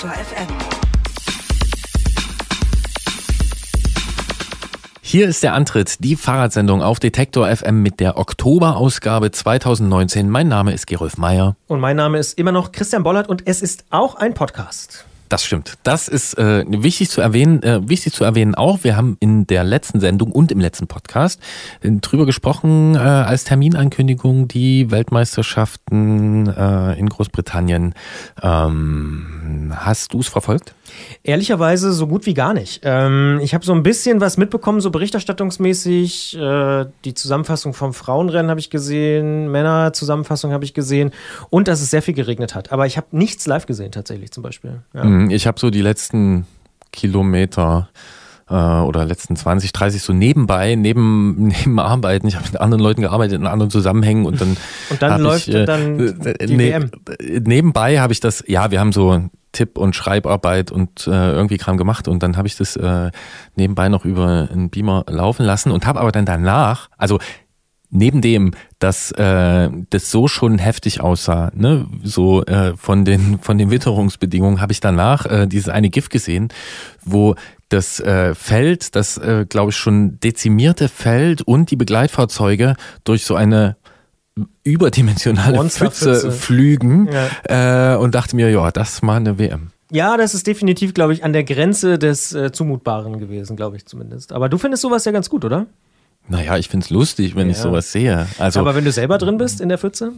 Detektor FM. Hier ist der Antritt, die Fahrradsendung auf Detektor FM mit der Oktoberausgabe 2019. Mein Name ist Gerolf Meyer. Und mein Name ist immer noch Christian Bollert und es ist auch ein Podcast. Das stimmt. Das ist wichtig zu erwähnen auch. Wir haben in der letzten Sendung und im letzten Podcast drüber gesprochen, als Terminankündigung die Weltmeisterschaften in Großbritannien. Hast du es verfolgt? Ehrlicherweise so gut wie gar nicht. Ich habe so ein bisschen was mitbekommen, so berichterstattungsmäßig. Die Zusammenfassung vom Frauenrennen habe ich gesehen, Männerzusammenfassung habe ich gesehen und dass es sehr viel geregnet hat. Aber ich habe nichts live gesehen tatsächlich zum Beispiel. Ja. Ich habe so die letzten Kilometer oder letzten 20, 30 so nebenbei, neben Arbeiten. Ich habe mit anderen Leuten gearbeitet, in anderen Zusammenhängen und dann WM. Nebenbei habe ich das, ja, wir haben so Tipp- und Schreibarbeit und irgendwie Kram gemacht und dann habe ich das nebenbei noch über einen Beamer laufen lassen und habe aber dann danach, also neben dem, dass das so schon heftig aussah, ne, so von den Witterungsbedingungen, habe ich danach dieses eine GIF gesehen, wo das Feld, das glaube ich schon dezimierte Feld und die Begleitfahrzeuge durch so eine überdimensionale Pfütze flügen, ja. Und dachte mir, ja, das war eine WM. Ja, das ist definitiv, glaube ich, an der Grenze des Zumutbaren gewesen, glaube ich zumindest. Aber du findest sowas ja ganz gut, oder? Naja, ich finde es lustig, wenn ich sowas sehe. Also, aber wenn du selber drin bist in der Pfütze?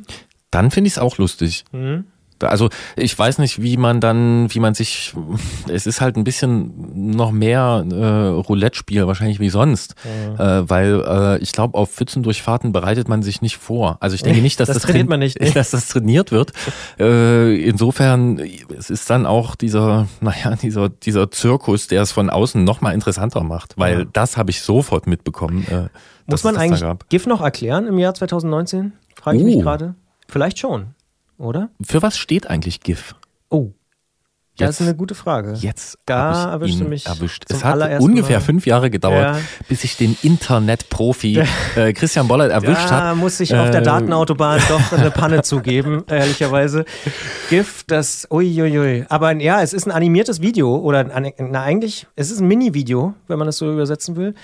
Dann finde ich es auch lustig. Mhm. Also ich weiß nicht, wie man sich, es ist halt ein bisschen noch mehr Roulette-Spiel wahrscheinlich wie sonst, weil ich glaube, auf Pfützendurchfahrten bereitet man sich nicht vor. Also ich denke nicht, dass das trainiert wird. Insofern es ist dann auch dieser Zirkus, der es von außen noch mal interessanter macht, weil das habe ich sofort mitbekommen. Muss man eigentlich GIF noch erklären im Jahr 2019? Frage ich mich gerade. Vielleicht schon. Oder? Für was steht eigentlich GIF? Oh, das ist eine gute Frage. Jetzt da erwischte mich. Es hat ungefähr 5 Jahre gedauert, bis ich den Internetprofi Christian Bollert erwischt habe. Da muss ich auf der Datenautobahn doch eine Panne zugeben, ehrlicherweise. GIF, das uiuiui. Aber ja, es ist ein animiertes Video oder eigentlich, es ist ein Mini-Video, wenn man das so übersetzen will.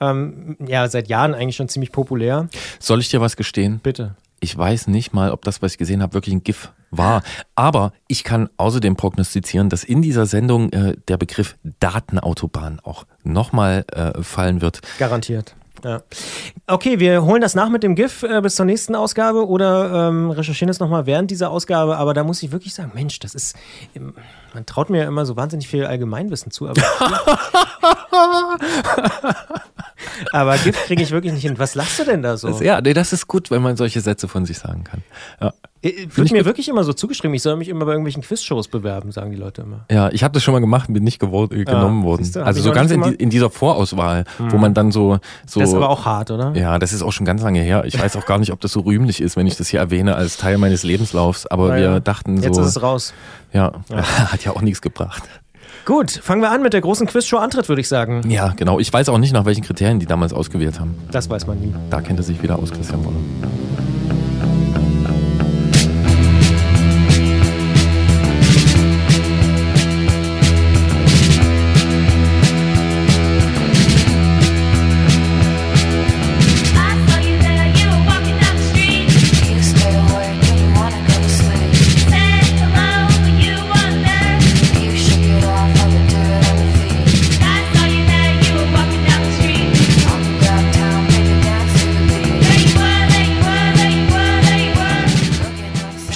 Ja, seit Jahren eigentlich schon ziemlich populär. Soll ich dir was gestehen? Bitte. Ich weiß nicht mal, ob das, was ich gesehen habe, wirklich ein GIF war. Aber ich kann außerdem prognostizieren, dass in dieser Sendung der Begriff Datenautobahn auch nochmal fallen wird. Garantiert. Ja. Okay, wir holen das nach mit dem GIF bis zur nächsten Ausgabe oder recherchieren es nochmal während dieser Ausgabe, aber da muss ich wirklich sagen, Mensch, das ist, man traut mir ja immer so wahnsinnig viel Allgemeinwissen zu, aber aber GIF kriege ich wirklich nicht hin. Was lachst du denn da so? Ja, nee, das ist gut, wenn man solche Sätze von sich sagen kann. Ja. Wird mir wirklich immer so zugeschrieben, ich soll mich immer bei irgendwelchen Quiz-Shows bewerben, sagen die Leute immer. Ja, ich habe das schon mal gemacht, bin nicht genommen worden. Siehste, also so ganz in dieser Vorauswahl, wo man dann so... Das ist aber auch hart, oder? Ja, das ist auch schon ganz lange her. Ich weiß auch gar nicht, ob das so rühmlich ist, wenn ich das hier erwähne als Teil meines Lebenslaufs, aber wir dachten so... Jetzt ist es raus. Ja, hat ja auch nichts gebracht. Gut, fangen wir an mit der großen Quiz-Show-Antritt, würde ich sagen. Ja, genau. Ich weiß auch nicht, nach welchen Kriterien die damals ausgewählt haben. Das weiß man nie. Da kennt er sich wieder aus, Christian Bollert.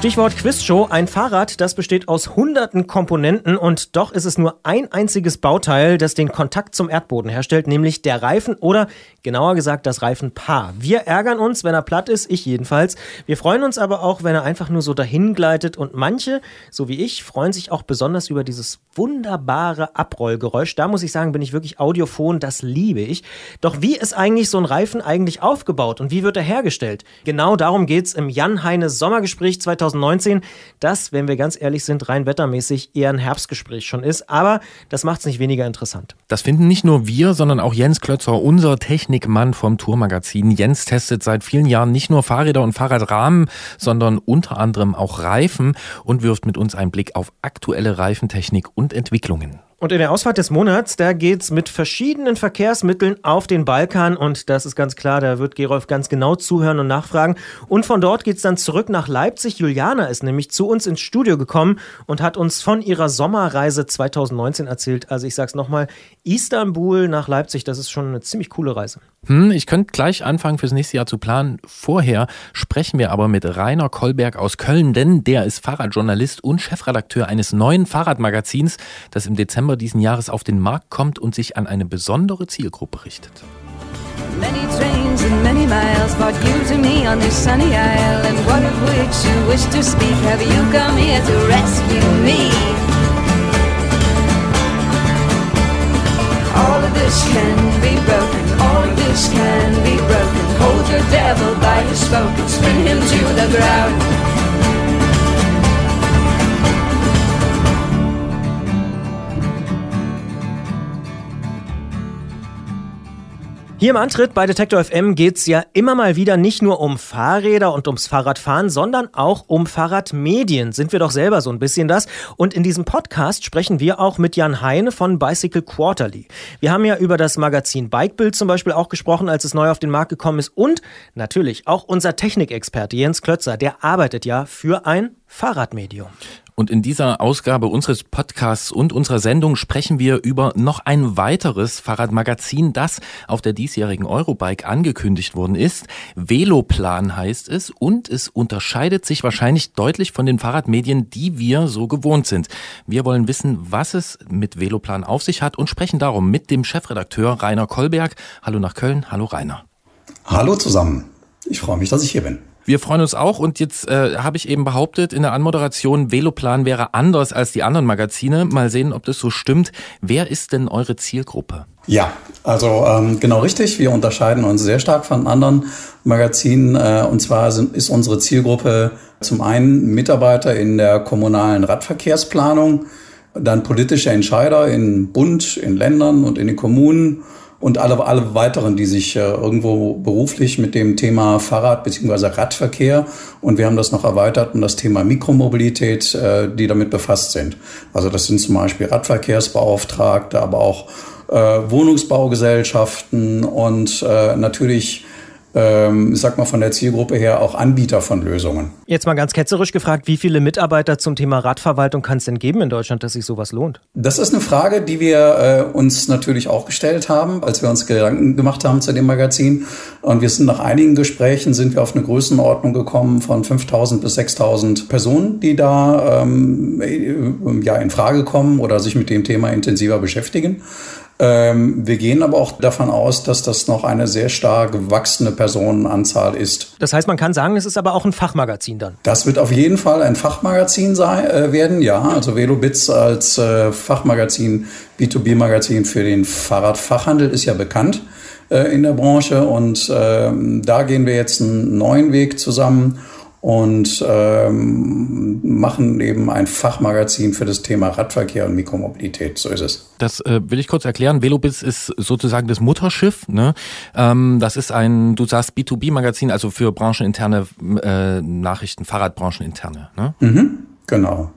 Stichwort Quizshow, ein Fahrrad, das besteht aus hunderten Komponenten und doch ist es nur ein einziges Bauteil, das den Kontakt zum Erdboden herstellt, nämlich der Reifen oder genauer gesagt das Reifenpaar. Wir ärgern uns, wenn er platt ist, ich jedenfalls. Wir freuen uns aber auch, wenn er einfach nur so dahingleitet und manche, so wie ich, freuen sich auch besonders über dieses wunderbare Abrollgeräusch. Da muss ich sagen, bin ich wirklich audiophon, das liebe ich. Doch wie ist eigentlich so ein Reifen eigentlich aufgebaut und wie wird er hergestellt? Genau darum geht's im Jan Heine Sommergespräch 2019. 2019, das, wenn wir ganz ehrlich sind, rein wettermäßig eher ein Herbstgespräch schon ist. Aber das macht es nicht weniger interessant. Das finden nicht nur wir, sondern auch Jens Klötzer, unser Technikmann vom Tourmagazin. Jens testet seit vielen Jahren nicht nur Fahrräder und Fahrradrahmen, sondern unter anderem auch Reifen und wirft mit uns einen Blick auf aktuelle Reifentechnik und Entwicklungen. Und in der Ausfahrt des Monats, da geht's mit verschiedenen Verkehrsmitteln auf den Balkan. Und das ist ganz klar, da wird Gerolf ganz genau zuhören und nachfragen. Und von dort geht's dann zurück nach Leipzig. Juliana ist nämlich zu uns ins Studio gekommen und hat uns von ihrer Sommerreise 2019 erzählt. Also ich sag's nochmal, Istanbul nach Leipzig, das ist schon eine ziemlich coole Reise. Ich könnte gleich anfangen, fürs nächste Jahr zu planen. Vorher sprechen wir aber mit Rainer Kolberg aus Köln, denn der ist Fahrradjournalist und Chefredakteur eines neuen Fahrradmagazins, das im Dezember diesen Jahres auf den Markt kommt und sich an eine besondere Zielgruppe richtet. Hier im Antritt bei Detektor FM geht's ja immer mal wieder nicht nur um Fahrräder und ums Fahrradfahren, sondern auch um Fahrradmedien. Sind wir doch selber so ein bisschen das. Und in diesem Podcast sprechen wir auch mit Jan Heine von Bicycle Quarterly. Wir haben ja über das Magazin Bike Bild zum Beispiel auch gesprochen, als es neu auf den Markt gekommen ist. Und natürlich auch unser Technikexperte Jens Klötzer, der arbeitet ja für ein Fahrradmedium. Und in dieser Ausgabe unseres Podcasts und unserer Sendung sprechen wir über noch ein weiteres Fahrradmagazin, das auf der diesjährigen Eurobike angekündigt worden ist. Veloplan heißt es und es unterscheidet sich wahrscheinlich deutlich von den Fahrradmedien, die wir so gewohnt sind. Wir wollen wissen, was es mit Veloplan auf sich hat und sprechen darum mit dem Chefredakteur Rainer Kolberg. Hallo nach Köln, hallo Rainer. Hallo zusammen, ich freue mich, dass ich hier bin. Wir freuen uns auch und jetzt habe ich eben behauptet in der Anmoderation, Veloplan wäre anders als die anderen Magazine. Mal sehen, ob das so stimmt. Wer ist denn eure Zielgruppe? Ja, also genau richtig. Wir unterscheiden uns sehr stark von anderen Magazinen. Und zwar ist unsere Zielgruppe zum einen Mitarbeiter in der kommunalen Radverkehrsplanung, dann politische Entscheider in Bund, in Ländern und in den Kommunen. Und alle weiteren, die sich irgendwo beruflich mit dem Thema Fahrrad bzw. Radverkehr und wir haben das noch erweitert um das Thema Mikromobilität, die damit befasst sind. Also das sind zum Beispiel Radverkehrsbeauftragte, aber auch Wohnungsbaugesellschaften und natürlich ich sag mal von der Zielgruppe her auch Anbieter von Lösungen. Jetzt mal ganz ketzerisch gefragt, wie viele Mitarbeiter zum Thema Radverwaltung kann es denn geben in Deutschland, dass sich sowas lohnt? Das ist eine Frage, die wir uns natürlich auch gestellt haben, als wir uns Gedanken gemacht haben zu dem Magazin. Und wir sind nach einigen Gesprächen sind wir auf eine Größenordnung gekommen von 5.000 bis 6.000 Personen, die da in Frage kommen oder sich mit dem Thema intensiver beschäftigen. Wir gehen aber auch davon aus, dass das noch eine sehr stark wachsende Personenanzahl ist. Das heißt, man kann sagen, es ist aber auch ein Fachmagazin dann? Das wird auf jeden Fall ein Fachmagazin werden, ja. Also Velobiz als Fachmagazin, B2B-Magazin für den Fahrradfachhandel ist ja bekannt in der Branche. Und da gehen wir jetzt einen neuen Weg zusammen und machen eben ein Fachmagazin für das Thema Radverkehr und Mikromobilität, so ist es. Das will ich kurz erklären. Velobiz ist sozusagen das Mutterschiff, ne? Das ist ein, du sagst B2B-Magazin, also für brancheninterne Nachrichten, Fahrradbrancheninterne, ne? Mhm, genau.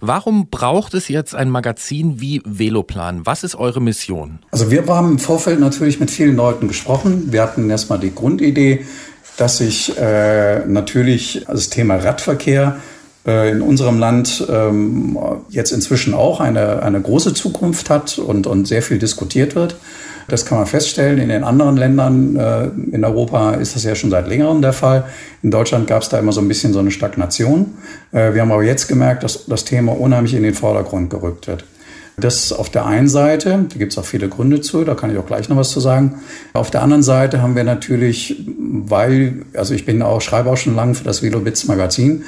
Warum braucht es jetzt ein Magazin wie Veloplan? Was ist eure Mission? Also wir haben im Vorfeld natürlich mit vielen Leuten gesprochen. Wir hatten erstmal die Grundidee, dass sich natürlich das Thema Radverkehr in unserem Land jetzt inzwischen auch eine große Zukunft hat und sehr viel diskutiert wird. Das kann man feststellen. In den anderen Ländern in Europa ist das ja schon seit längerem der Fall. In Deutschland gab es da immer so ein bisschen so eine Stagnation. Wir haben aber jetzt gemerkt, dass das Thema unheimlich in den Vordergrund gerückt wird. Das auf der einen Seite, da gibt es auch viele Gründe zu, da kann ich auch gleich noch was zu sagen. Auf der anderen Seite haben wir natürlich, schreibe auch schon lange für das Velobiz-Magazin.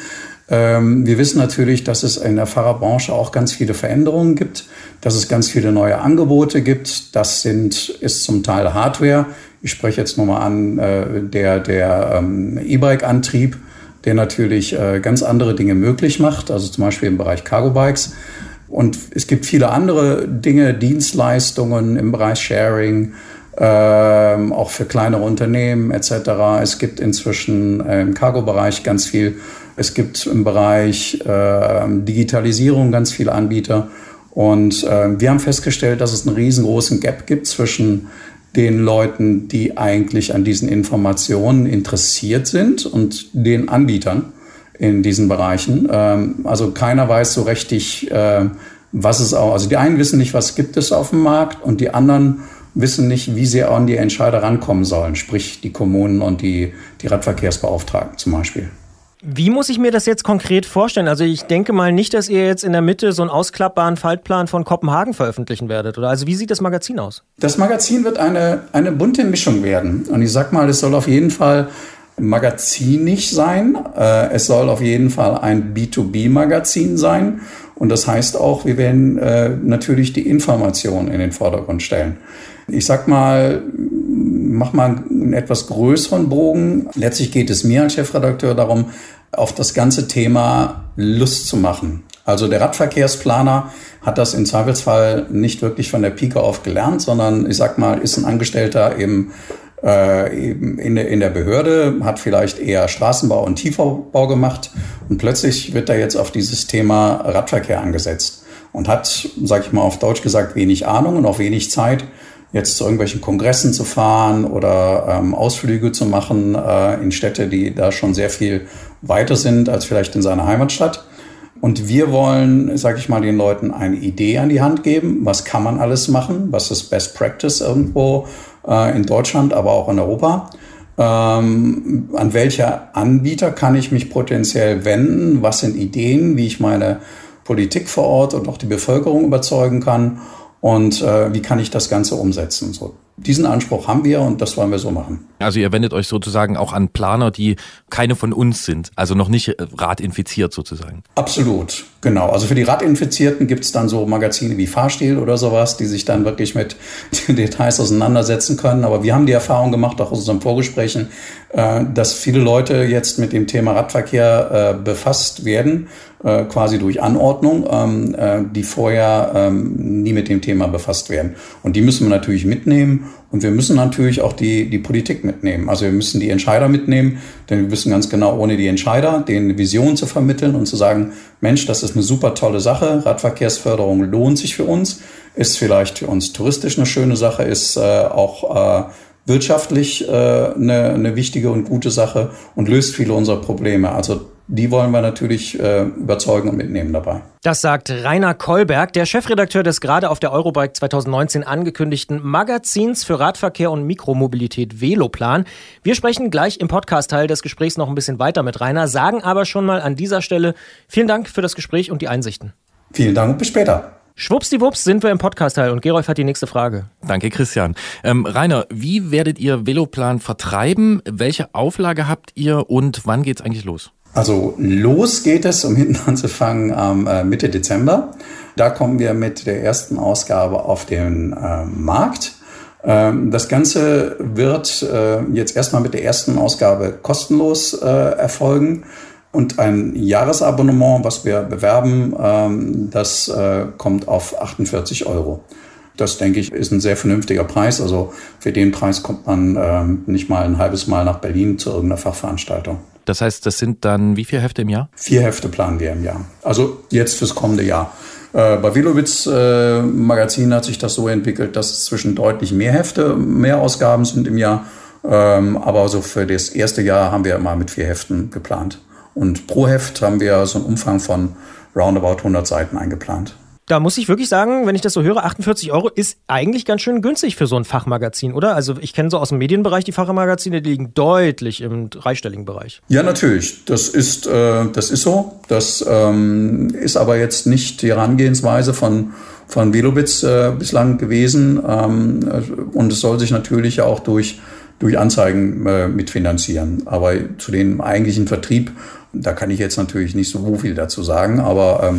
Wir wissen natürlich, dass es in der Fahrerbranche auch ganz viele Veränderungen gibt, dass es ganz viele neue Angebote gibt. Das ist zum Teil Hardware. Ich spreche jetzt nochmal an der E-Bike-Antrieb, der natürlich ganz andere Dinge möglich macht, also zum Beispiel im Bereich Cargo Bikes. Und es gibt viele andere Dinge, Dienstleistungen im Bereich Sharing, auch für kleinere Unternehmen etc. Es gibt inzwischen im Cargo-Bereich ganz viel. Es gibt im Bereich Digitalisierung ganz viele Anbieter. Und wir haben festgestellt, dass es einen riesengroßen Gap gibt zwischen den Leuten, die eigentlich an diesen Informationen interessiert sind, und den Anbietern in diesen Bereichen. Also keiner weiß so richtig, was es auch. Also die einen wissen nicht, was gibt es auf dem Markt, und die anderen wissen nicht, wie sie an die Entscheider rankommen sollen, sprich die Kommunen und die Radverkehrsbeauftragten zum Beispiel. Wie muss ich mir das jetzt konkret vorstellen? Also ich denke mal nicht, dass ihr jetzt in der Mitte so einen ausklappbaren Faltplan von Kopenhagen veröffentlichen werdet, oder? Also wie sieht das Magazin aus? Das Magazin wird eine bunte Mischung werden. Und ich sag mal, es soll auf jeden Fall magazinig sein. Es soll auf jeden Fall ein B2B-Magazin sein. Und das heißt auch, wir werden natürlich die Information in den Vordergrund stellen. Ich sag mal, mach mal einen etwas größeren Bogen. Letztlich geht es mir als Chefredakteur darum, auf das ganze Thema Lust zu machen. Also der Radverkehrsplaner hat das im Zweifelsfall nicht wirklich von der Pike auf gelernt, sondern ich sag mal, ist ein Angestellter in der Behörde, hat vielleicht eher Straßenbau und Tiefbau gemacht, und plötzlich wird er jetzt auf dieses Thema Radverkehr angesetzt und hat, sag ich mal auf Deutsch gesagt, wenig Ahnung und auch wenig Zeit, jetzt zu irgendwelchen Kongressen zu fahren oder Ausflüge zu machen in Städte, die da schon sehr viel weiter sind als vielleicht in seiner Heimatstadt. Und wir wollen, sag ich mal, den Leuten eine Idee an die Hand geben, was kann man alles machen, was ist Best Practice irgendwo in Deutschland, aber auch in Europa. An welcher Anbieter kann ich mich potenziell wenden? Was sind Ideen, wie ich meine Politik vor Ort und auch die Bevölkerung überzeugen kann? Und wie kann ich das Ganze umsetzen? So, diesen Anspruch haben wir, und das wollen wir so machen. Also ihr wendet euch sozusagen auch an Planer, die keine von uns sind, also noch nicht radinfiziert sozusagen. Absolut, genau. Also für die Radinfizierten gibt es dann so Magazine wie Fahrstil oder sowas, die sich dann wirklich mit den Details auseinandersetzen können. Aber wir haben die Erfahrung gemacht, auch aus unseren Vorgesprächen, dass viele Leute jetzt mit dem Thema Radverkehr befasst werden, quasi durch Anordnung, die vorher nie mit dem Thema befasst werden. Und die müssen wir natürlich mitnehmen, und wir müssen natürlich auch die Politik mitnehmen. Also wir müssen die Entscheider mitnehmen, denn wir wissen ganz genau, ohne die Entscheider, denen eine Vision zu vermitteln und zu sagen, Mensch, das ist eine super tolle Sache, Radverkehrsförderung lohnt sich für uns, ist vielleicht für uns touristisch eine schöne Sache, ist auch wirtschaftlich eine wichtige und gute Sache und löst viele unserer Probleme. Also die wollen wir natürlich überzeugen und mitnehmen dabei. Das sagt Rainer Kolberg, der Chefredakteur des gerade auf der Eurobike 2019 angekündigten Magazins für Radverkehr und Mikromobilität Veloplan. Wir sprechen gleich im Podcast-Teil des Gesprächs noch ein bisschen weiter mit Rainer, sagen aber schon mal an dieser Stelle vielen Dank für das Gespräch und die Einsichten. Vielen Dank und bis später. Schwuppsdiwupps sind wir im Podcast-Teil, und Gerolf hat die nächste Frage. Danke, Christian. Rainer, wie werdet ihr Veloplan vertreiben? Welche Auflage habt ihr und wann geht's eigentlich los? Also los geht es, um hinten anzufangen, am Mitte Dezember. Da kommen wir mit der ersten Ausgabe auf den Markt. Das Ganze wird jetzt erstmal mit der ersten Ausgabe kostenlos erfolgen. Und ein Jahresabonnement, was wir bewerben, das kommt auf 48 €. Das, denke ich, ist ein sehr vernünftiger Preis. Also für den Preis kommt man nicht mal ein halbes Mal nach Berlin zu irgendeiner Fachveranstaltung. Das heißt, das sind dann wie viele Hefte im Jahr? 4 Hefte planen wir im Jahr. Also jetzt fürs kommende Jahr. Bei Velobiz Magazin hat sich das so entwickelt, dass es zwischen deutlich mehr Hefte, mehr Ausgaben sind im Jahr. Aber so für das erste Jahr haben wir immer mit 4 Heften geplant. Und pro Heft haben wir so einen Umfang von roundabout 100 Seiten eingeplant. Da muss ich wirklich sagen, wenn ich das so höre, 48 € ist eigentlich ganz schön günstig für so ein Fachmagazin, oder? Also ich kenne so aus dem Medienbereich die Fachmagazine, die liegen deutlich im dreistelligen Bereich. Ja, natürlich. Das ist so. Das ist aber jetzt nicht die Herangehensweise von Velobiz bislang gewesen. Und es soll sich natürlich auch durch Anzeigen mitfinanzieren. Aber zu dem eigentlichen Vertrieb, da kann ich jetzt natürlich nicht so viel dazu sagen, aber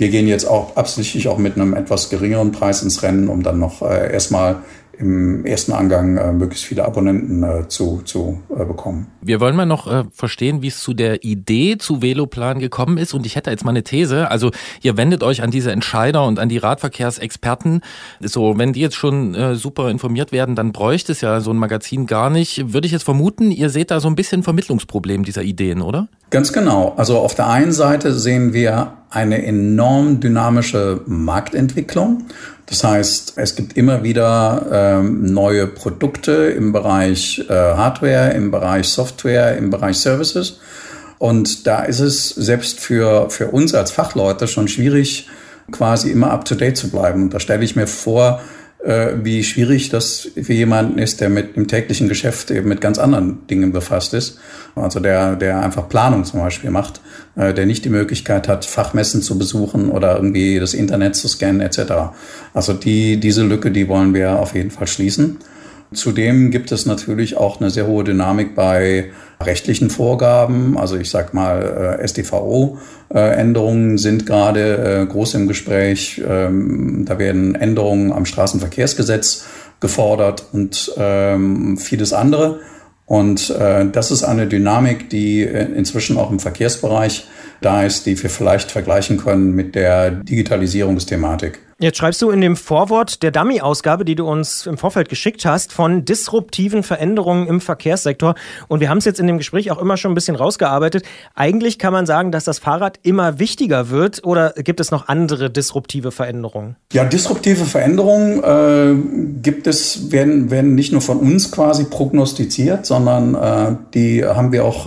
wir gehen jetzt auch absichtlich auch mit einem etwas geringeren Preis ins Rennen, um dann noch erstmal im ersten Angang möglichst viele Abonnenten zu bekommen. Wir wollen mal noch verstehen, wie es zu der Idee zu Veloplan gekommen ist. Und ich hätte jetzt mal eine These. Also ihr wendet euch an diese Entscheider und an die Radverkehrsexperten. So, wenn die jetzt schon super informiert werden, dann bräuchte es ja so ein Magazin gar nicht. Würde ich jetzt vermuten, ihr seht da so ein bisschen Vermittlungsproblem dieser Ideen, oder? Ganz genau. Also auf der einen Seite sehen wir eine enorm dynamische Marktentwicklung. Das heißt, es gibt immer wieder neue Produkte im Bereich Hardware, im Bereich Software, im Bereich Services. Und da ist es selbst für uns als Fachleute schon schwierig, quasi immer up-to-date zu bleiben. Und da stelle ich mir vor, wie schwierig das für jemanden ist, der mit dem täglichen Geschäft eben mit ganz anderen Dingen befasst ist. Also der einfach Planung zum Beispiel macht, der nicht die Möglichkeit hat, Fachmessen zu besuchen oder irgendwie das Internet zu scannen etc. Also diese Lücke, die wollen wir auf jeden Fall schließen. Zudem gibt es natürlich auch eine sehr hohe Dynamik bei rechtlichen Vorgaben. Also ich sag mal, StVO-Änderungen sind gerade groß im Gespräch. Da werden Änderungen am Straßenverkehrsgesetz gefordert und vieles andere. Und das ist eine Dynamik, die inzwischen auch im Verkehrsbereich da ist, die wir vielleicht vergleichen können mit der Digitalisierungsthematik. Jetzt schreibst du in dem Vorwort der Dummy-Ausgabe, die du uns im Vorfeld geschickt hast, von disruptiven Veränderungen im Verkehrssektor. Und wir haben es jetzt in dem Gespräch auch immer schon ein bisschen rausgearbeitet. Eigentlich kann man sagen, dass das Fahrrad immer wichtiger wird. Oder gibt es noch andere disruptive Veränderungen? Ja, disruptive Veränderungen werden nicht nur von uns quasi prognostiziert, sondern die haben wir auch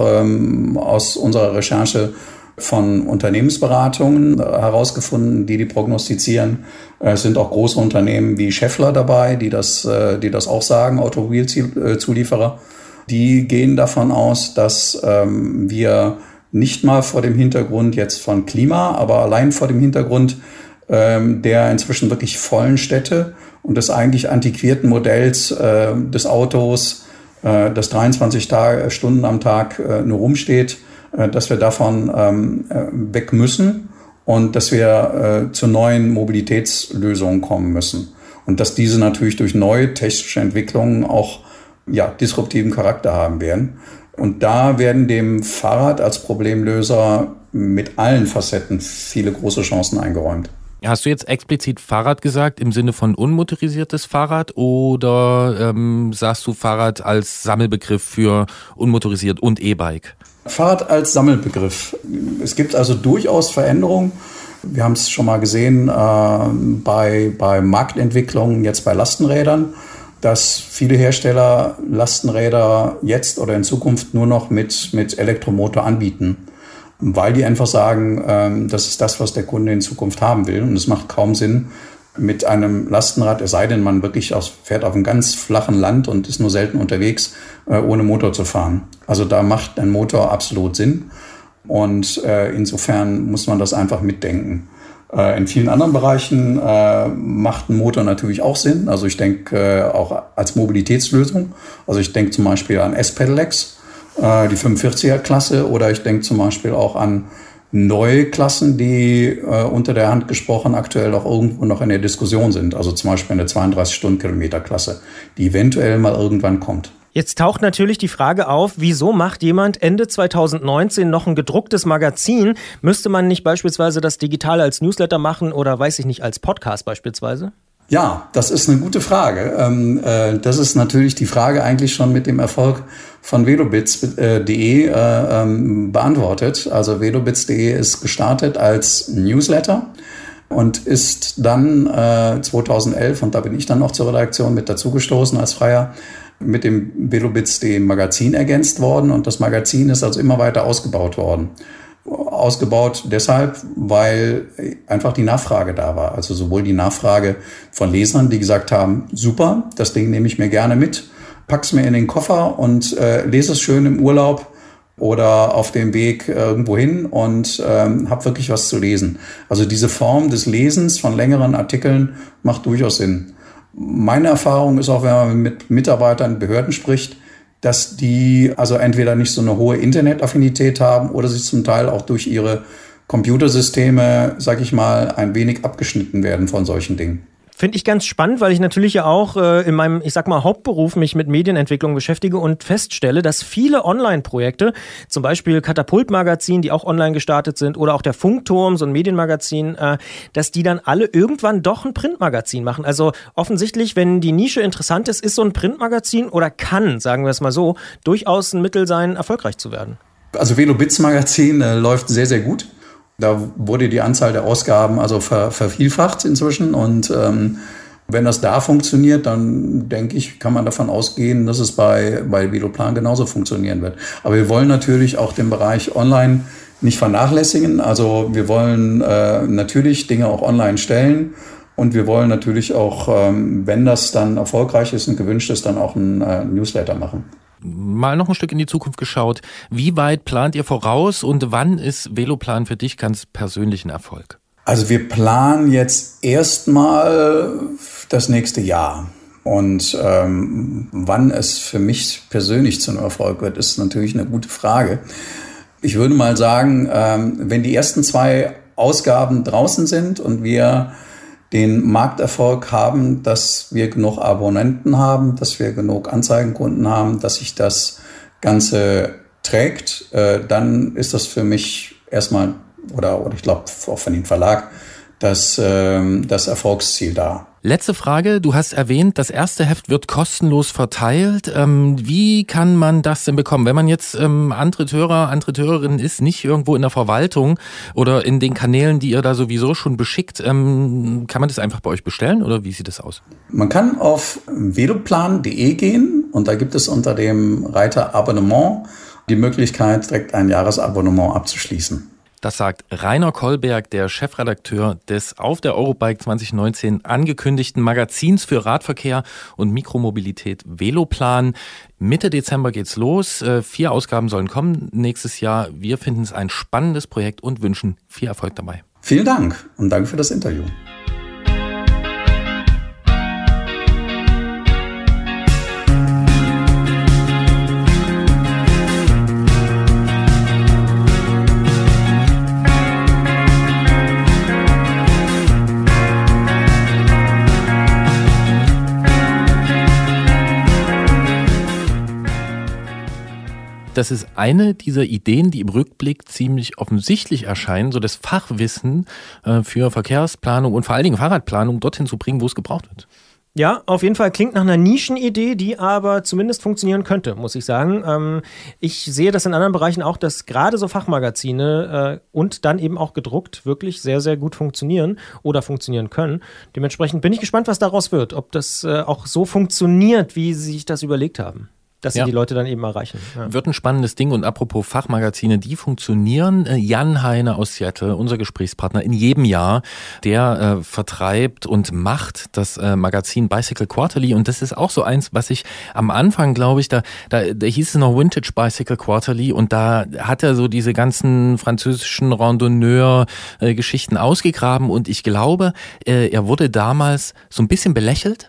aus unserer Recherche von Unternehmensberatungen herausgefunden, die prognostizieren. Es sind auch große Unternehmen wie Schaeffler dabei, die das auch sagen, Automobilzulieferer. Die gehen davon aus, dass wir nicht mal vor dem Hintergrund jetzt von Klima, aber allein vor dem Hintergrund der inzwischen wirklich vollen Städte und des eigentlich antiquierten Modells des Autos, das 23 Stunden am Tag nur rumsteht, dass wir davon weg müssen und dass wir zu neuen Mobilitätslösungen kommen müssen. Und dass diese natürlich durch neue technische Entwicklungen auch disruptiven Charakter haben werden. Und da werden dem Fahrrad als Problemlöser mit allen Facetten viele große Chancen eingeräumt. Hast du jetzt explizit Fahrrad gesagt im Sinne von unmotorisiertes Fahrrad oder sagst du Fahrrad als Sammelbegriff für unmotorisiert und E-Bike? Fahrrad als Sammelbegriff. Es gibt also durchaus Veränderungen. Wir haben es schon mal gesehen bei Marktentwicklungen, jetzt bei Lastenrädern, dass viele Hersteller Lastenräder jetzt oder in Zukunft nur noch mit Elektromotor anbieten. Weil die einfach sagen, das ist das, was der Kunde in Zukunft haben will. Und es macht kaum Sinn, mit einem Lastenrad, es sei denn, man wirklich fährt auf einem ganz flachen Land und ist nur selten unterwegs, ohne Motor zu fahren. Also da macht ein Motor absolut Sinn. Und insofern muss man das einfach mitdenken. In vielen anderen Bereichen macht ein Motor natürlich auch Sinn. Also ich denke auch als Mobilitätslösung. Also ich denke zum Beispiel an S-Pedelecs, die 45er-Klasse, oder ich denke zum Beispiel auch an neue Klassen, die unter der Hand gesprochen aktuell auch irgendwo noch in der Diskussion sind. Also zum Beispiel eine 32-Stunden-Kilometer-Klasse, die eventuell mal irgendwann kommt. Jetzt taucht natürlich die Frage auf, wieso macht jemand Ende 2019 noch ein gedrucktes Magazin? Müsste man nicht beispielsweise das digital als Newsletter machen oder weiß ich nicht, als Podcast beispielsweise? Ja, das ist eine gute Frage. Das ist natürlich die Frage eigentlich schon mit dem Erfolg von velobiz.de beantwortet. Also velobiz.de ist gestartet als Newsletter und ist dann 2011, und da bin ich dann auch zur Redaktion mit dazugestoßen als Freier, mit dem velobiz.de Magazin ergänzt worden. Und das Magazin ist also immer weiter ausgebaut worden. Ausgebaut deshalb, weil einfach die Nachfrage da war. Also sowohl die Nachfrage von Lesern, die gesagt haben, super, das Ding nehme ich mir gerne mit, pack's mir in den Koffer und lese es schön im Urlaub oder auf dem Weg irgendwo hin und hab wirklich was zu lesen. Also diese Form des Lesens von längeren Artikeln macht durchaus Sinn. Meine Erfahrung ist auch, wenn man mit Mitarbeitern in Behörden spricht, dass die also entweder nicht so eine hohe Internetaffinität haben oder sich zum Teil auch durch ihre Computersysteme, sag ich mal, ein wenig abgeschnitten werden von solchen Dingen. Finde ich ganz spannend, weil ich natürlich ja auch in meinem, ich sag mal, Hauptberuf mich mit Medienentwicklung beschäftige und feststelle, dass viele Online-Projekte, zum Beispiel Katapult-Magazin, die auch online gestartet sind, oder auch der Funkturm, so ein Medienmagazin, dass die dann alle irgendwann doch ein Printmagazin machen. Also offensichtlich, wenn die Nische interessant ist so ein Printmagazin oder kann, sagen wir es mal so, durchaus ein Mittel sein, erfolgreich zu werden. Also Velobiz-Magazin läuft sehr, sehr gut. Da wurde die Anzahl der Ausgaben also vervielfacht inzwischen. Und wenn das da funktioniert, dann denke ich, kann man davon ausgehen, dass es bei Veloplan genauso funktionieren wird. Aber wir wollen natürlich auch den Bereich online nicht vernachlässigen. Also wir wollen natürlich Dinge auch online stellen. Und wir wollen natürlich auch, wenn das dann erfolgreich ist und gewünscht ist, dann auch einen Newsletter machen. Mal noch ein Stück in die Zukunft geschaut. Wie weit plant ihr voraus und wann ist Veloplan für dich ganz persönlichen Erfolg? Also wir planen jetzt erstmal das nächste Jahr. Und wann es für mich persönlich zu einem Erfolg wird, ist natürlich eine gute Frage. Ich würde mal sagen, wenn die ersten 2 Ausgaben draußen sind und wir den Markterfolg haben, dass wir genug Abonnenten haben, dass wir genug Anzeigenkunden haben, dass sich das Ganze trägt, dann ist das für mich erstmal, oder ich glaube auch von dem Verlag, das Erfolgsziel da. Letzte Frage, du hast erwähnt, das erste Heft wird kostenlos verteilt. Wie kann man das denn bekommen? Wenn man jetzt Antritthörer, Antritthörerin ist, nicht irgendwo in der Verwaltung oder in den Kanälen, die ihr da sowieso schon beschickt, kann man das einfach bei euch bestellen oder wie sieht das aus? Man kann auf veloplan.de gehen und da gibt es unter dem Reiter Abonnement die Möglichkeit, direkt ein Jahresabonnement abzuschließen. Das sagt Rainer Kolberg, der Chefredakteur des auf der Eurobike 2019 angekündigten Magazins für Radverkehr und Mikromobilität Veloplan. Mitte Dezember geht's los. 4 Ausgaben sollen kommen nächstes Jahr. Wir finden es ein spannendes Projekt und wünschen viel Erfolg dabei. Vielen Dank und danke für das Interview. Das ist eine dieser Ideen, die im Rückblick ziemlich offensichtlich erscheinen, so das Fachwissen für Verkehrsplanung und vor allen Dingen Fahrradplanung dorthin zu bringen, wo es gebraucht wird. Ja, auf jeden Fall klingt nach einer Nischenidee, die aber zumindest funktionieren könnte, muss ich sagen. Ich sehe das in anderen Bereichen auch, dass gerade so Fachmagazine und dann eben auch gedruckt wirklich sehr, sehr gut funktionieren oder funktionieren können. Dementsprechend bin ich gespannt, was daraus wird, ob das auch so funktioniert, wie sie sich das überlegt haben. Dass sie die Leute dann eben erreichen. Ja. Wird ein spannendes Ding. Und apropos Fachmagazine, die funktionieren. Jan Heine aus Seattle, unser Gesprächspartner in jedem Jahr, der vertreibt und macht das Magazin Bicycle Quarterly. Und das ist auch so eins, was ich am Anfang, glaube ich, da hieß es noch Vintage Bicycle Quarterly. Und da hat er so diese ganzen französischen Randonneur-Geschichten ausgegraben. Und ich glaube, er wurde damals so ein bisschen belächelt.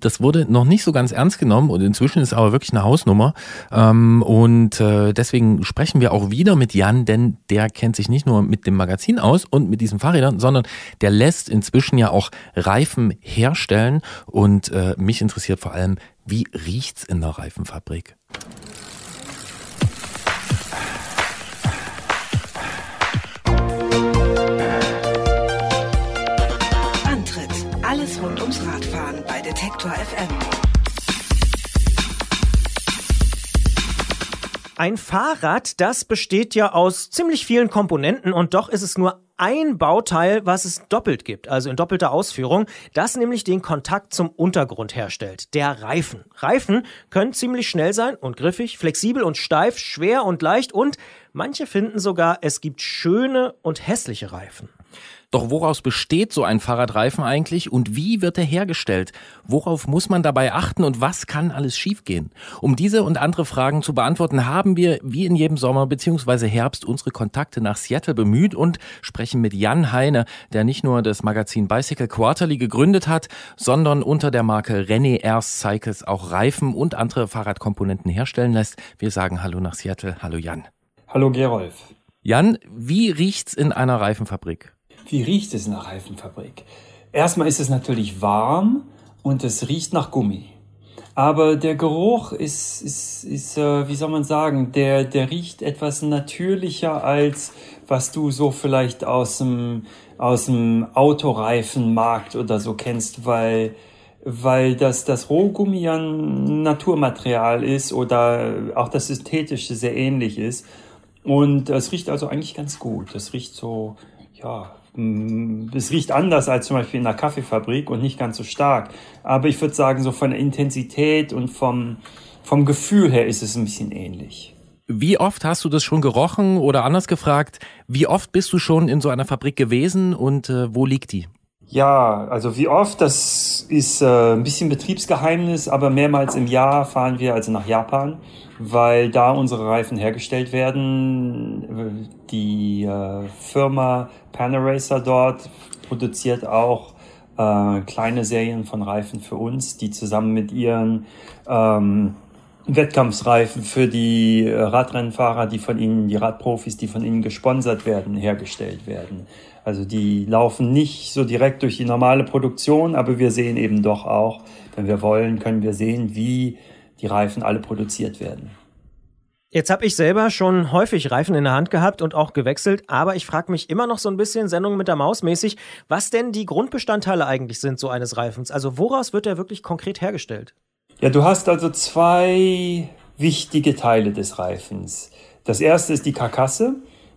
Das wurde noch nicht so ganz ernst genommen und inzwischen ist aber wirklich eine Hausnummer. Und deswegen sprechen wir auch wieder mit Jan, denn der kennt sich nicht nur mit dem Magazin aus und mit diesen Fahrrädern, sondern der lässt inzwischen ja auch Reifen herstellen. Und mich interessiert vor allem, wie riecht's in der Reifenfabrik? Antritt. Alles rund ums Radfahren. Detektor FM. Ein Fahrrad, das besteht ja aus ziemlich vielen Komponenten und doch ist es nur ein Bauteil, was es doppelt gibt, also in doppelter Ausführung, das nämlich den Kontakt zum Untergrund herstellt, der Reifen. Reifen können ziemlich schnell sein und griffig, flexibel und steif, schwer und leicht und manche finden sogar, es gibt schöne und hässliche Reifen. Doch woraus besteht so ein Fahrradreifen eigentlich und wie wird er hergestellt? Worauf muss man dabei achten und was kann alles schiefgehen? Um diese und andere Fragen zu beantworten, haben wir wie in jedem Sommer bzw. Herbst unsere Kontakte nach Seattle bemüht und sprechen mit Jan Heine, der nicht nur das Magazin Bicycle Quarterly gegründet hat, sondern unter der Marke René Herse Cycles auch Reifen und andere Fahrradkomponenten herstellen lässt. Wir sagen Hallo nach Seattle. Hallo Jan. Hallo Gerolf. Jan, wie riecht's in einer Reifenfabrik? Wie riecht es in einer Reifenfabrik? Erstmal ist es natürlich warm und es riecht nach Gummi. Aber der Geruch ist wie soll man sagen, der riecht etwas natürlicher, als was du so vielleicht aus dem Autoreifenmarkt oder so kennst, weil das Rohgummi ja ein Naturmaterial ist oder auch das Synthetische sehr ähnlich ist. Und es riecht also eigentlich ganz gut. Es riecht so, ja, es riecht anders als zum Beispiel in einer Kaffeefabrik und nicht ganz so stark. Aber ich würde sagen, so von der Intensität und vom Gefühl her ist es ein bisschen ähnlich. Wie oft hast du das schon gerochen oder anders gefragt, wie oft bist du schon in so einer Fabrik gewesen und wo liegt die? Ja, also wie oft, das ist ein bisschen Betriebsgeheimnis, aber mehrmals im Jahr fahren wir also nach Japan, weil da unsere Reifen hergestellt werden. Die Firma Panaracer dort produziert auch kleine Serien von Reifen für uns, die zusammen mit ihren Wettkampfsreifen für die Radrennfahrer, die Radprofis, die von ihnen gesponsert werden, hergestellt werden. Also die laufen nicht so direkt durch die normale Produktion, aber wir sehen eben doch auch, wenn wir wollen, können wir sehen, wie die Reifen alle produziert werden. Jetzt habe ich selber schon häufig Reifen in der Hand gehabt und auch gewechselt, aber ich frage mich immer noch so ein bisschen, Sendung mit der Maus mäßig, was denn die Grundbestandteile eigentlich sind, so eines Reifens? Also woraus wird der wirklich konkret hergestellt? Ja, du hast also zwei wichtige Teile des Reifens. Das erste ist die Karkasse.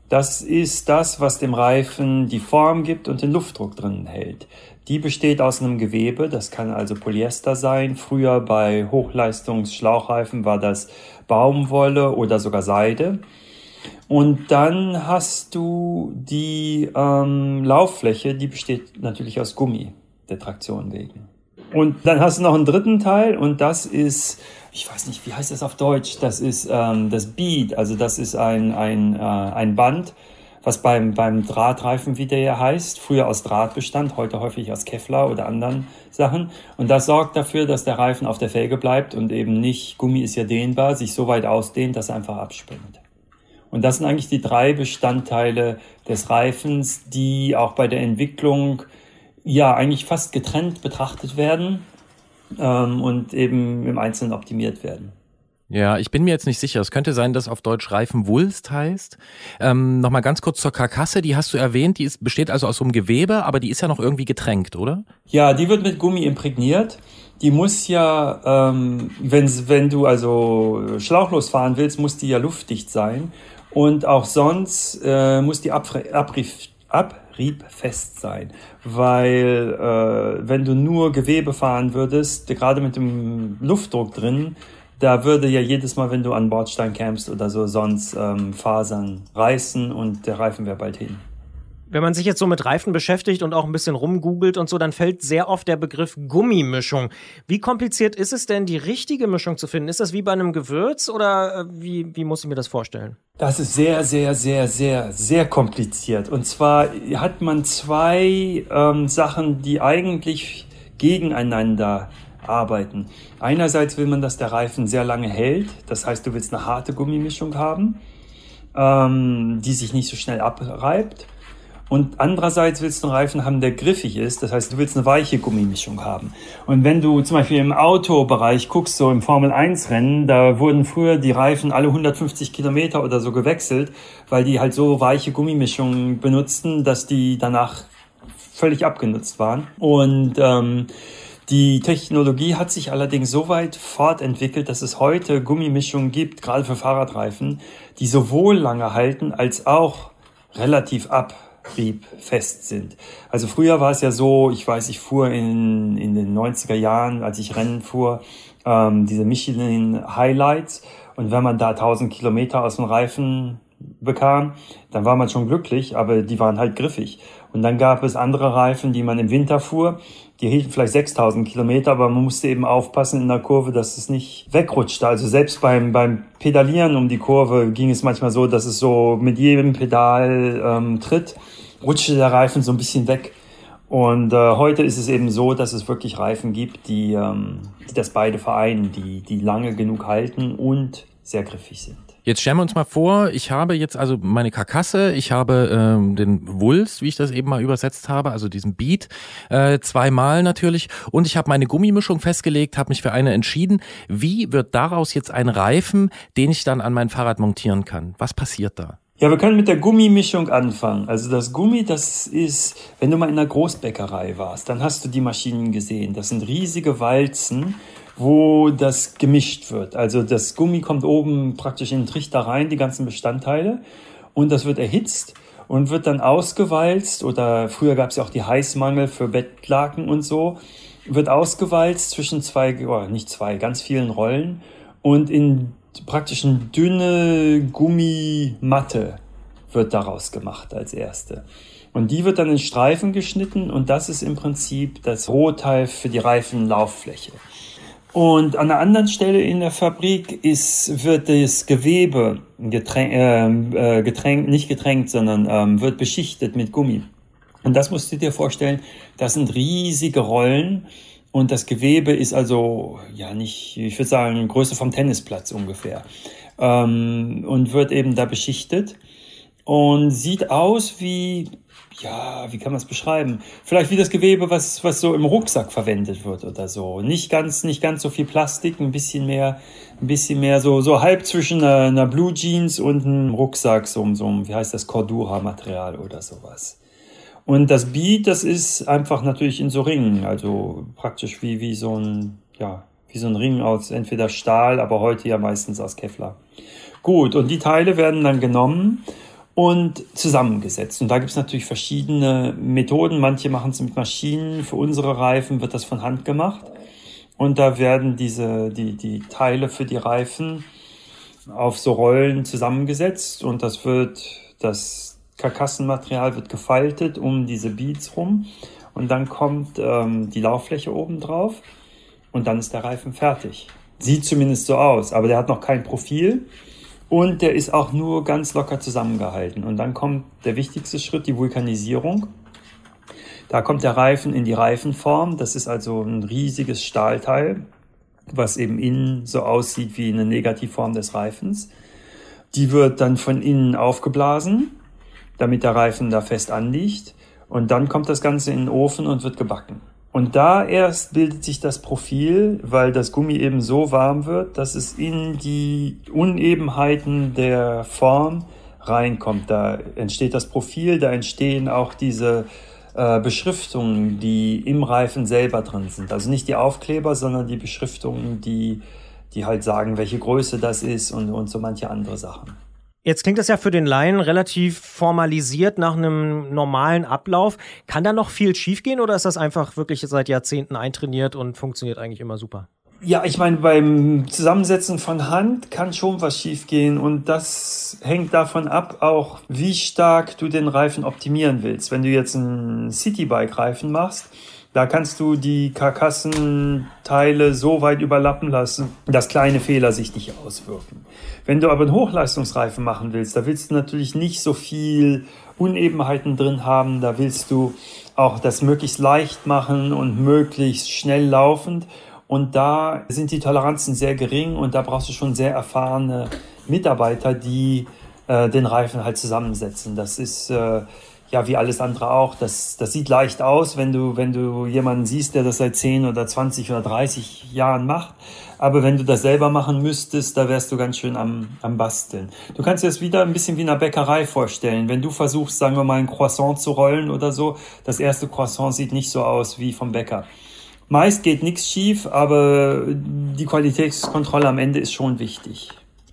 Das ist das, was dem Reifen die Form gibt und den Luftdruck drinnen hält. Die besteht aus einem Gewebe, das kann also Polyester sein. Früher bei Hochleistungsschlauchreifen war das Baumwolle oder sogar Seide. Und dann hast du die Lauffläche, die besteht natürlich aus Gummi, der Traktion wegen. Und dann hast du noch einen dritten Teil und das ist, ich weiß nicht, wie heißt das auf Deutsch? Das ist das Bead, also das ist ein Band, was beim Drahtreifen, wie der ja heißt, früher aus Draht bestand, heute häufig aus Kevlar oder anderen Sachen. Und das sorgt dafür, dass der Reifen auf der Felge bleibt und eben nicht, Gummi ist ja dehnbar, sich so weit ausdehnt, dass er einfach abspringt. Und das sind eigentlich die drei Bestandteile des Reifens, die auch bei der Entwicklung ja eigentlich fast getrennt betrachtet werden und eben im Einzelnen optimiert werden. Ja, ich bin mir jetzt nicht sicher. Es könnte sein, dass auf Deutsch Reifenwulst heißt. Nochmal ganz kurz zur Karkasse, die hast du erwähnt, die besteht also aus so einem Gewebe, aber die ist ja noch irgendwie getränkt, oder? Ja, die wird mit Gummi imprägniert. Die muss ja, wenn du also schlauchlos fahren willst, muss die ja luftdicht sein. Und auch sonst muss die abriebfest sein, weil wenn du nur Gewebe fahren würdest, gerade mit dem Luftdruck drin, da würde ja jedes Mal, wenn du an Bordstein campst oder so, sonst Fasern reißen und der Reifen wäre bald hin. Wenn man sich jetzt so mit Reifen beschäftigt und auch ein bisschen rumgoogelt und so, dann fällt sehr oft der Begriff Gummimischung. Wie kompliziert ist es denn, die richtige Mischung zu finden? Ist das wie bei einem Gewürz oder wie muss ich mir das vorstellen? Das ist sehr, sehr, sehr, sehr, sehr kompliziert. Und zwar hat man zwei Sachen, die eigentlich gegeneinander arbeiten. Einerseits will man, dass der Reifen sehr lange hält. Das heißt, du willst eine harte Gummimischung haben, die sich nicht so schnell abreibt. Und andererseits willst du einen Reifen haben, der griffig ist. Das heißt, du willst eine weiche Gummimischung haben. Und wenn du zum Beispiel im Autobereich guckst, so im Formel-1-Rennen, da wurden früher die Reifen alle 150 Kilometer oder so gewechselt, weil die halt so weiche Gummimischungen benutzten, dass die danach völlig abgenutzt waren. Und die Technologie hat sich allerdings so weit fortentwickelt, dass es heute Gummimischungen gibt, gerade für Fahrradreifen, die sowohl lange halten als auch relativ abriebfest sind. Also früher war es ja so, ich weiß, ich fuhr in den 90er Jahren, als ich Rennen fuhr, diese Michelin Highlights und wenn man da 1000 Kilometer aus dem Reifen bekam, dann war man schon glücklich, aber die waren halt griffig. Und dann gab es andere Reifen, die man im Winter fuhr, die hielten vielleicht 6000 Kilometer, aber man musste eben aufpassen in der Kurve, dass es nicht wegrutschte. Also selbst beim Pedalieren um die Kurve ging es manchmal so, dass es so mit jedem Pedal tritt, rutschte der Reifen so ein bisschen weg. Und heute ist es eben so, dass es wirklich Reifen gibt, die das beide vereinen, die lange genug halten und sehr griffig sind. Jetzt stellen wir uns mal vor, ich habe jetzt also meine Karkasse, ich habe den Wulst, wie ich das eben mal übersetzt habe, also diesen Beat, zweimal natürlich, und ich habe meine Gummimischung festgelegt, habe mich für eine entschieden. Wie wird daraus jetzt ein Reifen, den ich dann an mein Fahrrad montieren kann? Was passiert da? Ja, wir können mit der Gummimischung anfangen. Also das Gummi, das ist, wenn du mal in einer Großbäckerei warst, dann hast du die Maschinen gesehen. Das sind riesige Walzen, wo das gemischt wird. Also das Gummi kommt oben praktisch in den Trichter rein, die ganzen Bestandteile, und das wird erhitzt und wird dann ausgewalzt, oder früher gab es ja auch die Heißmangel für Bettlaken und so, wird ausgewalzt zwischen ganz vielen Rollen und in praktisch eine dünne Gummimatte wird daraus gemacht als erste. Und die wird dann in Streifen geschnitten, und das ist im Prinzip das Rohteil für die Reifenlauffläche. Und an einer anderen Stelle in der Fabrik wird das Gewebe wird beschichtet mit Gummi. Und das musst du dir vorstellen, das sind riesige Rollen, und das Gewebe ist also, ich würde sagen, Größe vom Tennisplatz ungefähr, und wird eben da beschichtet und sieht aus wie, wie kann man es beschreiben? Vielleicht wie das Gewebe, was so im Rucksack verwendet wird oder so. Nicht ganz so viel Plastik, ein bisschen mehr so halb zwischen einer Blue Jeans und einem Rucksack, so Cordura-Material oder sowas. Und das Bead, das ist einfach natürlich in so Ringen, also praktisch wie so ein Ring aus entweder Stahl, aber heute ja meistens aus Kevlar. Gut, und die Teile werden dann genommen und zusammengesetzt. Und da gibt es natürlich verschiedene Methoden. Manche machen es mit Maschinen. Für unsere Reifen wird das von Hand gemacht. Und da werden die Teile für die Reifen auf so Rollen zusammengesetzt, und das Karkassenmaterial wird gefaltet um diese Beads rum, und dann kommt die Lauffläche oben drauf, und dann ist der Reifen fertig. Sieht zumindest so aus, aber der hat noch kein Profil, und der ist auch nur ganz locker zusammengehalten. Und dann kommt der wichtigste Schritt, die Vulkanisierung. Da kommt der Reifen in die Reifenform. Das ist also ein riesiges Stahlteil, was eben innen so aussieht wie eine Negativform des Reifens. Die wird dann von innen aufgeblasen, damit der Reifen da fest anliegt. Und dann kommt das Ganze in den Ofen und wird gebacken. Und da erst bildet sich das Profil, weil das Gummi eben so warm wird, dass es in die Unebenheiten der Form reinkommt. Da entsteht das Profil, da entstehen auch diese Beschriftungen, die im Reifen selber drin sind. Also nicht die Aufkleber, sondern die Beschriftungen, die halt sagen, welche Größe das ist und so manche andere Sachen. Jetzt klingt das ja für den Laien relativ formalisiert nach einem normalen Ablauf. Kann da noch viel schiefgehen, oder ist das einfach wirklich seit Jahrzehnten eintrainiert und funktioniert eigentlich immer super? Ja, ich meine, beim Zusammensetzen von Hand kann schon was schiefgehen, und das hängt davon ab, auch wie stark du den Reifen optimieren willst. Wenn du jetzt einen Citybike-Reifen machst, da kannst du die Karkassenteile so weit überlappen lassen, dass kleine Fehler sich nicht auswirken. Wenn du aber einen Hochleistungsreifen machen willst, da willst du natürlich nicht so viel Unebenheiten drin haben. Da willst du auch das möglichst leicht machen und möglichst schnell laufend. Und da sind die Toleranzen sehr gering, und da brauchst du schon sehr erfahrene Mitarbeiter, die den Reifen halt zusammensetzen. Das ist wie alles andere auch. Das sieht leicht aus, wenn du jemanden siehst, der das seit 10 oder 20 oder 30 Jahren macht. Aber wenn du das selber machen müsstest, da wärst du ganz schön am Basteln. Du kannst dir das wieder ein bisschen wie in einer Bäckerei vorstellen. Wenn du versuchst, sagen wir mal, ein Croissant zu rollen oder so, das erste Croissant sieht nicht so aus wie vom Bäcker. Meist geht nichts schief, aber die Qualitätskontrolle am Ende ist schon wichtig.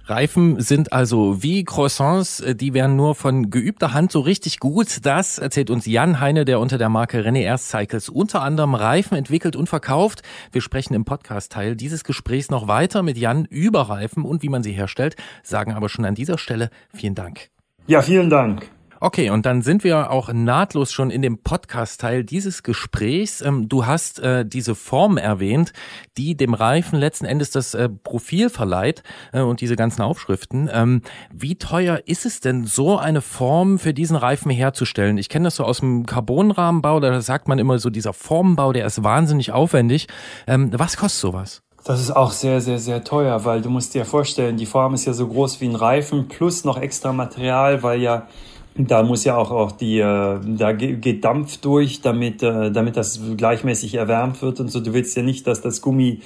Reifen sind also wie Croissants, die werden nur von geübter Hand so richtig gut. Das erzählt uns Jan Heine, der unter der Marke René Herse Cycles unter anderem Reifen entwickelt und verkauft. Wir sprechen im Podcast-Teil dieses Gesprächs noch weiter mit Jan über Reifen und wie man sie herstellt, sagen aber schon an dieser Stelle vielen Dank. Ja, vielen Dank. Okay, und dann sind wir auch nahtlos schon in dem Podcast-Teil dieses Gesprächs. Du hast diese Form erwähnt, die dem Reifen letzten Endes das Profil verleiht, und diese ganzen Aufschriften. Wie teuer ist es denn, so eine Form für diesen Reifen herzustellen? Ich kenne das so aus dem Carbonrahmenbau, da sagt man immer so, dieser Formenbau, der ist wahnsinnig aufwendig. Was kostet sowas? Das ist auch sehr, sehr, sehr teuer, weil du musst dir vorstellen, die Form ist ja so groß wie ein Reifen plus noch extra Material, weil ja, da muss ja auch die, da geht Dampf durch, damit das gleichmäßig erwärmt wird und so. Du willst ja nicht, dass das Gummi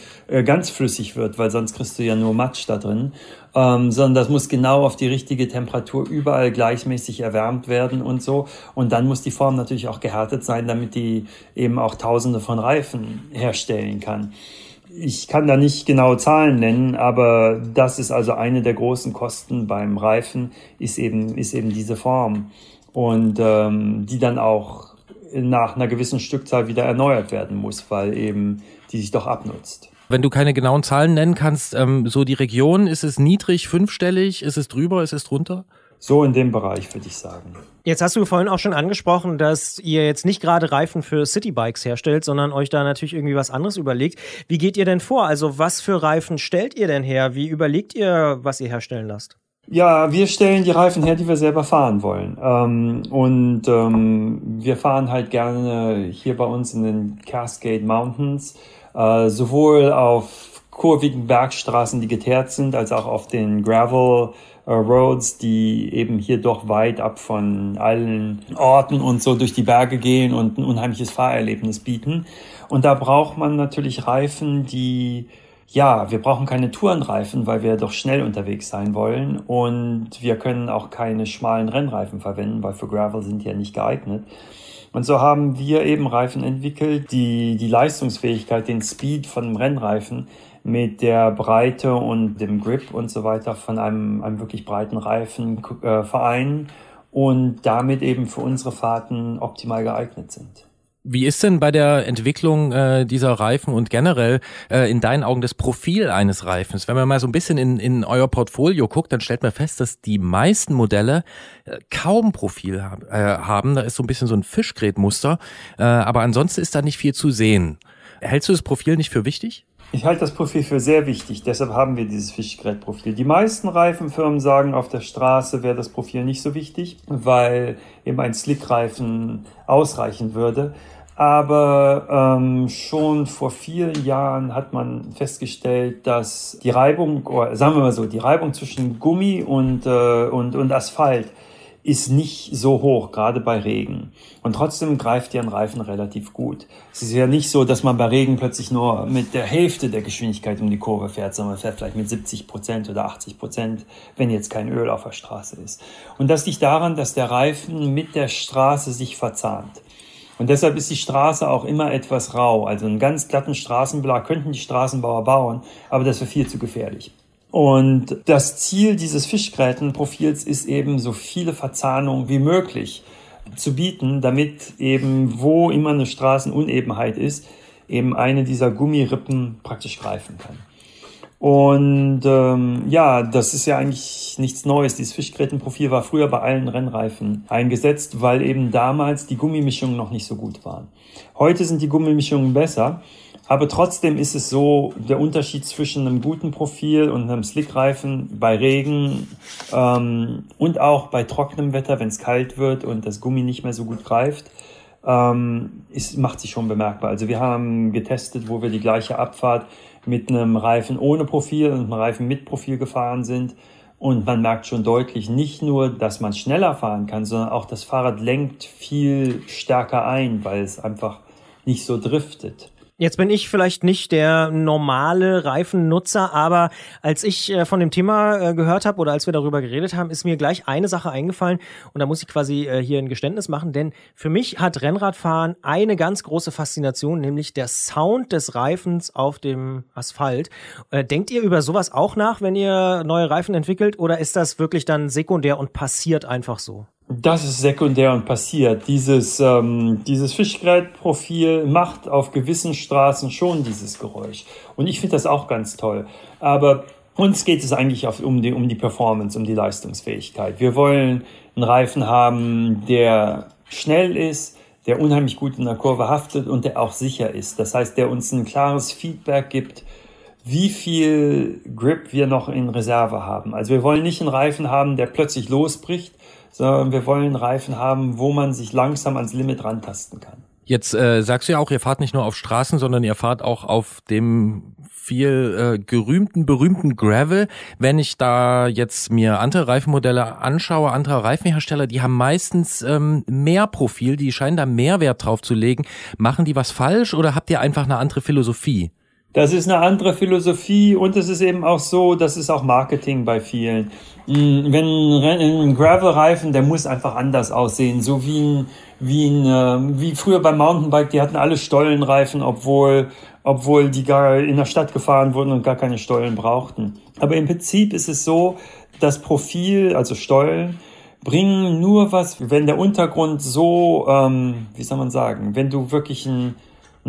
ganz flüssig wird, weil sonst kriegst du ja nur Matsch da drin. Sondern das muss genau auf die richtige Temperatur überall gleichmäßig erwärmt werden und so. Und dann muss die Form natürlich auch gehärtet sein, damit die eben auch Tausende von Reifen herstellen kann. Ich kann da nicht genau Zahlen nennen, aber das ist also eine der großen Kosten beim Reifen, ist eben diese Form. Und die dann auch nach einer gewissen Stückzahl wieder erneuert werden muss, weil eben die sich doch abnutzt. Wenn du keine genauen Zahlen nennen kannst, so die Region, ist es niedrig, fünfstellig, ist es drüber, ist es drunter? So in dem Bereich, würde ich sagen. Jetzt hast du vorhin auch schon angesprochen, dass ihr jetzt nicht gerade Reifen für Citybikes herstellt, sondern euch da natürlich irgendwie was anderes überlegt. Wie geht ihr denn vor? Also was für Reifen stellt ihr denn her? Wie überlegt ihr, was ihr herstellen lasst? Ja, wir stellen die Reifen her, die wir selber fahren wollen. Wir fahren halt gerne hier bei uns in den Cascade Mountains, sowohl auf kurvigen Bergstraßen, die geteert sind, als auch auf den Gravel Roads, die eben hier doch weit ab von allen Orten und so durch die Berge gehen und ein unheimliches Fahrerlebnis bieten. Und da braucht man natürlich Reifen, die, ja, wir brauchen keine Tourenreifen, weil wir doch schnell unterwegs sein wollen. Und wir können auch keine schmalen Rennreifen verwenden, weil für Gravel sind die ja nicht geeignet. Und so haben wir eben Reifen entwickelt, die die Leistungsfähigkeit, den Speed von einem Rennreifen mit der Breite und dem Grip und so weiter von einem wirklich breiten Reifen vereinen und damit eben für unsere Fahrten optimal geeignet sind. Wie ist denn bei der Entwicklung dieser Reifen und generell in deinen Augen das Profil eines Reifens? Wenn man mal so ein bisschen in euer Portfolio guckt, dann stellt man fest, dass die meisten Modelle kaum Profil haben. Da ist so ein bisschen so ein Fischgrätmuster, aber ansonsten ist da nicht viel zu sehen. Hältst du das Profil nicht für wichtig? Ich halte das Profil für sehr wichtig, deshalb haben wir dieses Fischgrätprofil. Die meisten Reifenfirmen sagen, auf der Straße wäre das Profil nicht so wichtig, weil eben ein Slickreifen ausreichen würde. Aber schon vor vielen Jahren hat man festgestellt, dass die Reibung, oder sagen wir mal so, die Reibung zwischen Gummi und Asphalt ist nicht so hoch, gerade bei Regen. Und trotzdem greift ja ein Reifen relativ gut. Es ist ja nicht so, dass man bei Regen plötzlich nur mit der Hälfte der Geschwindigkeit um die Kurve fährt, sondern man fährt vielleicht mit 70% oder 80%, wenn jetzt kein Öl auf der Straße ist. Und das liegt daran, dass der Reifen mit der Straße sich verzahnt. Und deshalb ist die Straße auch immer etwas rau. Also einen ganz glatten Straßenbelag könnten die Straßenbauer bauen, aber das wäre viel zu gefährlich. Und das Ziel dieses Fischgrätenprofils ist eben, so viele Verzahnungen wie möglich zu bieten, damit eben, wo immer eine Straßenunebenheit ist, eben eine dieser Gummirippen praktisch greifen kann. Und das ist ja eigentlich nichts Neues. Dieses Fischgrätenprofil war früher bei allen Rennreifen eingesetzt, weil eben damals die Gummimischungen noch nicht so gut waren. Heute sind die Gummimischungen besser. Aber trotzdem ist es so, der Unterschied zwischen einem guten Profil und einem Slickreifen bei Regen und auch bei trockenem Wetter, wenn es kalt wird und das Gummi nicht mehr so gut greift, macht sich schon bemerkbar. Also wir haben getestet, wo wir die gleiche Abfahrt mit einem Reifen ohne Profil und einem Reifen mit Profil gefahren sind. Und man merkt schon deutlich, nicht nur, dass man schneller fahren kann, sondern auch das Fahrrad lenkt viel stärker ein, weil es einfach nicht so driftet. Jetzt bin ich vielleicht nicht der normale Reifennutzer, aber als ich von dem Thema gehört habe oder als wir darüber geredet haben, ist mir gleich eine Sache eingefallen und da muss ich quasi hier ein Geständnis machen, denn für mich hat Rennradfahren eine ganz große Faszination, nämlich der Sound des Reifens auf dem Asphalt. Denkt ihr über sowas auch nach, wenn ihr neue Reifen entwickelt oder ist das wirklich dann sekundär und passiert einfach so? Das ist sekundär und passiert. Dieses Fischgrätprofil macht auf gewissen Straßen schon dieses Geräusch. Und ich finde das auch ganz toll. Aber uns geht es eigentlich um die Performance, um die Leistungsfähigkeit. Wir wollen einen Reifen haben, der schnell ist, der unheimlich gut in der Kurve haftet und der auch sicher ist. Das heißt, der uns ein klares Feedback gibt, wie viel Grip wir noch in Reserve haben. Also wir wollen nicht einen Reifen haben, der plötzlich losbricht, sondern wir wollen Reifen haben, wo man sich langsam ans Limit rantasten kann. Jetzt sagst du ja auch, ihr fahrt nicht nur auf Straßen, sondern ihr fahrt auch auf dem viel berühmten Gravel. Wenn ich da jetzt mir andere Reifenmodelle anschaue, andere Reifenhersteller, die haben meistens mehr Profil, die scheinen da mehr Wert drauf zu legen. Machen die was falsch oder habt ihr einfach eine andere Philosophie? Das ist eine andere Philosophie und es ist eben auch so, das ist auch Marketing bei vielen. Wenn ein Gravel-Reifen, der muss einfach anders aussehen, so wie früher beim Mountainbike, die hatten alle Stollenreifen, obwohl die gar in der Stadt gefahren wurden und gar keine Stollen brauchten. Aber im Prinzip ist es so, das Profil, also Stollen, bringen nur was, wenn der Untergrund so, wie soll man sagen, wenn du wirklich einen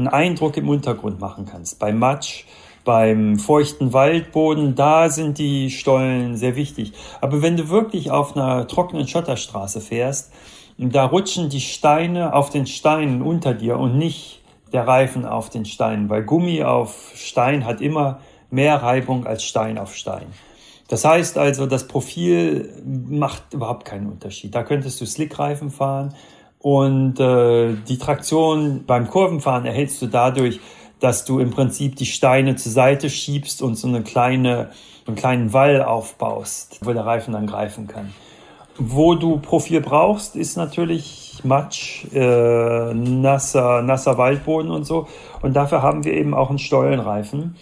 Eindruck im Untergrund machen kannst. Bei Matsch, beim feuchten Waldboden, da sind die Stollen sehr wichtig. Aber wenn du wirklich auf einer trockenen Schotterstraße fährst, da rutschen die Steine auf den Steinen unter dir und nicht der Reifen auf den Steinen, weil Gummi auf Stein hat immer mehr Reibung als Stein auf Stein. Das heißt also, das Profil macht überhaupt keinen Unterschied. Da könntest du Slick-Reifen fahren und die Traktion beim Kurvenfahren erhältst du dadurch, dass du im Prinzip die Steine zur Seite schiebst und so einen kleinen Wall aufbaust, wo der Reifen dann greifen kann. Wo du Profil brauchst, ist natürlich Matsch, nasser Waldboden und so. Und dafür haben wir eben auch einen Stollenreifen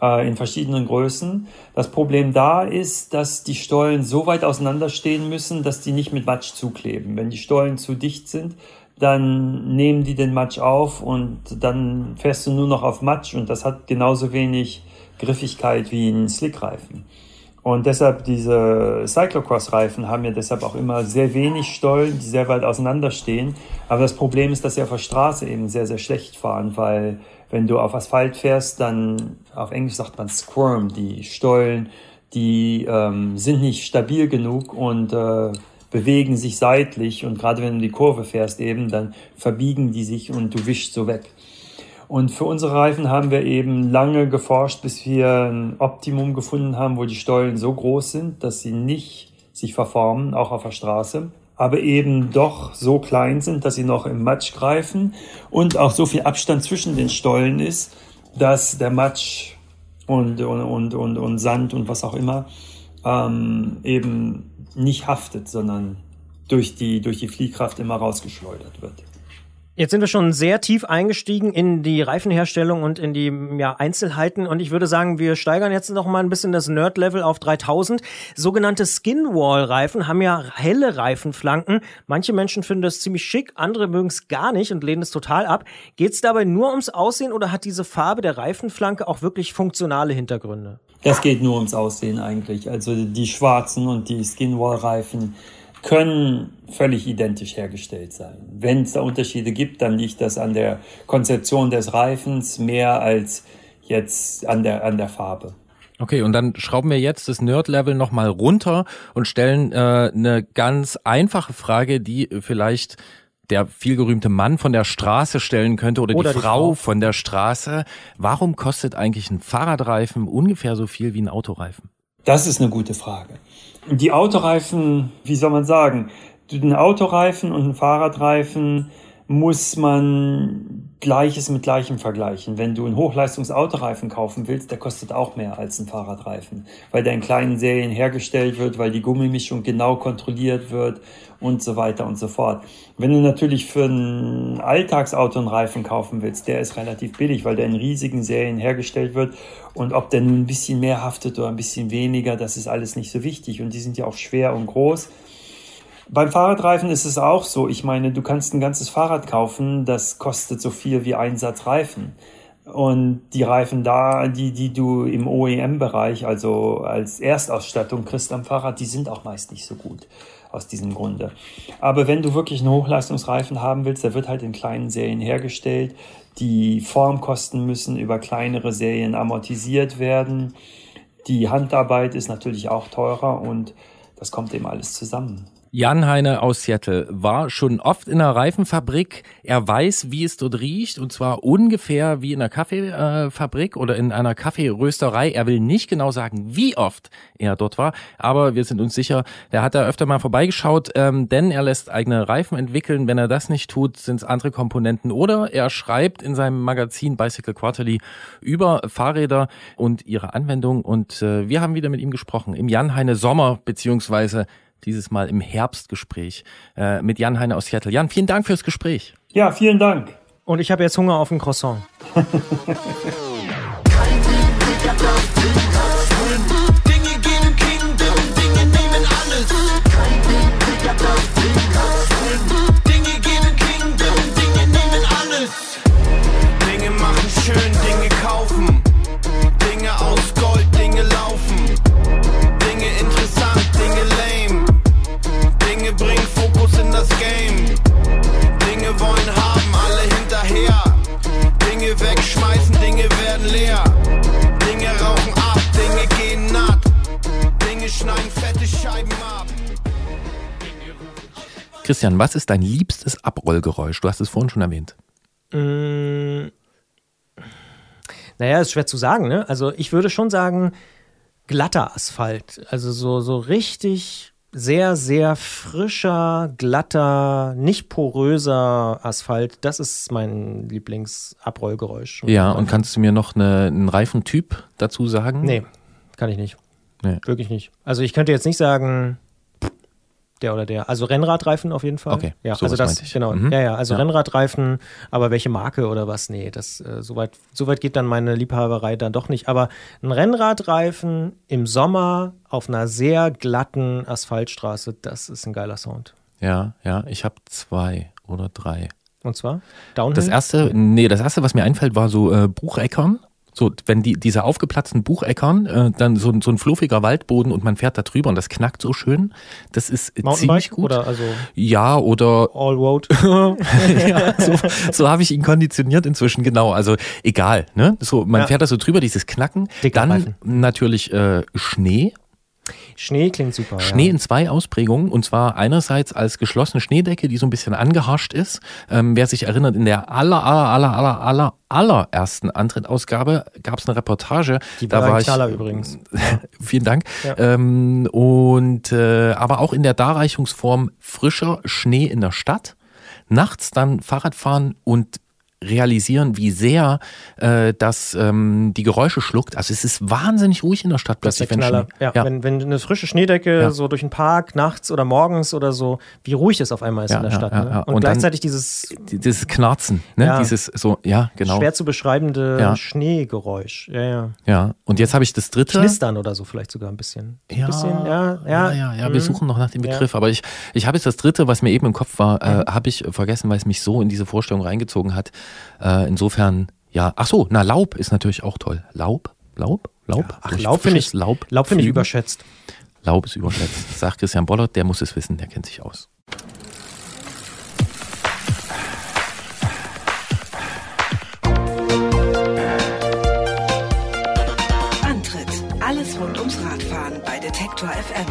in verschiedenen Größen. Das Problem da ist, dass die Stollen so weit auseinanderstehen müssen, dass die nicht mit Matsch zukleben. Wenn die Stollen zu dicht sind, dann nehmen die den Matsch auf und dann fährst du nur noch auf Matsch und das hat genauso wenig Griffigkeit wie ein Slickreifen. Und deshalb diese Cyclocross-Reifen haben ja deshalb auch immer sehr wenig Stollen, die sehr weit auseinanderstehen. Aber das Problem ist, dass sie auf der Straße eben sehr, sehr schlecht fahren, weil wenn du auf Asphalt fährst, dann, auf Englisch sagt man squirm, die Stollen, die sind nicht stabil genug und bewegen sich seitlich und gerade wenn du die Kurve fährst eben, dann verbiegen die sich und du wischst so weg. Und für unsere Reifen haben wir eben lange geforscht, bis wir ein Optimum gefunden haben, wo die Stollen so groß sind, dass sie nicht sich verformen, auch auf der Straße, aber eben doch so klein sind, dass sie noch im Matsch greifen und auch so viel Abstand zwischen den Stollen ist, dass der Matsch und Sand und was auch immer eben nicht haftet, sondern durch die Fliehkraft immer rausgeschleudert wird. Jetzt sind wir schon sehr tief eingestiegen in die Reifenherstellung und in die Einzelheiten und ich würde sagen, wir steigern jetzt noch mal ein bisschen das Nerd-Level auf 3000. Sogenannte Skinwall-Reifen haben ja helle Reifenflanken. Manche Menschen finden das ziemlich schick, andere mögen es gar nicht und lehnen es total ab. Geht es dabei nur ums Aussehen oder hat diese Farbe der Reifenflanke auch wirklich funktionale Hintergründe? Das geht nur ums Aussehen eigentlich. Also die schwarzen und die Skinwall-Reifen können völlig identisch hergestellt sein. Wenn es da Unterschiede gibt, dann liegt das an der Konzeption des Reifens mehr als jetzt an der Farbe. Okay, und dann schrauben wir jetzt das Nerd-Level nochmal runter und stellen eine ganz einfache Frage, die vielleicht der vielgerühmte Mann von der Straße stellen könnte oder die Frau von der Straße. Warum kostet eigentlich ein Fahrradreifen ungefähr so viel wie ein Autoreifen? Das ist eine gute Frage. Die Autoreifen, wie soll man sagen, den Autoreifen und den Fahrradreifen muss man Gleiches mit Gleichem vergleichen. Wenn du einen Hochleistungsautoreifen kaufen willst, der kostet auch mehr als ein Fahrradreifen, weil der in kleinen Serien hergestellt wird, weil die Gummimischung genau kontrolliert wird und so weiter und so fort. Wenn du natürlich für ein Alltagsauto einen Reifen kaufen willst, der ist relativ billig, weil der in riesigen Serien hergestellt wird und ob der nun ein bisschen mehr haftet oder ein bisschen weniger, das ist alles nicht so wichtig und die sind ja auch schwer und groß. Beim Fahrradreifen ist es auch so. Ich meine, du kannst ein ganzes Fahrrad kaufen, das kostet so viel wie ein Satz Reifen. Und die Reifen da, die du im OEM-Bereich, also als Erstausstattung kriegst am Fahrrad, die sind auch meist nicht so gut aus diesem Grunde. Aber wenn du wirklich einen Hochleistungsreifen haben willst, der wird halt in kleinen Serien hergestellt. Die Formkosten müssen über kleinere Serien amortisiert werden. Die Handarbeit ist natürlich auch teurer und das kommt eben alles zusammen. Jan Heine aus Seattle war schon oft in einer Reifenfabrik. Er weiß, wie es dort riecht, und zwar ungefähr wie in einer Kaffeefabrik oder in einer Kaffeerösterei. Er will nicht genau sagen, wie oft er dort war, aber wir sind uns sicher, der hat da öfter mal vorbeigeschaut, denn er lässt eigene Reifen entwickeln. Wenn er das nicht tut, sind es andere Komponenten. Oder er schreibt in seinem Magazin Bicycle Quarterly über Fahrräder und ihre Anwendung. Und wir haben wieder mit ihm gesprochen im Jan Heine Sommer, beziehungsweise dieses Mal im Herbstgespräch mit Jan Heine aus Seattle. Jan, vielen Dank fürs Gespräch. Ja, vielen Dank. Und ich habe jetzt Hunger auf ein Croissant. Christian, was ist dein liebstes Abrollgeräusch? Du hast es vorhin schon erwähnt. Naja, ist schwer zu sagen, ne? Also ich würde schon sagen, glatter Asphalt. Also so richtig sehr, sehr frischer, glatter, nicht poröser Asphalt. Das ist mein Lieblingsabrollgeräusch. Ja, und kannst du mir noch einen Reifentyp dazu sagen? Nee, kann ich nicht. Nee. Wirklich nicht. Also ich könnte jetzt nicht sagen... der oder der. Also Rennradreifen auf jeden Fall. Okay, ja, also das, genau. Mhm. Ja, also ja. Rennradreifen, aber welche Marke oder was? Nee, das so weit geht dann meine Liebhaberei dann doch nicht. Aber ein Rennradreifen im Sommer auf einer sehr glatten Asphaltstraße, das ist ein geiler Sound. Ja, ich habe 2 oder 3. Und zwar? Downhill? Das erste, was mir einfällt, war so Bucheckern. So, wenn diese aufgeplatzten Bucheckern, dann so ein fluffiger Waldboden und man fährt da drüber und das knackt so schön. Das ist ziemlich gut. Oder also ja, oder All Road. Ja, so habe ich ihn konditioniert inzwischen, genau. Also egal, ne? So, man fährt da so drüber, dieses Knacken. Dicker dann Reifen. Natürlich Schnee. Schnee klingt super. Schnee in 2 Ausprägungen, und zwar einerseits als geschlossene Schneedecke, die so ein bisschen angeharscht ist. Wer sich erinnert, in der allerersten Antrittausgabe gab es eine Reportage. Die war ein Knaller übrigens. Vielen Dank. Ja. Aber auch in der Darreichungsform frischer Schnee in der Stadt. Nachts dann Fahrradfahren und realisieren, wie sehr das die Geräusche schluckt. Also es ist wahnsinnig ruhig in der Stadt plötzlich. Das ist der Knaller. Ja. Wenn eine frische Schneedecke so durch den Park nachts oder morgens oder so, wie ruhig es auf einmal ist in der Stadt. Ja, ne? Ja. Und gleichzeitig dieses Knarzen, ne? Ja. Dieses so, ja, genau. Schwer zu beschreibende Schneegeräusch. Ja. Und jetzt habe ich das dritte. Knistern oder so vielleicht sogar ein bisschen. Ja. Wir suchen noch nach dem Begriff. Ja. Aber ich habe jetzt das dritte, was mir eben im Kopf war, habe ich vergessen, weil es mich so in diese Vorstellung reingezogen hat. Insofern, ja. Ach so, Laub ist natürlich auch toll. Laub? Ja, ach, Laub finde ich überschätzt. Laub ist überschätzt. Sagt Christian Bollert, der muss es wissen, der kennt sich aus. Antritt. Alles rund ums Radfahren bei Detektor FM.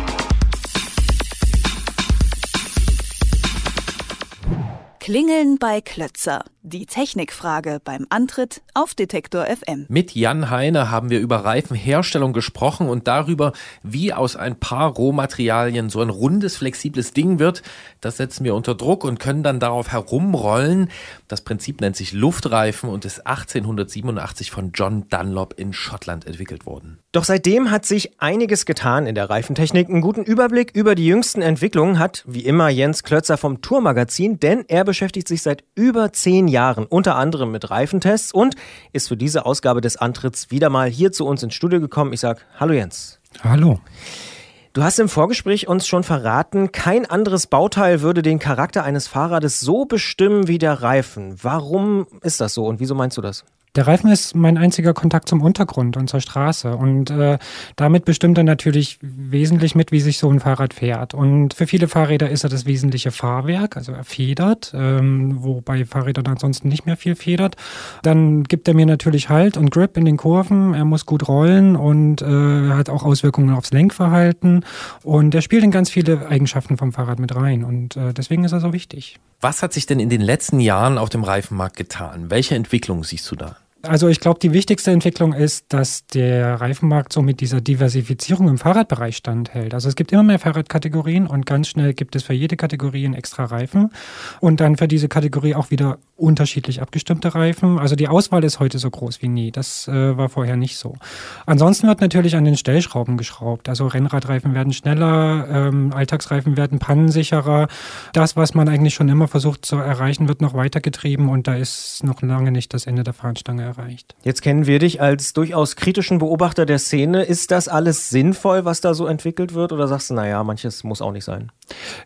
Klingeln bei Klötzer. Die Technikfrage beim Antritt auf Detektor FM. Mit Jan Heine haben wir über Reifenherstellung gesprochen und darüber, wie aus ein paar Rohmaterialien so ein rundes, flexibles Ding wird. Das setzen wir unter Druck und können dann darauf herumrollen. Das Prinzip nennt sich Luftreifen und ist 1887 von John Dunlop in Schottland entwickelt worden. Doch seitdem hat sich einiges getan in der Reifentechnik. Einen guten Überblick über die jüngsten Entwicklungen hat, wie immer, Jens Klötzer vom Tourmagazin, denn er beschäftigt sich seit über 10 Jahren unter anderem mit Reifentests und ist für diese Ausgabe des Antritts wieder mal hier zu uns ins Studio gekommen. Ich sage hallo Jens. Hallo. Du hast im Vorgespräch uns schon verraten, kein anderes Bauteil würde den Charakter eines Fahrrades so bestimmen wie der Reifen. Warum ist das so und wieso meinst du das? Der Reifen ist mein einziger Kontakt zum Untergrund und zur Straße und damit bestimmt er natürlich wesentlich mit, wie sich so ein Fahrrad fährt. Und für viele Fahrräder ist er das wesentliche Fahrwerk, also er federt, wobei Fahrrädern ansonsten nicht mehr viel federt. Dann gibt er mir natürlich Halt und Grip in den Kurven, er muss gut rollen und hat auch Auswirkungen aufs Lenkverhalten und er spielt in ganz viele Eigenschaften vom Fahrrad mit rein und deswegen ist er so wichtig. Was hat sich denn in den letzten Jahren auf dem Reifenmarkt getan? Welche Entwicklung siehst du da? Also ich glaube, die wichtigste Entwicklung ist, dass der Reifenmarkt so mit dieser Diversifizierung im Fahrradbereich standhält. Also es gibt immer mehr Fahrradkategorien und ganz schnell gibt es für jede Kategorie einen extra Reifen und dann für diese Kategorie auch wieder unterschiedlich abgestimmte Reifen. Also die Auswahl ist heute so groß wie nie. Das war vorher nicht so. Ansonsten wird natürlich an den Stellschrauben geschraubt. Also Rennradreifen werden schneller, Alltagsreifen werden pannensicherer. Das, was man eigentlich schon immer versucht zu erreichen, wird noch weitergetrieben und da ist noch lange nicht das Ende der Fahnenstange erreicht. Jetzt kennen wir dich als durchaus kritischen Beobachter der Szene. Ist das alles sinnvoll, was da so entwickelt wird? Oder sagst du, naja, manches muss auch nicht sein?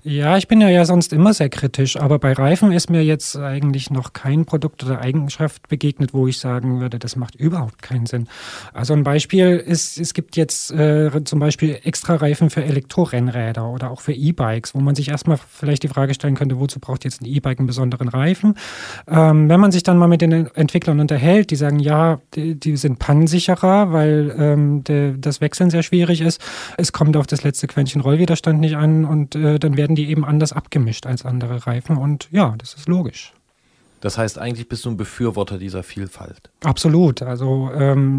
Ja, ich bin ja sonst immer sehr kritisch. Aber bei Reifen ist mir jetzt eigentlich noch kein Produkt oder Eigenschaft begegnet, wo ich sagen würde, das macht überhaupt keinen Sinn. Also ein Beispiel ist, es gibt jetzt zum Beispiel extra Reifen für Elektrorennräder oder auch für E-Bikes, wo man sich erstmal vielleicht die Frage stellen könnte, wozu braucht jetzt ein E-Bike einen besonderen Reifen? Wenn man sich dann mal mit den Entwicklern unterhält, die sagen, ja, die sind pannensicherer, weil das Wechseln sehr schwierig ist. Es kommt auf das letzte Quäntchen Rollwiderstand nicht an und dann werden die eben anders abgemischt als andere Reifen und ja, das ist logisch. Das heißt, eigentlich bist du ein Befürworter dieser Vielfalt. Absolut. Also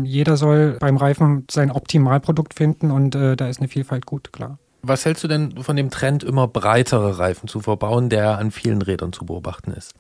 jeder soll beim Reifen sein Optimalprodukt finden und da ist eine Vielfalt gut, klar. Was hältst du denn von dem Trend, immer breitere Reifen zu verbauen, der an vielen Rädern zu beobachten ist?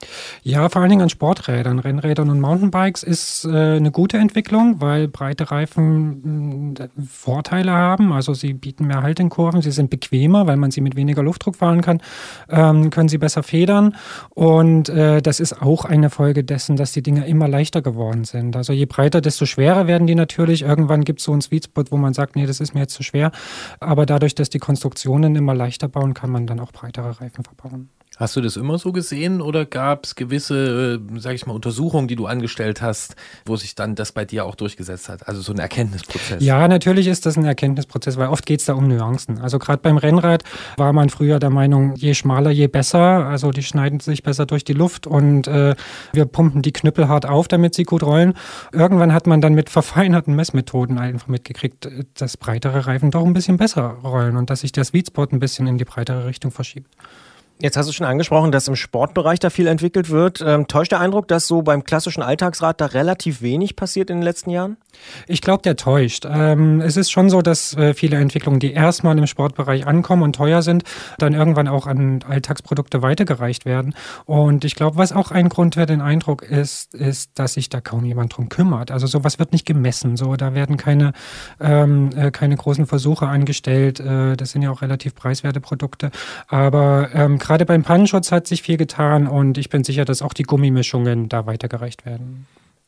Ja, vor allen Dingen an Sporträdern, Rennrädern und Mountainbikes ist eine gute Entwicklung, weil breite Reifen Vorteile haben. Also sie bieten mehr Halt in Kurven, sie sind bequemer, weil man sie mit weniger Luftdruck fahren kann, können sie besser federn. Und das ist auch eine Folge dessen, dass die Dinger immer leichter geworden sind. Also je breiter, desto schwerer werden die natürlich. Irgendwann gibt es so einen Sweet Spot, wo man sagt, nee, das ist mir jetzt zu schwer. Aber dadurch, dass die Konstruktionen immer leichter bauen, kann man dann auch breitere Reifen verbauen. Hast du das immer so gesehen oder gab es gewisse, sag ich mal, Untersuchungen, die du angestellt hast, wo sich dann das bei dir auch durchgesetzt hat? Also so ein Erkenntnisprozess. Ja, natürlich ist das ein Erkenntnisprozess, weil oft geht es da um Nuancen. Also gerade beim Rennrad war man früher der Meinung, je schmaler, je besser. Also die schneiden sich besser durch die Luft und wir pumpen die Knüppel hart auf, damit sie gut rollen. Irgendwann hat man dann mit verfeinerten Messmethoden einfach mitgekriegt, dass breitere Reifen doch ein bisschen besser rollen und dass sich der Sweet Spot ein bisschen in die breitere Richtung verschiebt. Jetzt hast du schon angesprochen, dass im Sportbereich da viel entwickelt wird. Täuscht der Eindruck, dass so beim klassischen Alltagsrad da relativ wenig passiert in den letzten Jahren? Ich glaube, der täuscht. Es ist schon so, dass viele Entwicklungen, die erstmal im Sportbereich ankommen und teuer sind, dann irgendwann auch an Alltagsprodukte weitergereicht werden. Und ich glaube, was auch ein Grund für den Eindruck ist, dass sich da kaum jemand drum kümmert. Also sowas wird nicht gemessen. So, da werden keine großen Versuche angestellt. Das sind ja auch relativ preiswerte Produkte. Aber gerade beim Pannenschutz hat sich viel getan und ich bin sicher, dass auch die Gummimischungen da weitergereicht werden.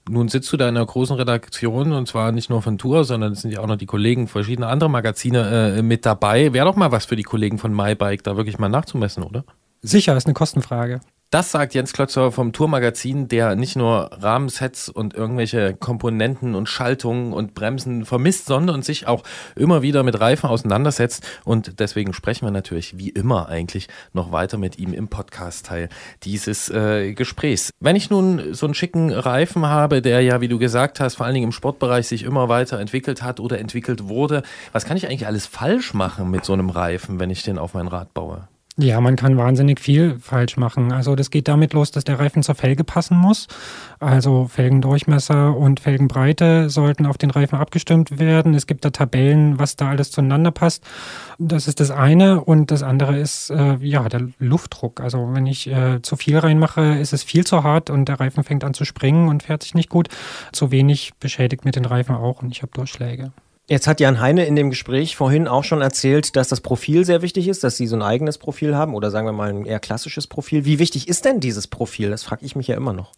Nun sitzt du da in einer großen Redaktion und zwar nicht nur von Tour, sondern es sind ja auch noch die Kollegen verschiedener anderer Magazine mit dabei. Wäre doch mal was für die Kollegen von MyBike, da wirklich mal nachzumessen, oder? Sicher, ist eine Kostenfrage. Das sagt Jens Klötzer vom Tourmagazin, der nicht nur Rahmensets und irgendwelche Komponenten und Schaltungen und Bremsen vermisst, sondern sich auch immer wieder mit Reifen auseinandersetzt. Und deswegen sprechen wir natürlich wie immer eigentlich noch weiter mit ihm im Podcast-Teil dieses Gesprächs. Wenn ich nun so einen schicken Reifen habe, der ja, wie du gesagt hast, vor allen Dingen im Sportbereich sich immer weiter entwickelt hat oder entwickelt wurde, was kann ich eigentlich alles falsch machen mit so einem Reifen, wenn ich den auf mein Rad baue? Ja, man kann wahnsinnig viel falsch machen. Also das geht damit los, dass der Reifen zur Felge passen muss. Also Felgendurchmesser und Felgenbreite sollten auf den Reifen abgestimmt werden. Es gibt da Tabellen, was da alles zueinander passt. Das ist das eine. Und das andere ist der Luftdruck. Also wenn ich zu viel reinmache, ist es viel zu hart und der Reifen fängt an zu springen und fährt sich nicht gut. Zu wenig beschädigt mir den Reifen auch und ich habe Durchschläge. Jetzt hat Jan Heine in dem Gespräch vorhin auch schon erzählt, dass das Profil sehr wichtig ist, dass Sie so ein eigenes Profil haben oder sagen wir mal ein eher klassisches Profil. Wie wichtig ist denn dieses Profil? Das frage ich mich ja immer noch.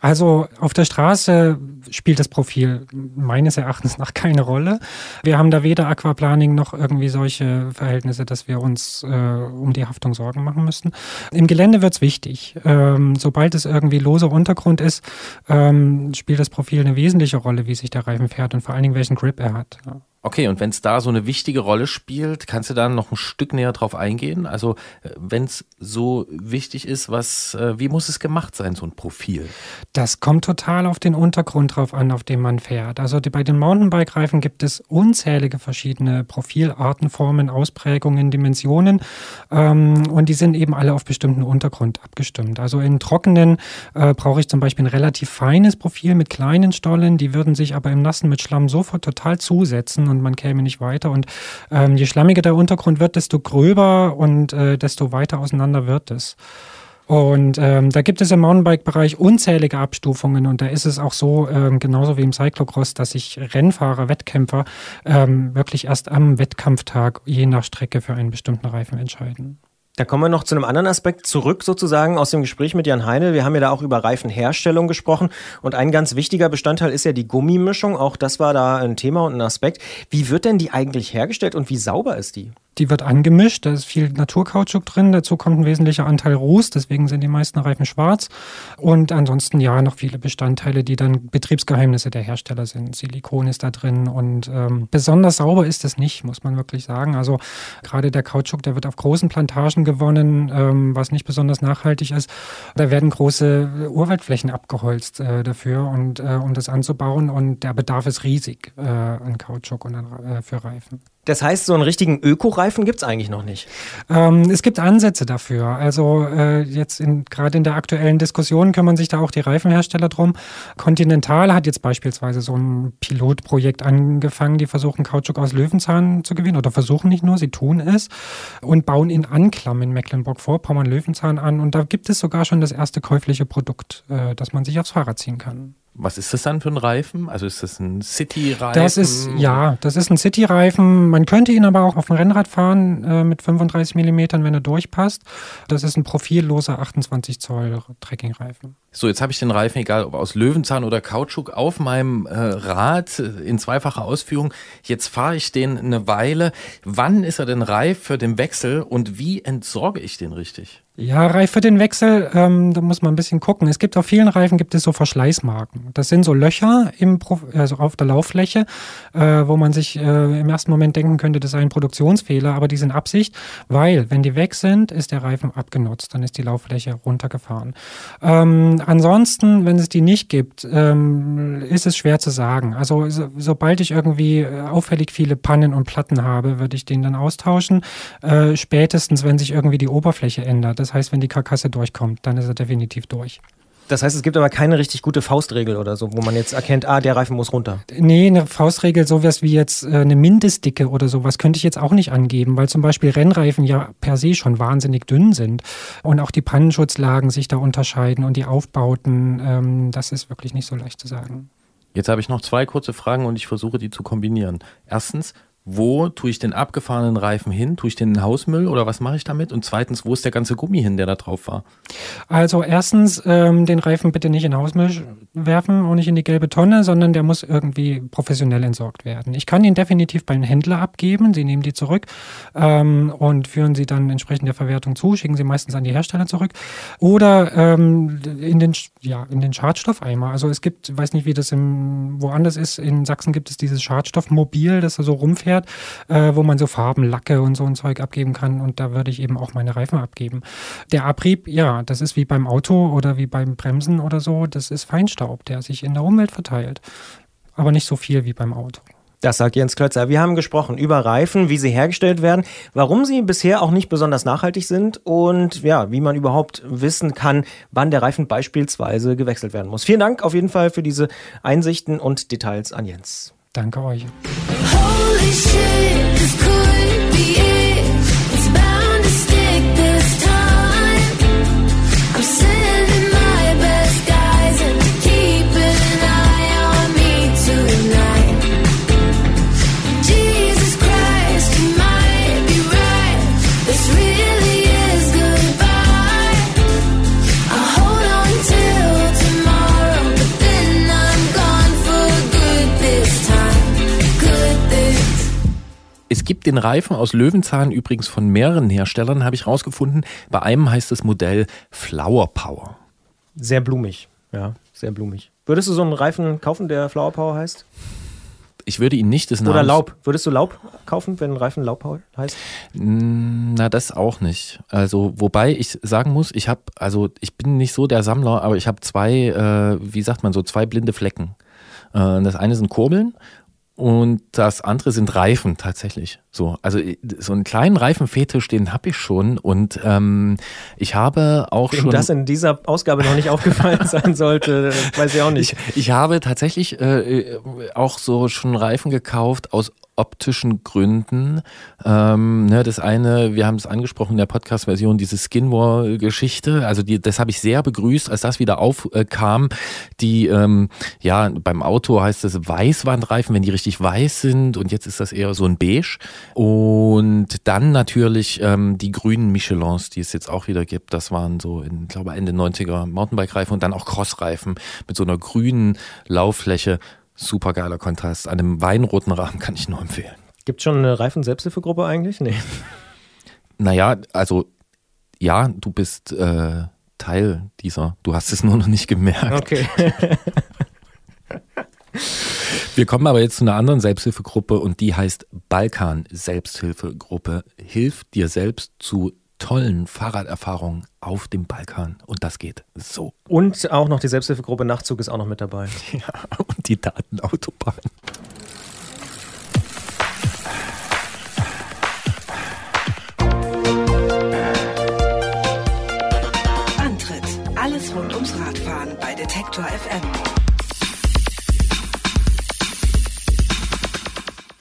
Also auf der Straße spielt das Profil meines Erachtens nach keine Rolle. Wir haben da weder Aquaplaning noch irgendwie solche Verhältnisse, dass wir uns um die Haftung Sorgen machen müssen. Im Gelände wird es wichtig. Sobald es irgendwie loser Untergrund ist, spielt das Profil eine wesentliche Rolle, wie sich der Reifen fährt und vor allen Dingen welchen Grip er hat. Okay, und wenn es da so eine wichtige Rolle spielt, kannst du da noch ein Stück näher drauf eingehen? Also wenn es so wichtig ist, wie muss es gemacht sein, so ein Profil? Das kommt total auf den Untergrund drauf an, auf dem man fährt. Also bei den Mountainbike-Reifen gibt es unzählige verschiedene Profilarten, Formen, Ausprägungen, Dimensionen und die sind eben alle auf bestimmten Untergrund abgestimmt. Also in trockenen brauche ich zum Beispiel ein relativ feines Profil mit kleinen Stollen, die würden sich aber im Nassen mit Schlamm sofort total zusetzen und man käme nicht weiter. Und je schlammiger der Untergrund wird, desto gröber und desto weiter auseinander wird es. Und da gibt es im Mountainbike-Bereich unzählige Abstufungen und da ist es auch so, genauso wie im Cyclocross, dass sich Rennfahrer, Wettkämpfer wirklich erst am Wettkampftag je nach Strecke für einen bestimmten Reifen entscheiden. Da kommen wir noch zu einem anderen Aspekt zurück sozusagen aus dem Gespräch mit Jan Heine. Wir haben ja da auch über Reifenherstellung gesprochen und ein ganz wichtiger Bestandteil ist ja die Gummimischung. Auch das war da ein Thema und ein Aspekt. Wie wird denn die eigentlich hergestellt und wie sauber ist die? Die wird angemischt, da ist viel Naturkautschuk drin, dazu kommt ein wesentlicher Anteil Ruß, deswegen sind die meisten Reifen schwarz und ansonsten ja noch viele Bestandteile, die dann Betriebsgeheimnisse der Hersteller sind. Silikon ist da drin und besonders sauber ist es nicht, muss man wirklich sagen. Also gerade der Kautschuk, der wird auf großen Plantagen gewonnen, was nicht besonders nachhaltig ist. Da werden große Urwaldflächen abgeholzt dafür, und um das anzubauen, und der Bedarf ist riesig an Kautschuk und für Reifen. Das heißt, so einen richtigen Öko-Reifen gibt es eigentlich noch nicht? Es gibt Ansätze dafür. Also jetzt gerade in der aktuellen Diskussion kümmern sich da auch die Reifenhersteller drum. Continental hat jetzt beispielsweise so ein Pilotprojekt angefangen. Die versuchen, Kautschuk aus Löwenzahn zu gewinnen. Oder versuchen nicht nur, sie tun es. Und bauen in Anklam in Mecklenburg-Vorpommern Löwenzahn an. Und da gibt es sogar schon das erste käufliche Produkt, das man sich aufs Fahrrad ziehen kann. Was ist das dann für ein Reifen? Also ist das ein City-Reifen? Das ist ein City-Reifen. Man könnte ihn aber auch auf dem Rennrad fahren mit 35 mm, wenn er durchpasst. Das ist ein profilloser 28 Zoll Trekkingreifen. So, jetzt habe ich den Reifen, egal ob aus Löwenzahn oder Kautschuk, auf meinem Rad in zweifacher Ausführung. Jetzt fahre ich den eine Weile. Wann ist er denn reif für den Wechsel und wie entsorge ich den richtig? Ja, reif für den Wechsel, da muss man ein bisschen gucken. Es gibt auf vielen Reifen so Verschleißmarken. Das sind so Löcher also auf der Lauffläche, wo man sich im ersten Moment denken könnte, das sei ein Produktionsfehler, aber die sind Absicht, weil wenn die weg sind, ist der Reifen abgenutzt, dann ist die Lauffläche runtergefahren. Ansonsten, wenn es die nicht gibt, ist es schwer zu sagen. Also sobald ich irgendwie auffällig viele Pannen und Platten habe, würde ich den dann austauschen. Spätestens, wenn sich irgendwie die Oberfläche ändert. Das heißt, wenn die Karkasse durchkommt, dann ist er definitiv durch. Das heißt, es gibt aber keine richtig gute Faustregel oder so, wo man jetzt erkennt, der Reifen muss runter. Nee, eine Faustregel, sowas wie jetzt eine Mindestdicke oder sowas, könnte ich jetzt auch nicht angeben, weil zum Beispiel Rennreifen ja per se schon wahnsinnig dünn sind und auch die Pannenschutzlagen sich da unterscheiden und die Aufbauten, das ist wirklich nicht so leicht zu sagen. Jetzt habe ich noch zwei kurze Fragen und ich versuche, die zu kombinieren. Erstens, wo tue ich den abgefahrenen Reifen hin? Tue ich den in den Hausmüll oder was mache ich damit? Und zweitens, wo ist der ganze Gummi hin, der da drauf war? Also erstens, den Reifen bitte nicht in den Hausmüll werfen und nicht in die gelbe Tonne, sondern der muss irgendwie professionell entsorgt werden. Ich kann ihn definitiv beim Händler abgeben. Sie nehmen die zurück und führen sie dann entsprechend der Verwertung zu, schicken sie meistens an die Hersteller zurück. Oder in den Schadstoffeimer. Also es gibt, ich weiß nicht, wie das woanders ist, in Sachsen gibt es dieses Schadstoffmobil, das da so rumfährt, wo man so Farben, Lacke und so ein Zeug abgeben kann, und da würde ich eben auch meine Reifen abgeben. Der Abrieb, ja, das ist wie beim Auto oder wie beim Bremsen oder so, das ist Feinstaub, der sich in der Umwelt verteilt, aber nicht so viel wie beim Auto. Das sagt Jens Klötzer. Wir haben gesprochen über Reifen, wie sie hergestellt werden, warum sie bisher auch nicht besonders nachhaltig sind und ja, wie man überhaupt wissen kann, wann der Reifen beispielsweise gewechselt werden muss. Vielen Dank auf jeden Fall für diese Einsichten und Details an Jens. Danke euch. Holy shit, this could be it. It's bound to stick this time. I'm sending my best guys and keeping an eye on me tonight. Es gibt den Reifen aus Löwenzahn übrigens von mehreren Herstellern, habe ich rausgefunden. Bei einem heißt das Modell Flower Power. Sehr blumig, ja, sehr blumig. Würdest du so einen Reifen kaufen, der Flower Power heißt? Ich würde ihn nicht des Namens... Oder Laub. Würdest du Laub kaufen, wenn ein Reifen Laub heißt? Na, das auch nicht. Also, wobei ich sagen muss, ich bin nicht so der Sammler, aber ich habe zwei blinde Flecken. Das eine sind Kurbeln und das andere sind Reifen tatsächlich. So, also so einen kleinen Reifenfetisch, den habe ich schon und ich habe auch schon... Wenn das in dieser Ausgabe noch nicht aufgefallen sein sollte, weiß ich auch nicht. Ich habe tatsächlich auch so schon Reifen gekauft aus optischen Gründen. Das eine, wir haben es angesprochen in der Podcast-Version, diese Skinwall-Geschichte, also das habe ich sehr begrüßt, als das wieder aufkam. Beim Auto heißt es Weißwandreifen, wenn die richtig weiß sind und jetzt ist das eher so ein Beige. Und dann natürlich die grünen Michelins, die es jetzt auch wieder gibt. Das waren so Ende 90er Mountainbike-Reifen und dann auch Cross-Reifen mit so einer grünen Lauffläche. Super geiler Kontrast. An einem weinroten Rahmen kann ich nur empfehlen. Gibt es schon eine Reifen-Selbsthilfegruppe eigentlich? Nee. Naja, also ja, du bist Teil dieser. Du hast es nur noch nicht gemerkt. Okay. Wir kommen aber jetzt zu einer anderen Selbsthilfegruppe und die heißt Balkan Selbsthilfegruppe. Hilf dir selbst zu tollen Fahrraderfahrungen auf dem Balkan. Und das geht so. Und auch noch die Selbsthilfegruppe Nachtzug ist auch noch mit dabei. Ja, und die Datenautobahn. Antritt. Alles rund ums Radfahren bei Detektor FM.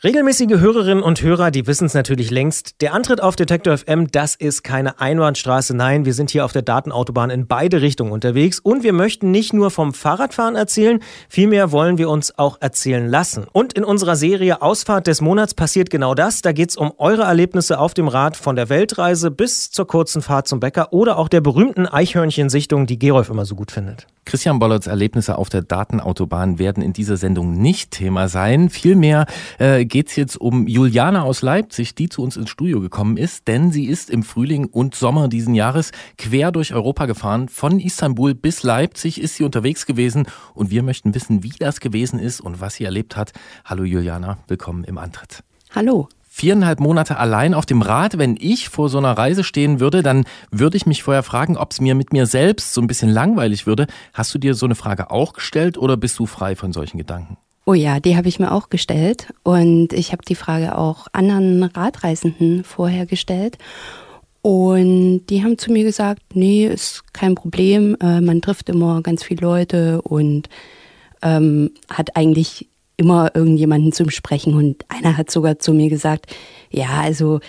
Regelmäßige Hörerinnen und Hörer, die wissen es natürlich längst. Der Antritt auf Detektor FM, das ist keine Einbahnstraße. Nein, wir sind hier auf der Datenautobahn in beide Richtungen unterwegs. Und wir möchten nicht nur vom Fahrradfahren erzählen, vielmehr wollen wir uns auch erzählen lassen. Und in unserer Serie Ausfahrt des Monats passiert genau das. Da geht es um eure Erlebnisse auf dem Rad, von der Weltreise bis zur kurzen Fahrt zum Bäcker oder auch der berühmten Eichhörnchensichtung, die Gerolf immer so gut findet. Christian Bollerts Erlebnisse auf der Datenautobahn werden in dieser Sendung nicht Thema sein. Vielmehr geht es jetzt um Juliana aus Leipzig, die zu uns ins Studio gekommen ist, denn sie ist im Frühling und Sommer diesen Jahres quer durch Europa gefahren. Von Istanbul bis Leipzig ist sie unterwegs gewesen und wir möchten wissen, wie das gewesen ist und was sie erlebt hat. Hallo Juliana, willkommen im Antritt. Hallo. 4,5 Monate allein auf dem Rad. Wenn ich vor so einer Reise stehen würde, dann würde ich mich vorher fragen, ob es mit mir selbst so ein bisschen langweilig würde. Hast du dir so eine Frage auch gestellt oder bist du frei von solchen Gedanken? Oh ja, die habe ich mir auch gestellt und ich habe die Frage auch anderen Radreisenden vorher gestellt und die haben zu mir gesagt, nee, ist kein Problem, man trifft immer ganz viele Leute und hat eigentlich immer irgendjemanden zum Sprechen und einer hat sogar zu mir gesagt, ja, also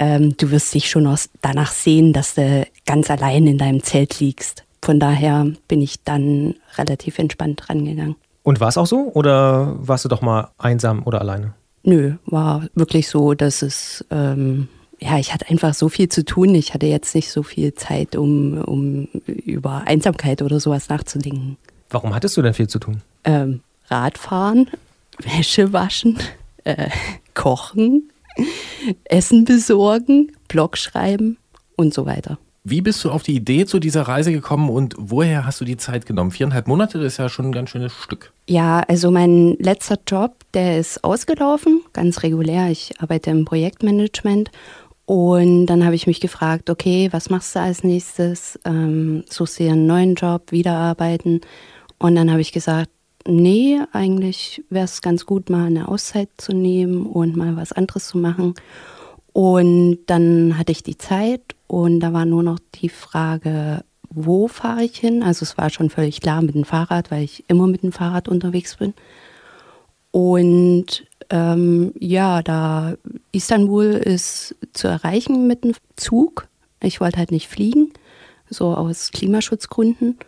du wirst dich schon danach sehen, dass du ganz allein in deinem Zelt liegst. Von daher bin ich dann relativ entspannt rangegangen. Und war es auch so oder warst du doch mal einsam oder alleine? Nö, war wirklich so, dass es, ich hatte einfach so viel zu tun, ich hatte jetzt nicht so viel Zeit, um über Einsamkeit oder sowas nachzudenken. Warum hattest du denn viel zu tun? Radfahren, Wäsche waschen, kochen, Essen besorgen, Blog schreiben und so weiter. Wie bist du auf die Idee zu dieser Reise gekommen und woher hast du die Zeit genommen? 4,5 Monate, das ist ja schon ein ganz schönes Stück. Ja, also mein letzter Job, der ist ausgelaufen, ganz regulär. Ich arbeite im Projektmanagement und dann habe ich mich gefragt, okay, was machst du als nächstes? Suchst du dir einen neuen Job, wiederarbeiten? Und dann habe ich gesagt, nee, eigentlich wäre es ganz gut, mal eine Auszeit zu nehmen und mal was anderes zu machen. Und dann hatte ich die Zeit und da war nur noch die Frage, wo fahre ich hin? Also es war schon völlig klar mit dem Fahrrad, weil ich immer mit dem Fahrrad unterwegs bin. Und da Istanbul ist zu erreichen mit dem Zug. Ich wollte halt nicht fliegen, so aus Klimaschutzgründen.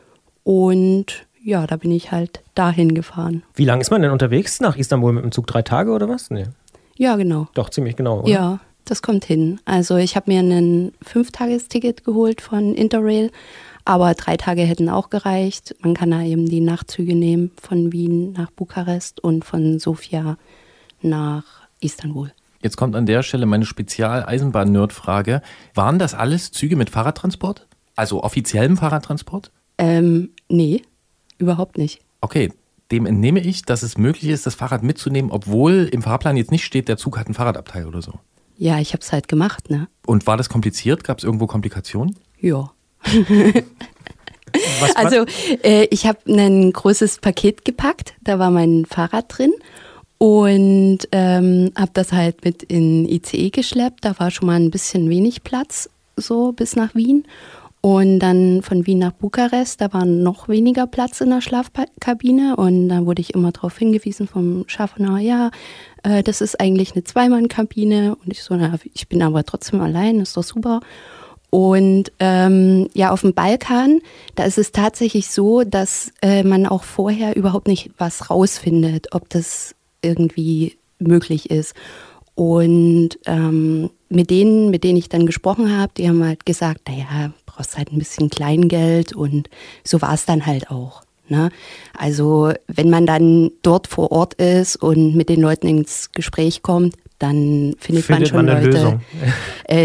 Und ja, da bin ich halt dahin gefahren. Wie lange ist man denn unterwegs nach Istanbul mit dem Zug? 3 Tage oder was? Nee. Ja, genau. Doch, ziemlich genau, oder? Ja. Das kommt hin. Also ich habe mir ein 5-Tages-Ticket geholt von Interrail, aber 3 Tage hätten auch gereicht. Man kann da eben die Nachtzüge nehmen von Wien nach Bukarest und von Sofia nach Istanbul. Jetzt kommt an der Stelle meine Spezial-Eisenbahn-Nerd-Frage. Waren das alles Züge mit Fahrradtransport? Also offiziellem Fahrradtransport? Nee, überhaupt nicht. Okay, dem entnehme ich, dass es möglich ist, das Fahrrad mitzunehmen, obwohl im Fahrplan jetzt nicht steht, der Zug hat einen Fahrradabteil oder so. Ja, ich habe es halt gemacht, ne? Und war das kompliziert? Gab es irgendwo Komplikationen? Ja. Also ich habe ein großes Paket gepackt, da war mein Fahrrad drin und habe das halt mit in ICE geschleppt. Da war schon mal ein bisschen wenig Platz, so bis nach Wien. Und dann von Wien nach Bukarest, da war noch weniger Platz in der Schlafkabine und dann wurde ich immer darauf hingewiesen vom Schaffner, ja, das ist eigentlich eine Zweimann-Kabine und ich so, na, ich bin aber trotzdem allein, ist doch super. Und ja, auf dem Balkan, da ist es tatsächlich so, dass man auch vorher überhaupt nicht was rausfindet, ob das irgendwie möglich ist. Und mit denen ich dann gesprochen habe, die haben halt gesagt, naja, brauchst halt ein bisschen Kleingeld und so war es dann halt auch. Ne? Also wenn man dann dort vor Ort ist und mit den Leuten ins Gespräch kommt, dann findet man schon Leute, Lösung.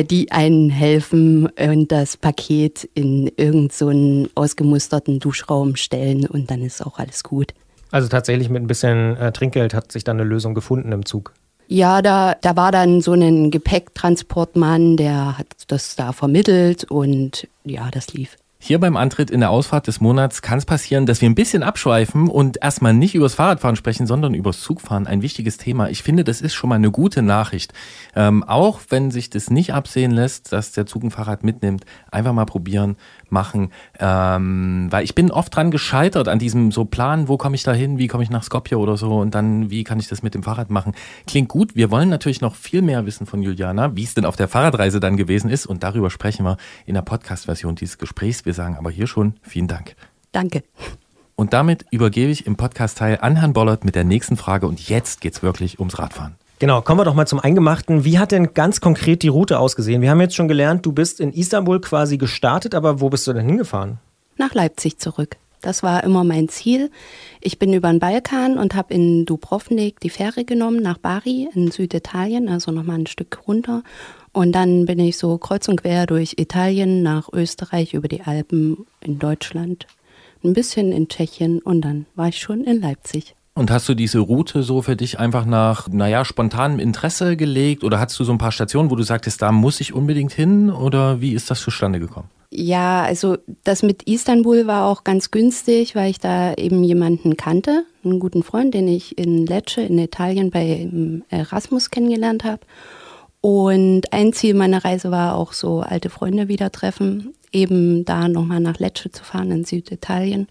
Die einen helfen und das Paket in irgend so einen ausgemusterten Duschraum stellen und dann ist auch alles gut. Also tatsächlich mit ein bisschen Trinkgeld hat sich dann eine Lösung gefunden im Zug. Ja, da war dann so ein Gepäcktransportmann, der hat das da vermittelt und ja, das lief. Hier beim Antritt in der Ausfahrt des Monats kann es passieren, dass wir ein bisschen abschweifen und erstmal nicht übers Fahrradfahren sprechen, sondern übers Zugfahren. Ein wichtiges Thema. Ich finde, das ist schon mal eine gute Nachricht. Auch wenn sich das nicht absehen lässt, dass der Zug ein Fahrrad mitnimmt, einfach mal probieren, machen. Weil ich bin oft dran gescheitert an diesem so Plan, wo komme ich da hin, wie komme ich nach Skopje oder so und dann, wie kann ich das mit dem Fahrrad machen. Klingt gut. Wir wollen natürlich noch viel mehr wissen von Juliana, wie es denn auf der Fahrradreise dann gewesen ist und darüber sprechen wir in der Podcast-Version dieses Gesprächs. Wir sagen aber hier schon vielen Dank. Danke. Und damit übergebe ich im Podcast-Teil an Herrn Bollert mit der nächsten Frage und jetzt geht's wirklich ums Radfahren. Genau, kommen wir doch mal zum Eingemachten. Wie hat denn ganz konkret die Route ausgesehen? Wir haben jetzt schon gelernt, du bist in Istanbul quasi gestartet, aber wo bist du denn hingefahren? Nach Leipzig zurück. Das war immer mein Ziel. Ich bin über den Balkan und habe in Dubrovnik die Fähre genommen nach Bari in Süditalien, also nochmal ein Stück runter. Und dann bin ich so kreuz und quer durch Italien, nach Österreich, über die Alpen, in Deutschland, ein bisschen in Tschechien und dann war ich schon in Leipzig. Und hast du diese Route so für dich einfach nach, naja, spontanem Interesse gelegt oder hattest du so ein paar Stationen, wo du sagtest, da muss ich unbedingt hin oder wie ist das zustande gekommen? Ja, also das mit Istanbul war auch ganz günstig, weil ich da eben jemanden kannte, einen guten Freund, den ich in Lecce in Italien bei Erasmus kennengelernt habe. Und ein Ziel meiner Reise war auch so alte Freunde wieder treffen, eben da nochmal nach Lecce zu fahren in Süditalien.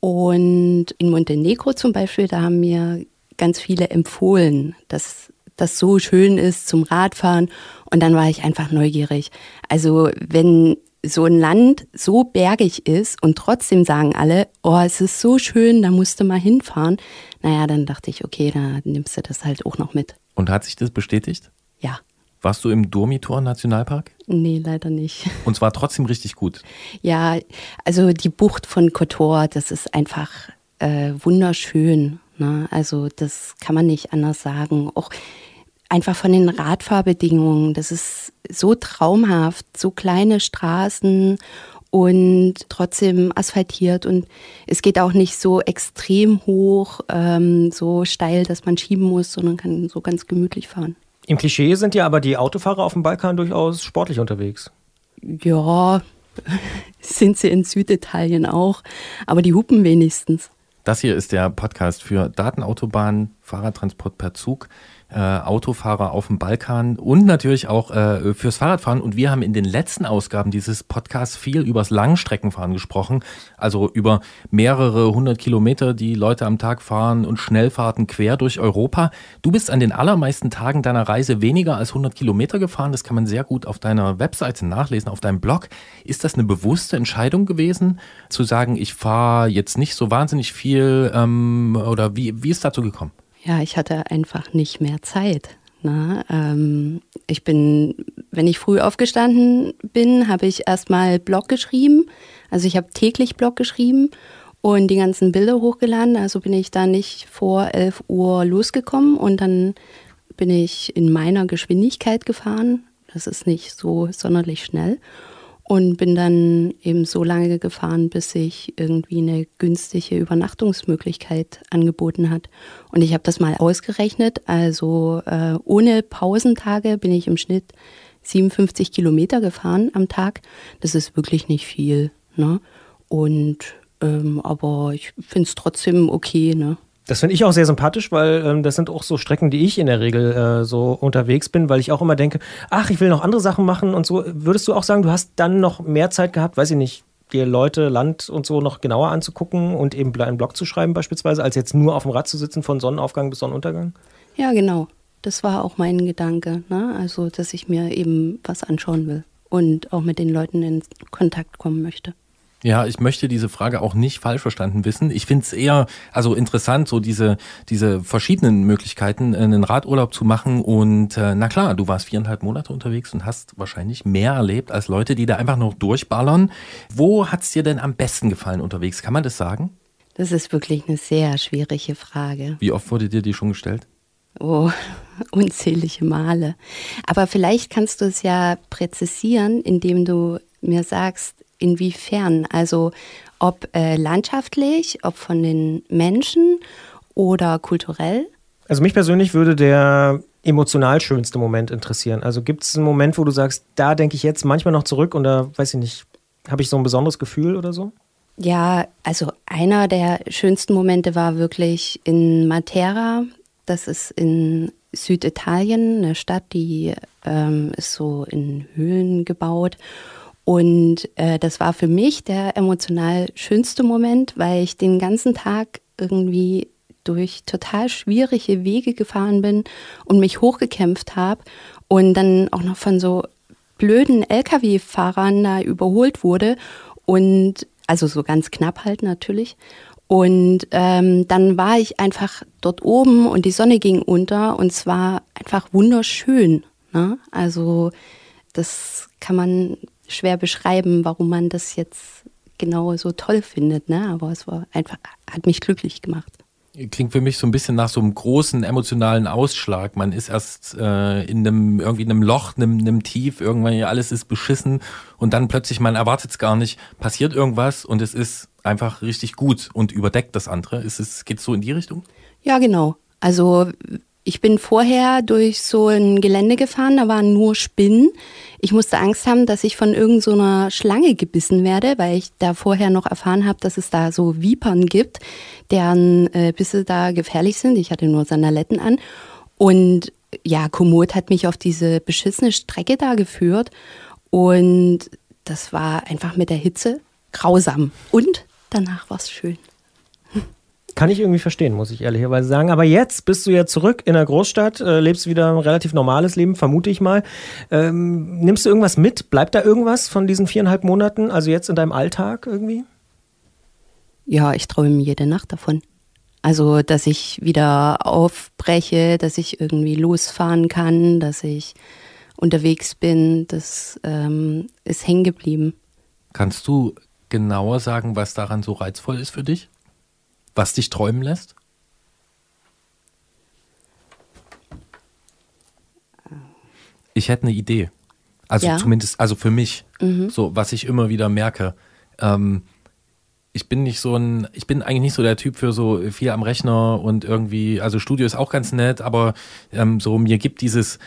Und in Montenegro zum Beispiel, da haben mir ganz viele empfohlen, dass das so schön ist zum Radfahren. Und dann war ich einfach neugierig. Also wenn so ein Land so bergig ist und trotzdem sagen alle, oh, es ist so schön, da musst du mal hinfahren. Naja, dann dachte ich, okay, dann nimmst du das halt auch noch mit. Und hat sich das bestätigt? Ja. Warst du im Durmitor-Nationalpark? Nee, leider nicht. Und zwar trotzdem richtig gut? Ja, also die Bucht von Kotor, das ist einfach wunderschön. Ne? Also das kann man nicht anders sagen. Auch einfach von den Radfahrbedingungen, das ist so traumhaft. So kleine Straßen und trotzdem asphaltiert. Und es geht auch nicht so extrem hoch, so steil, dass man schieben muss, sondern kann so ganz gemütlich fahren. Im Klischee sind ja aber die Autofahrer auf dem Balkan durchaus sportlich unterwegs. Ja, sind sie in Süditalien auch, aber die hupen wenigstens. Das hier ist der Podcast für Datenautobahnen, Fahrradtransport per Zug, Autofahrer auf dem Balkan und natürlich auch fürs Fahrradfahren. Und wir haben in den letzten Ausgaben dieses Podcasts viel übers Langstreckenfahren gesprochen, also über mehrere 100 Kilometer, die Leute am Tag fahren und Schnellfahrten quer durch Europa. Du bist an den allermeisten Tagen deiner Reise weniger als 100 Kilometer gefahren. Das kann man sehr gut auf deiner Webseite nachlesen, auf deinem Blog. Ist das eine bewusste Entscheidung gewesen, zu sagen, ich fahre jetzt nicht so wahnsinnig viel oder wie ist dazu gekommen? Ja, ich hatte einfach nicht mehr Zeit. Ne? Ich bin, wenn ich früh aufgestanden bin, habe ich erstmal Blog geschrieben. Also ich habe täglich Blog geschrieben und die ganzen Bilder hochgeladen. Also bin ich da nicht vor 11 Uhr losgekommen und dann bin ich in meiner Geschwindigkeit gefahren. Das ist nicht so sonderlich schnell. Und bin dann eben so lange gefahren, bis sich irgendwie eine günstige Übernachtungsmöglichkeit angeboten hat. Und ich habe das mal ausgerechnet. Also ohne Pausentage bin ich im Schnitt 57 Kilometer gefahren am Tag. Das ist wirklich nicht viel, ne? Und aber ich finde es trotzdem okay, ne? Das finde ich auch sehr sympathisch, weil das sind auch so Strecken, die ich in der Regel so unterwegs bin, weil ich auch immer denke, ach, ich will noch andere Sachen machen und so. Würdest du auch sagen, du hast dann noch mehr Zeit gehabt, weiß ich nicht, dir Leute, Land und so noch genauer anzugucken und eben einen Blog zu schreiben beispielsweise, als jetzt nur auf dem Rad zu sitzen von Sonnenaufgang bis Sonnenuntergang? Ja, genau. Das war auch mein Gedanke, ne? Also, dass ich mir eben was anschauen will und auch mit den Leuten in Kontakt kommen möchte. Ja, ich möchte diese Frage auch nicht falsch verstanden wissen. Ich finde es eher also interessant, so diese verschiedenen Möglichkeiten, einen Radurlaub zu machen. Und na klar, du warst 4,5 Monate unterwegs und hast wahrscheinlich mehr erlebt als Leute, die da einfach noch durchballern. Wo hat's dir denn am besten gefallen unterwegs? Kann man das sagen? Das ist wirklich eine sehr schwierige Frage. Wie oft wurde dir die schon gestellt? Oh, unzählige Male. Aber vielleicht kannst du es ja präzisieren, indem du mir sagst, inwiefern? Also ob landschaftlich, ob von den Menschen oder kulturell? Also mich persönlich würde der emotional schönste Moment interessieren. Also gibt es einen Moment, wo du sagst, da denke ich jetzt manchmal noch zurück und da, weiß ich nicht, habe ich so ein besonderes Gefühl oder so? Ja, also einer der schönsten Momente war wirklich in Matera. Das ist in Süditalien, eine Stadt, die ist so in Höhlen gebaut. Und das war für mich der emotional schönste Moment, weil ich den ganzen Tag irgendwie durch total schwierige Wege gefahren bin und mich hochgekämpft habe und dann auch noch von so blöden LKW-Fahrern da überholt wurde. Und also so ganz knapp halt natürlich. Und dann war ich einfach dort oben und die Sonne ging unter und es war einfach wunderschön, ne? Also das kann man schwer beschreiben, warum man das jetzt genau so toll findet, ne? Aber es war einfach, hat mich glücklich gemacht. Klingt für mich so ein bisschen nach so einem großen emotionalen Ausschlag. Man ist erst in einem irgendwie einem Loch, einem Tief, irgendwann ja alles ist beschissen und dann plötzlich, man erwartet es gar nicht, passiert irgendwas und es ist einfach richtig gut und überdeckt das andere. Geht es so in die Richtung? Ja, genau. Also ich bin vorher durch so ein Gelände gefahren, da waren nur Spinnen. Ich musste Angst haben, dass ich von irgend so einer Schlange gebissen werde, weil ich da vorher noch erfahren habe, dass es da so Vipern gibt, deren Bisse da gefährlich sind. Ich hatte nur Sandaletten an. Und ja, Komoot hat mich auf diese beschissene Strecke da geführt. Und das war einfach mit der Hitze grausam. Und danach war es schön. Kann ich irgendwie verstehen, muss ich ehrlicherweise sagen. Aber jetzt bist du ja zurück in der Großstadt, lebst wieder ein relativ normales Leben, vermute ich mal. Nimmst du irgendwas mit? Bleibt da irgendwas von diesen 4,5 Monaten, also jetzt in deinem Alltag irgendwie? Ja, ich träume jede Nacht davon. Also, dass ich wieder aufbreche, dass ich irgendwie losfahren kann, dass ich unterwegs bin. Das ist hängen geblieben. Kannst du genauer sagen, was daran so reizvoll ist für dich? Was dich träumen lässt? Ich hätte eine Idee. Also ja. Zumindest, also für mich, so was ich immer wieder merke. Ich bin eigentlich nicht so der Typ für so viel am Rechner und irgendwie, also Studio ist auch ganz nett, aber so mir gibt dieses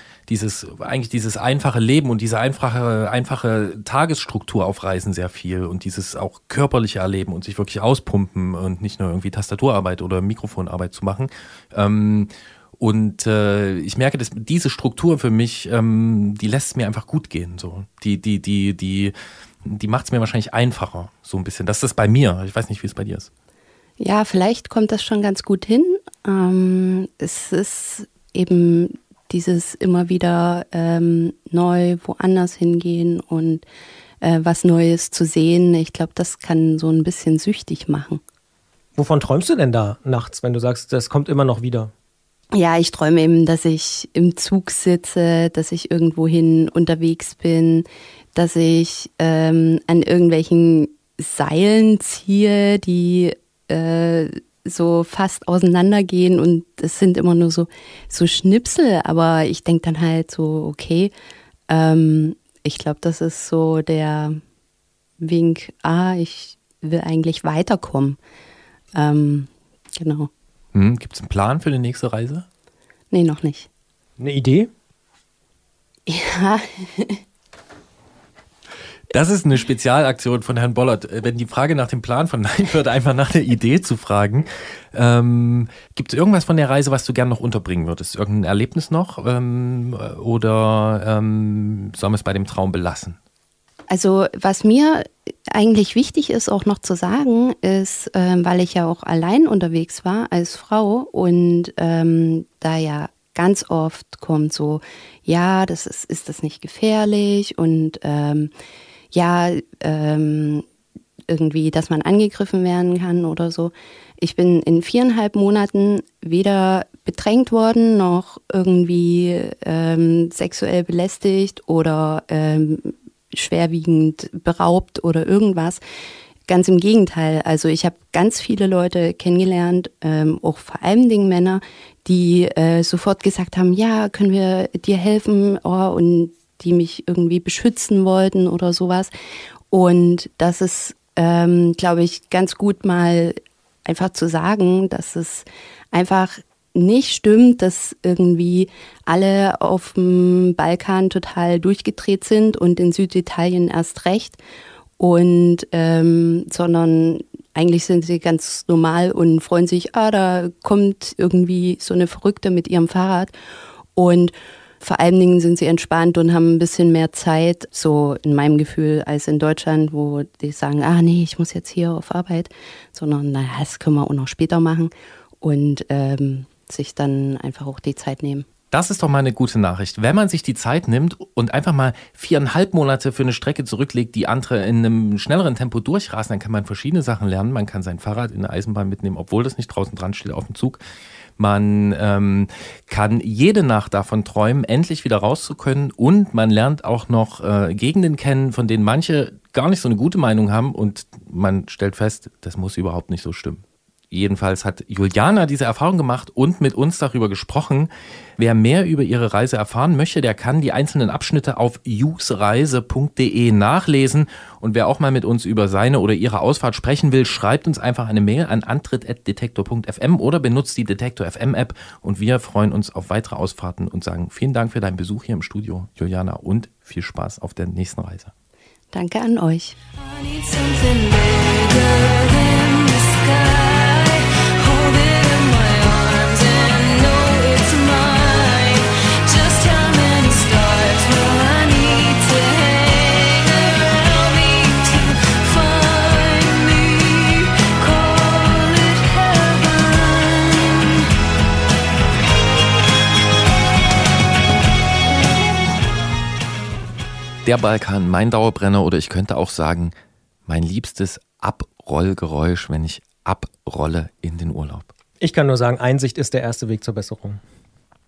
einfache Leben und diese einfache Tagesstruktur auf Reisen sehr viel und dieses auch körperliche Erleben und sich wirklich auspumpen und nicht nur irgendwie Tastaturarbeit oder Mikrofonarbeit zu machen. Ich merke, dass diese Struktur für mich, die lässt es mir einfach gut gehen. So. Die macht es mir wahrscheinlich einfacher, so ein bisschen. Das ist das bei mir. Ich weiß nicht, wie es bei dir ist. Ja, vielleicht kommt das schon ganz gut hin. Es ist eben dieses immer wieder neu woanders hingehen und was Neues zu sehen. Ich glaube, das kann so ein bisschen süchtig machen. Wovon träumst du denn da nachts, wenn du sagst, das kommt immer noch wieder? Ja, ich träume eben, dass ich im Zug sitze, dass ich irgendwohin unterwegs bin, dass ich an irgendwelchen Seilen ziehe, die so fast auseinandergehen und es sind immer nur so Schnipsel, aber ich denke dann halt so, okay, ich glaube, das ist so der Wink, ich will eigentlich weiterkommen. Genau. Gibt es einen Plan für die nächste Reise? Nee, noch nicht. Eine Idee? Ja. Das ist eine Spezialaktion von Herrn Bollert. Wenn die Frage nach dem Plan von Nein wird, einfach nach der Idee zu fragen. Gibt es irgendwas von der Reise, was du gerne noch unterbringen würdest? Irgendein Erlebnis noch? Oder sollen wir es bei dem Traum belassen? Also was mir eigentlich wichtig ist, auch noch zu sagen, ist, weil ich ja auch allein unterwegs war als Frau und da ja ganz oft kommt so, ja, das ist das nicht gefährlich und irgendwie, dass man angegriffen werden kann oder so. Ich bin in 4,5 Monaten weder bedrängt worden noch irgendwie sexuell belästigt oder schwerwiegend beraubt oder irgendwas. Ganz im Gegenteil. Also ich habe ganz viele Leute kennengelernt, auch vor allen Dingen Männer, die sofort gesagt haben, ja, können wir dir helfen? Und die mich irgendwie beschützen wollten oder sowas. Und das ist, glaube ich, ganz gut mal einfach zu sagen, dass es einfach nicht stimmt, dass irgendwie alle auf dem Balkan total durchgedreht sind und in Süditalien erst recht, und sondern eigentlich sind sie ganz normal und freuen sich, da kommt irgendwie so eine Verrückte mit ihrem Fahrrad, und vor allen Dingen sind sie entspannt und haben ein bisschen mehr Zeit, so in meinem Gefühl, als in Deutschland, wo die sagen, nee, ich muss jetzt hier auf Arbeit, sondern naja, das können wir auch noch später machen und sich dann einfach auch die Zeit nehmen. Das ist doch mal eine gute Nachricht. Wenn man sich die Zeit nimmt und einfach mal 4,5 Monate für eine Strecke zurücklegt, die andere in einem schnelleren Tempo durchrasen, dann kann man verschiedene Sachen lernen. Man kann sein Fahrrad in der Eisenbahn mitnehmen, obwohl das nicht draußen dran steht auf dem Zug. Man kann jede Nacht davon träumen, endlich wieder raus zu können, und man lernt auch noch Gegenden kennen, von denen manche gar nicht so eine gute Meinung haben, und man stellt fest, das muss überhaupt nicht so stimmen. Jedenfalls hat Juliana diese Erfahrung gemacht und mit uns darüber gesprochen. Wer mehr über ihre Reise erfahren möchte, der kann die einzelnen Abschnitte auf jusreise.de nachlesen. Und wer auch mal mit uns über seine oder ihre Ausfahrt sprechen will, schreibt uns einfach eine Mail an antritt@detektor.fm oder benutzt die Detektor FM App. Und wir freuen uns auf weitere Ausfahrten und sagen vielen Dank für deinen Besuch hier im Studio, Juliana, und viel Spaß auf der nächsten Reise. Danke an euch. Der Balkan, mein Dauerbrenner, oder ich könnte auch sagen, mein liebstes Abrollgeräusch, wenn ich abrolle in den Urlaub. Ich kann nur sagen, Einsicht ist der erste Weg zur Besserung.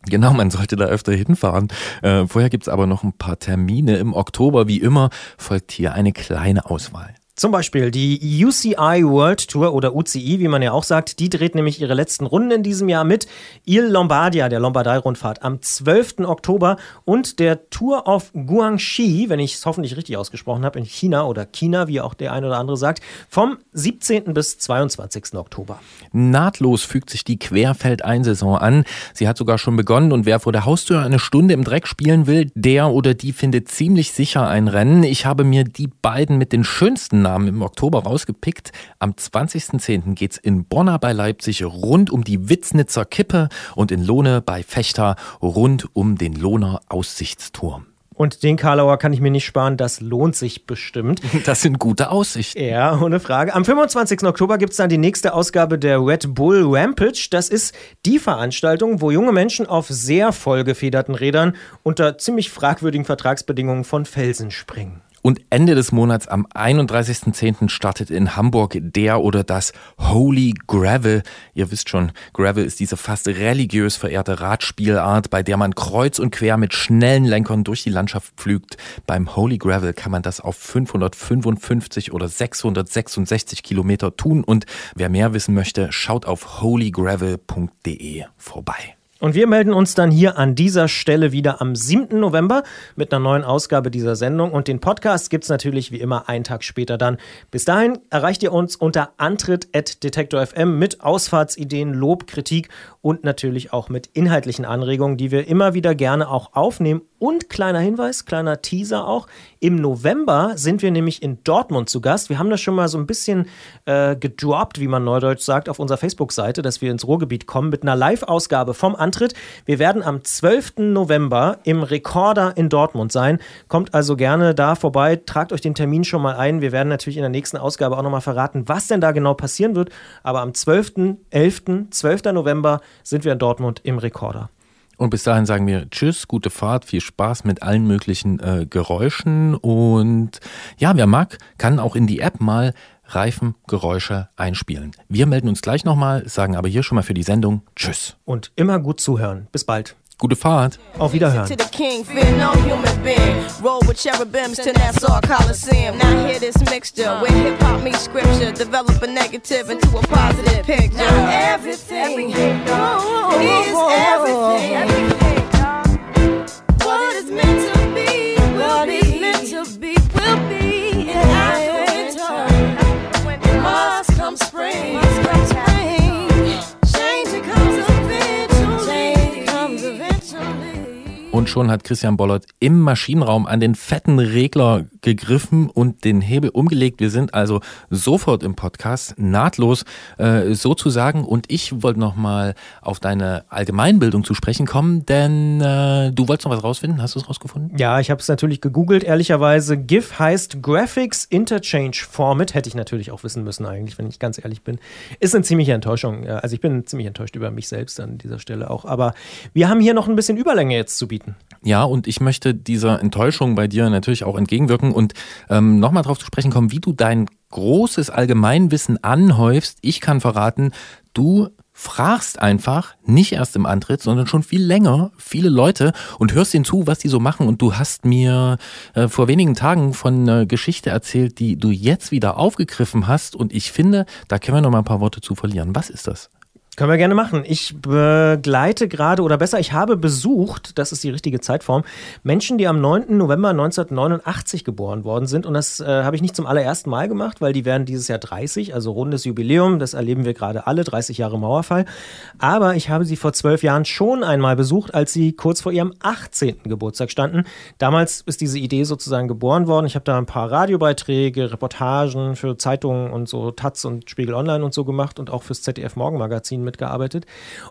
Genau, man sollte da öfter hinfahren. Vorher gibt es aber noch ein paar Termine. Im Oktober, wie immer, folgt hier eine kleine Auswahl. Zum Beispiel die UCI World Tour oder UCI, wie man ja auch sagt, die dreht nämlich ihre letzten Runden in diesem Jahr mit Il Lombardia, der Lombardei-Rundfahrt, am 12. Oktober und der Tour of Guangxi, wenn ich es hoffentlich richtig ausgesprochen habe, in China oder China, wie auch der ein oder andere sagt, vom 17. bis 22. Oktober. Nahtlos fügt sich die Querfeldeinsaison an. Sie hat sogar schon begonnen, und wer vor der Haustür eine Stunde im Dreck spielen will, der oder die findet ziemlich sicher ein Rennen. Ich habe mir die beiden mit den schönsten Namen im Oktober rausgepickt. Am 20.10. geht's in Bonner bei Leipzig rund um die Witznitzer Kippe und in Lohne bei Vechta rund um den Lohner Aussichtsturm. Und den Karlauer kann ich mir nicht sparen, das lohnt sich bestimmt. Das sind gute Aussichten. Ja, ohne Frage. Am 25. Oktober gibt es dann die nächste Ausgabe der Red Bull Rampage. Das ist die Veranstaltung, wo junge Menschen auf sehr vollgefederten Rädern unter ziemlich fragwürdigen Vertragsbedingungen von Felsen springen. Und Ende des Monats am 31.10. startet in Hamburg der oder das Holy Gravel. Ihr wisst schon, Gravel ist diese fast religiös verehrte Radspielart, bei der man kreuz und quer mit schnellen Lenkern durch die Landschaft pflügt. Beim Holy Gravel kann man das auf 555 oder 666 Kilometer tun. Und wer mehr wissen möchte, schaut auf holygravel.de vorbei. Und wir melden uns dann hier an dieser Stelle wieder am 7. November mit einer neuen Ausgabe dieser Sendung. Und den Podcast gibt es natürlich wie immer einen Tag später dann. Bis dahin erreicht ihr uns unter antritt@detektor.fm mit Ausfahrtsideen, Lob, Kritik und natürlich auch mit inhaltlichen Anregungen, die wir immer wieder gerne auch aufnehmen. Und kleiner Hinweis, kleiner Teaser auch, im November sind wir nämlich in Dortmund zu Gast. Wir haben das schon mal so ein bisschen gedroppt, wie man neudeutsch sagt, auf unserer Facebook-Seite, dass wir ins Ruhrgebiet kommen mit einer Live-Ausgabe vom Antritt. Wir werden am 12. November im Rekorder in Dortmund sein. Kommt also gerne da vorbei, tragt euch den Termin schon mal ein. Wir werden natürlich in der nächsten Ausgabe auch nochmal verraten, was denn da genau passieren wird. Aber am 12. November sind wir in Dortmund im Rekorder. Und bis dahin sagen wir Tschüss, gute Fahrt, viel Spaß mit allen möglichen Geräuschen. Und ja, wer mag, kann auch in die App mal Reifengeräusche einspielen. Wir melden uns gleich nochmal, sagen aber hier schon mal für die Sendung Tschüss. Und immer gut zuhören. Bis bald. Gute Fahrt. Auf Wiederhören. Und schon hat Christian Bollert im Maschinenraum an den fetten Regler gegriffen und den Hebel umgelegt. Wir sind also sofort im Podcast, nahtlos sozusagen. Und ich wollte nochmal auf deine Allgemeinbildung zu sprechen kommen, denn du wolltest noch was rausfinden. Hast du es rausgefunden? Ja, ich habe es natürlich gegoogelt, ehrlicherweise. GIF heißt Graphics Interchange Format. Hätte ich natürlich auch wissen müssen eigentlich, wenn ich ganz ehrlich bin. Ist eine ziemliche Enttäuschung. Also ich bin ziemlich enttäuscht über mich selbst an dieser Stelle auch. Aber wir haben hier noch ein bisschen Überlänge jetzt zu bieten. Ja, und ich möchte dieser Enttäuschung bei dir natürlich auch entgegenwirken und nochmal drauf zu sprechen kommen, wie du dein großes Allgemeinwissen anhäufst. Ich kann verraten, du fragst einfach, nicht erst im Antritt, sondern schon viel länger, viele Leute und hörst ihnen zu, was die so machen. Und du hast mir vor wenigen Tagen von einer Geschichte erzählt, die du jetzt wieder aufgegriffen hast. Und ich finde, da können wir nochmal ein paar Worte zu verlieren. Was ist das? Können wir gerne machen. Ich begleite gerade, oder besser, ich habe besucht, das ist die richtige Zeitform, Menschen, die am 9. November 1989 geboren worden sind. Und das habe ich nicht zum allerersten Mal gemacht, weil die werden dieses Jahr 30, also rundes Jubiläum. Das erleben wir gerade alle, 30 Jahre Mauerfall. Aber ich habe sie vor 12 Jahren schon einmal besucht, als sie kurz vor ihrem 18. Geburtstag standen. Damals ist diese Idee sozusagen geboren worden. Ich habe da ein paar Radiobeiträge, Reportagen für Zeitungen und so, Taz und Spiegel Online und so gemacht und auch fürs ZDF Morgenmagazin mitgearbeitet.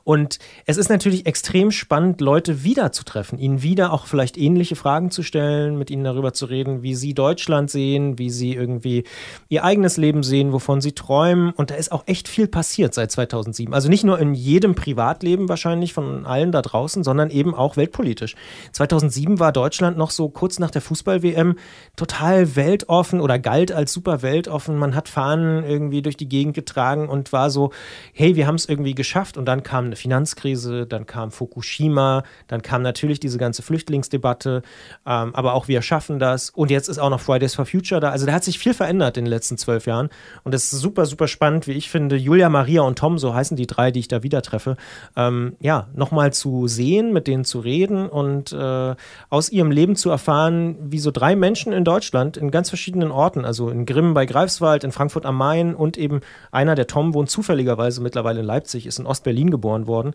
Und es ist natürlich extrem spannend, Leute wiederzutreffen, ihnen wieder auch vielleicht ähnliche Fragen zu stellen, mit ihnen darüber zu reden, wie sie Deutschland sehen, wie sie irgendwie ihr eigenes Leben sehen, wovon sie träumen. Und da ist auch echt viel passiert seit 2007. Also nicht nur in jedem Privatleben wahrscheinlich von allen da draußen, sondern eben auch weltpolitisch. 2007 war Deutschland noch so kurz nach der Fußball-WM total weltoffen oder galt als super weltoffen. Man hat Fahnen irgendwie durch die Gegend getragen und war so, hey, wir haben es irgendwie geschafft. Und dann kam eine Finanzkrise, dann kam Fukushima, dann kam natürlich diese ganze Flüchtlingsdebatte, aber auch wir schaffen das. Und jetzt ist auch noch Fridays for Future da. Also da hat sich viel verändert in den letzten 12 Jahren. Und das ist super, super spannend, wie ich finde. Julia, Maria und Tom, so heißen die 3, die ich da wieder treffe, ja, nochmal zu sehen, mit denen zu reden und aus ihrem Leben zu erfahren, wie so 3 Menschen in Deutschland in ganz verschiedenen Orten, also in Grimm bei Greifswald, in Frankfurt am Main und eben einer, der Tom wohnt zufälligerweise mittlerweile in Leipzig, ist in Ostberlin geboren worden,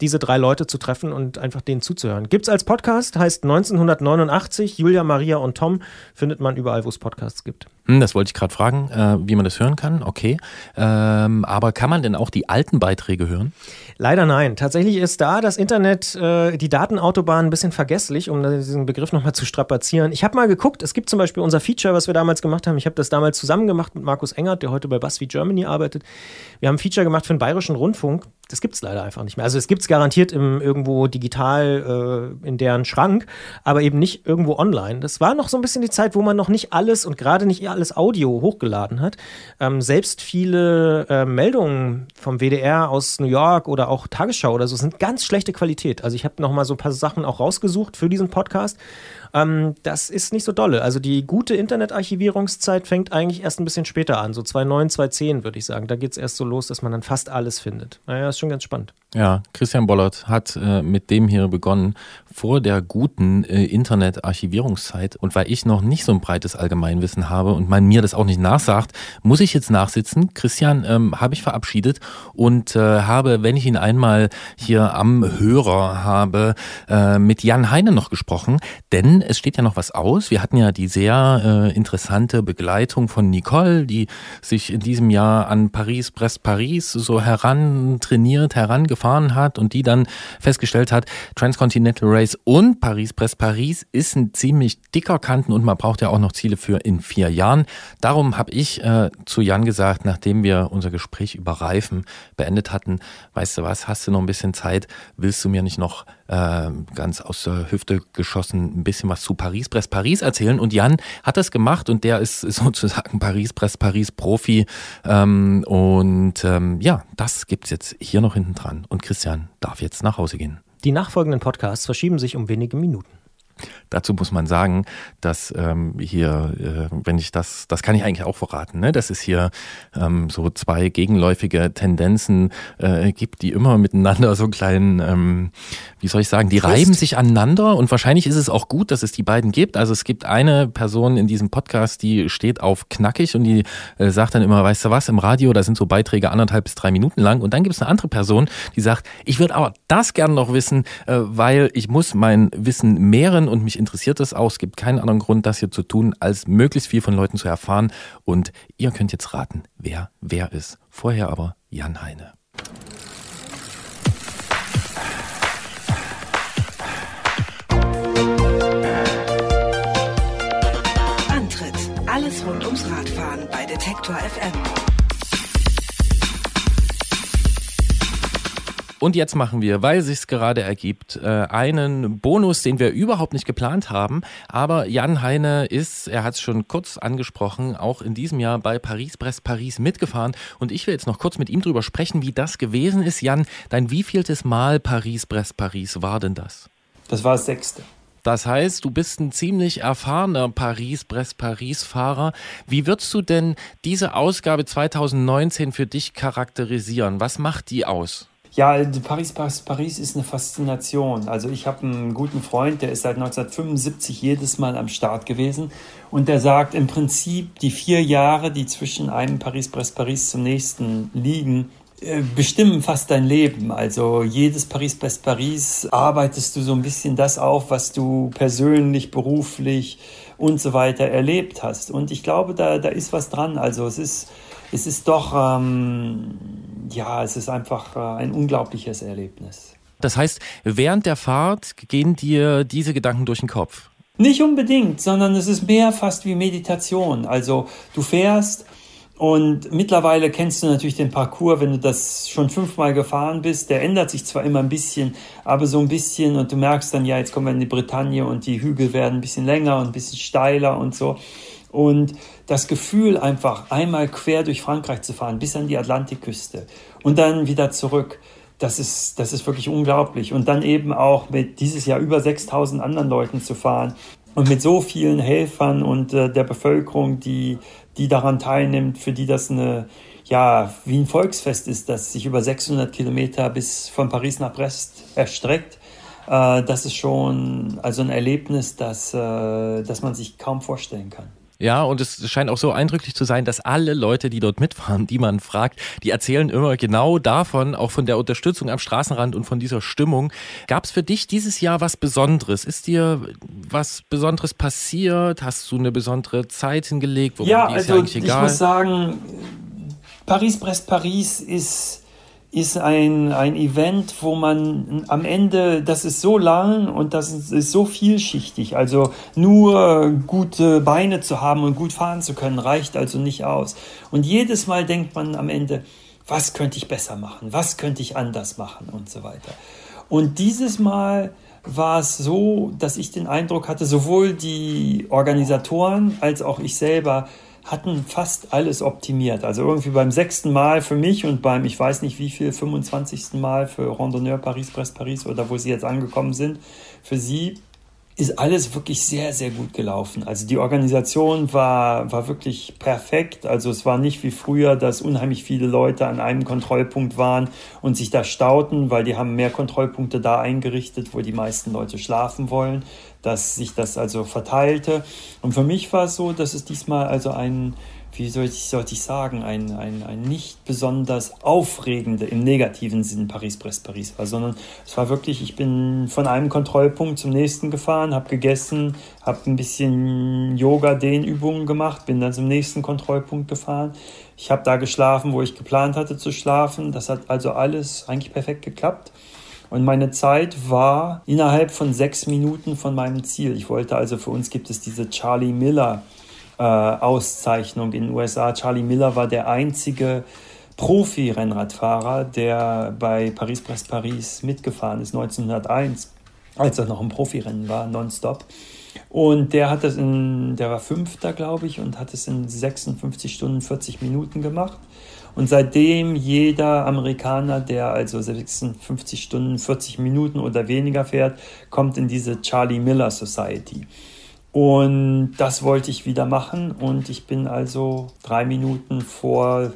diese 3 Leute zu treffen und einfach denen zuzuhören. Gibt's als Podcast, heißt 1989, Julia, Maria und Tom, findet man überall, wo es Podcasts gibt. Das wollte ich gerade fragen, wie man das hören kann, okay. Aber kann man denn auch die alten Beiträge hören? Leider nein. Tatsächlich ist da das Internet, die Datenautobahn ein bisschen vergesslich, um diesen Begriff nochmal zu strapazieren. Ich habe mal geguckt, es gibt zum Beispiel unser Feature, was wir damals gemacht haben. Ich habe das damals zusammen gemacht mit Markus Engert, der heute bei BuzzFeed Germany arbeitet. Wir haben ein Feature gemacht für den Bayerischen Rundfunk. Das gibt es leider einfach nicht mehr. Also es gibt es garantiert irgendwo digital in deren Schrank, aber eben nicht irgendwo online. Das war noch so ein bisschen die Zeit, wo man noch nicht alles und gerade nicht alles Audio hochgeladen hat. Selbst viele Meldungen vom WDR aus New York oder auch Tagesschau oder so sind ganz schlechte Qualität. Also ich habe noch mal so ein paar Sachen auch rausgesucht für diesen Podcast. Das ist nicht so dolle. Also die gute Internetarchivierungszeit fängt eigentlich erst ein bisschen später an, so 2009, 2010 würde ich sagen. Da geht es erst so los, dass man dann fast alles findet. Naja, ist schon ganz spannend. Ja, Christian Bollert hat mit dem hier begonnen, vor der guten Internetarchivierungszeit. Und weil ich noch nicht so ein breites Allgemeinwissen habe und man mir das auch nicht nachsagt, muss ich jetzt nachsitzen. Christian habe ich verabschiedet und habe, wenn ich ihn einmal hier am Hörer habe, mit Jan Heine noch gesprochen, denn es steht ja noch was aus. Wir hatten ja die sehr interessante Begleitung von Nicole, die sich in diesem Jahr an Paris-Brest-Paris so herangefahren hat und die dann festgestellt hat, Transcontinental Race und Paris-Brest-Paris ist ein ziemlich dicker Kanten und man braucht ja auch noch Ziele für in 4 Jahren. Darum habe ich zu Jan gesagt, nachdem wir unser Gespräch über Reifen beendet hatten, weißt du was, hast du noch ein bisschen Zeit, willst du mir nicht noch ganz aus der Hüfte geschossen ein bisschen was zu Paris-Brest-Paris erzählen? Und Jan hat das gemacht und der ist sozusagen Paris-Brest-Paris-Profi. Ja, das gibt's jetzt hier noch hinten dran. Und Christian darf jetzt nach Hause gehen. Die nachfolgenden Podcasts verschieben sich um wenige Minuten. Dazu muss man sagen, dass hier, wenn ich das kann ich eigentlich auch verraten, ne? Dass es hier so zwei gegenläufige Tendenzen gibt, die immer miteinander so einen kleinen, wie soll ich sagen, die reiben sich aneinander und wahrscheinlich ist es auch gut, dass es die beiden gibt. Also es gibt eine Person in diesem Podcast, die steht auf knackig und die sagt dann immer, weißt du was, im Radio, da sind so Beiträge 1,5 bis 3 Minuten lang und dann gibt es eine andere Person, die sagt, ich würde aber das gerne noch wissen, weil ich muss mein Wissen mehren und mich interessiert das auch. Es gibt keinen anderen Grund, das hier zu tun, als möglichst viel von Leuten zu erfahren. Und ihr könnt jetzt raten, wer ist. Vorher aber Jan Heine. Antritt. Alles rund ums Radfahren bei Detektor FM. Und jetzt machen wir, weil sich's gerade ergibt, einen Bonus, den wir überhaupt nicht geplant haben. Aber Jan Heine ist, er hat es schon kurz angesprochen, auch in diesem Jahr bei Paris-Brest-Paris mitgefahren. Und ich will jetzt noch kurz mit ihm drüber sprechen, wie das gewesen ist. Jan, dein wievieltes Mal Paris-Brest-Paris war denn das? Das war das 6. Das heißt, du bist ein ziemlich erfahrener Paris-Brest-Paris-Fahrer. Wie würdest du denn diese Ausgabe 2019 für dich charakterisieren? Was macht die aus? Ja, Paris ist eine Faszination. Also ich habe einen guten Freund, der ist seit 1975 jedes Mal am Start gewesen und der sagt im Prinzip, die 4 Jahre, die zwischen einem Paris-Brest-Paris zum nächsten liegen, bestimmen fast dein Leben. Also jedes Paris-Brest-Paris arbeitest du so ein bisschen das auf, was du persönlich, beruflich und so weiter erlebt hast. Und ich glaube, da ist was dran. Also es ist doch... ja, es ist einfach ein unglaubliches Erlebnis. Das heißt, während der Fahrt gehen dir diese Gedanken durch den Kopf? Nicht unbedingt, sondern es ist mehr fast wie Meditation. Also du fährst und mittlerweile kennst du natürlich den Parcours, wenn du das schon 5-mal gefahren bist. Der ändert sich zwar immer ein bisschen, aber so ein bisschen. Und du merkst dann, ja, jetzt kommen wir in die Bretagne und die Hügel werden ein bisschen länger und ein bisschen steiler und so. Und das Gefühl einfach einmal quer durch Frankreich zu fahren, bis an die Atlantikküste und dann wieder zurück, das ist wirklich unglaublich. Und dann eben auch mit dieses Jahr über 6.000 anderen Leuten zu fahren und mit so vielen Helfern und der Bevölkerung, die daran teilnimmt, für die das eine, ja, wie ein Volksfest ist, das sich über 600 Kilometer bis von Paris nach Brest erstreckt. Das ist schon also ein Erlebnis, das man sich kaum vorstellen kann. Ja, und es scheint auch so eindrücklich zu sein, dass alle Leute, die dort mitfahren, die man fragt, die erzählen immer genau davon, auch von der Unterstützung am Straßenrand und von dieser Stimmung. Gab es für dich dieses Jahr was Besonderes? Ist dir was Besonderes passiert? Hast du eine besondere Zeit hingelegt? Ja, also ich muss sagen, Paris-Brest-Paris ist ein Event, wo man am Ende, das ist so lang und das ist so vielschichtig. Also nur gute Beine zu haben und gut fahren zu können, reicht also nicht aus. Und jedes Mal denkt man am Ende, was könnte ich besser machen, was könnte ich anders machen und so weiter. Und dieses Mal war es so, dass ich den Eindruck hatte, sowohl die Organisatoren als auch ich selber hatten fast alles optimiert. Also irgendwie beim 6. Mal für mich und beim, ich weiß nicht wie viel, 25. Mal für Randonneur Paris-Brest-Paris oder wo sie jetzt angekommen sind, für sie ist alles wirklich sehr, sehr gut gelaufen. Also die Organisation war wirklich perfekt. Also es war nicht wie früher, dass unheimlich viele Leute an einem Kontrollpunkt waren und sich da stauten, weil die haben mehr Kontrollpunkte da eingerichtet, wo die meisten Leute schlafen wollen, dass sich das also verteilte. Und für mich war es so, dass es diesmal also ein nicht besonders aufregende, im negativen Sinn Paris-Brest-Paris war, sondern es war wirklich, ich bin von einem Kontrollpunkt zum nächsten gefahren, habe gegessen, habe ein bisschen Yoga-Dehnübungen gemacht, bin dann zum nächsten Kontrollpunkt gefahren. Ich habe da geschlafen, wo ich geplant hatte zu schlafen. Das hat also alles eigentlich perfekt geklappt. Und meine Zeit war innerhalb von 6 Minuten von meinem Ziel. Ich wollte also, für uns gibt es diese Charlie Miller Auszeichnung in den USA. Charlie Miller war der einzige Profi-Rennradfahrer, der bei Paris-Brest-Paris mitgefahren ist, 1901, als er noch im Profirennen war, nonstop. Und der war 5., glaube ich, und hat es in 56 Stunden 40 Minuten gemacht. Und seitdem jeder Amerikaner, der also 56 Stunden 40 Minuten oder weniger fährt, kommt in diese Charlie Miller Society. Und das wollte ich wieder machen und ich bin also 3 Minuten vor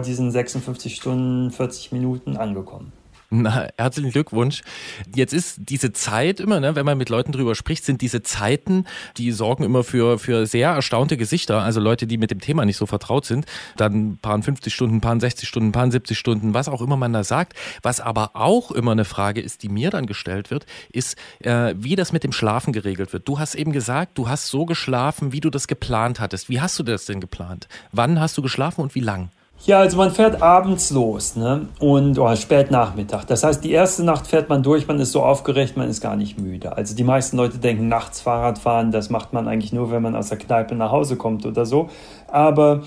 diesen 56 Stunden 40 Minuten angekommen. Na, herzlichen Glückwunsch. Jetzt ist diese Zeit immer, ne, wenn man mit Leuten drüber spricht, sind diese Zeiten, die sorgen immer für sehr erstaunte Gesichter. Also Leute, die mit dem Thema nicht so vertraut sind, dann paar 50 Stunden, paar 60 Stunden, paar 70 Stunden, was auch immer man da sagt. Was aber auch immer eine Frage ist, die mir dann gestellt wird, ist, wie das mit dem Schlafen geregelt wird. Du hast eben gesagt, du hast so geschlafen, wie du das geplant hattest. Wie hast du das denn geplant? Wann hast du geschlafen und wie lang? Ja, also man fährt abends los, ne? Und spät Nachmittag. Das heißt, die erste Nacht fährt man durch, man ist so aufgeregt, man ist gar nicht müde. Also die meisten Leute denken, nachts Fahrradfahren, das macht man eigentlich nur, wenn man aus der Kneipe nach Hause kommt oder so. Aber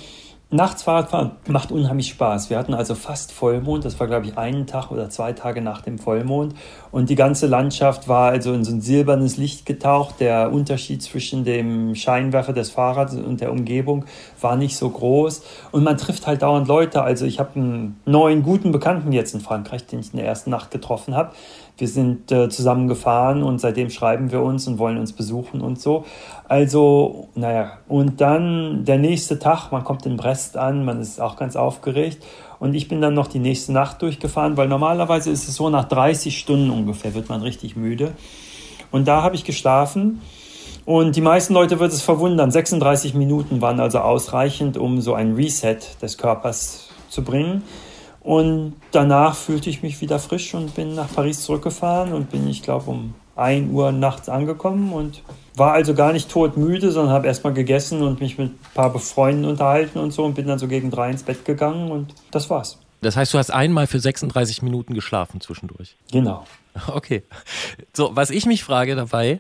nachts Fahrradfahren macht unheimlich Spaß. Wir hatten also fast Vollmond, das war glaube ich einen Tag oder 2 Tage nach dem Vollmond. Und die ganze Landschaft war also in so ein silbernes Licht getaucht. Der Unterschied zwischen dem Scheinwerfer des Fahrrads und der Umgebung war nicht so groß. Und man trifft halt dauernd Leute. Also ich habe einen neuen guten Bekannten jetzt in Frankreich, den ich in der ersten Nacht getroffen habe. Wir sind zusammen gefahren und seitdem schreiben wir uns und wollen uns besuchen und so. Also, naja, und dann der nächste Tag, man kommt in Brest an, man ist auch ganz aufgeregt. Und ich bin dann noch die nächste Nacht durchgefahren, weil normalerweise ist es so, nach 30 Stunden ungefähr wird man richtig müde. Und da habe ich geschlafen. Und die meisten Leute wird es verwundern. 36 Minuten waren also ausreichend, um so ein Reset des Körpers zu bringen. Und danach fühlte ich mich wieder frisch und bin nach Paris zurückgefahren und bin, ich glaube, um 1 Uhr nachts angekommen und war also gar nicht todmüde, sondern habe erstmal gegessen und mich mit ein paar Freunden unterhalten und so und bin dann so gegen 3 ins Bett gegangen und das war's. Das heißt, du hast einmal für 36 Minuten geschlafen zwischendurch? Genau. Okay. So, was ich mich frage dabei,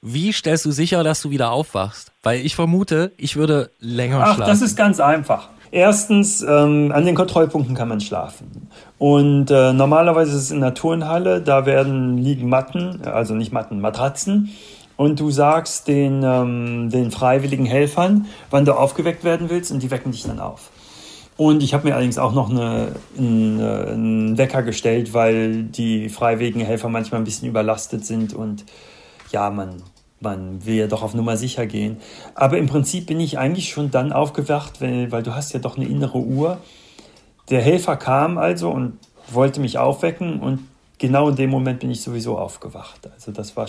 wie stellst du sicher, dass du wieder aufwachst? Weil ich vermute, ich würde länger schlafen. Ach, das ist ganz einfach. Erstens, an den Kontrollpunkten kann man schlafen. Und normalerweise ist es in der Turnhalle, da liegen Matten, also nicht Matten, Matratzen. Und du sagst den freiwilligen Helfern, wann du aufgeweckt werden willst und die wecken dich dann auf. Und ich habe mir allerdings auch noch einen Wecker gestellt, weil die freiwilligen Helfer manchmal ein bisschen überlastet sind und ja, man will ja doch auf Nummer sicher gehen. Aber im Prinzip bin ich eigentlich schon dann aufgewacht, weil du hast ja doch eine innere Uhr. Der Helfer kam also und wollte mich aufwecken und genau in dem Moment bin ich sowieso aufgewacht. Also es war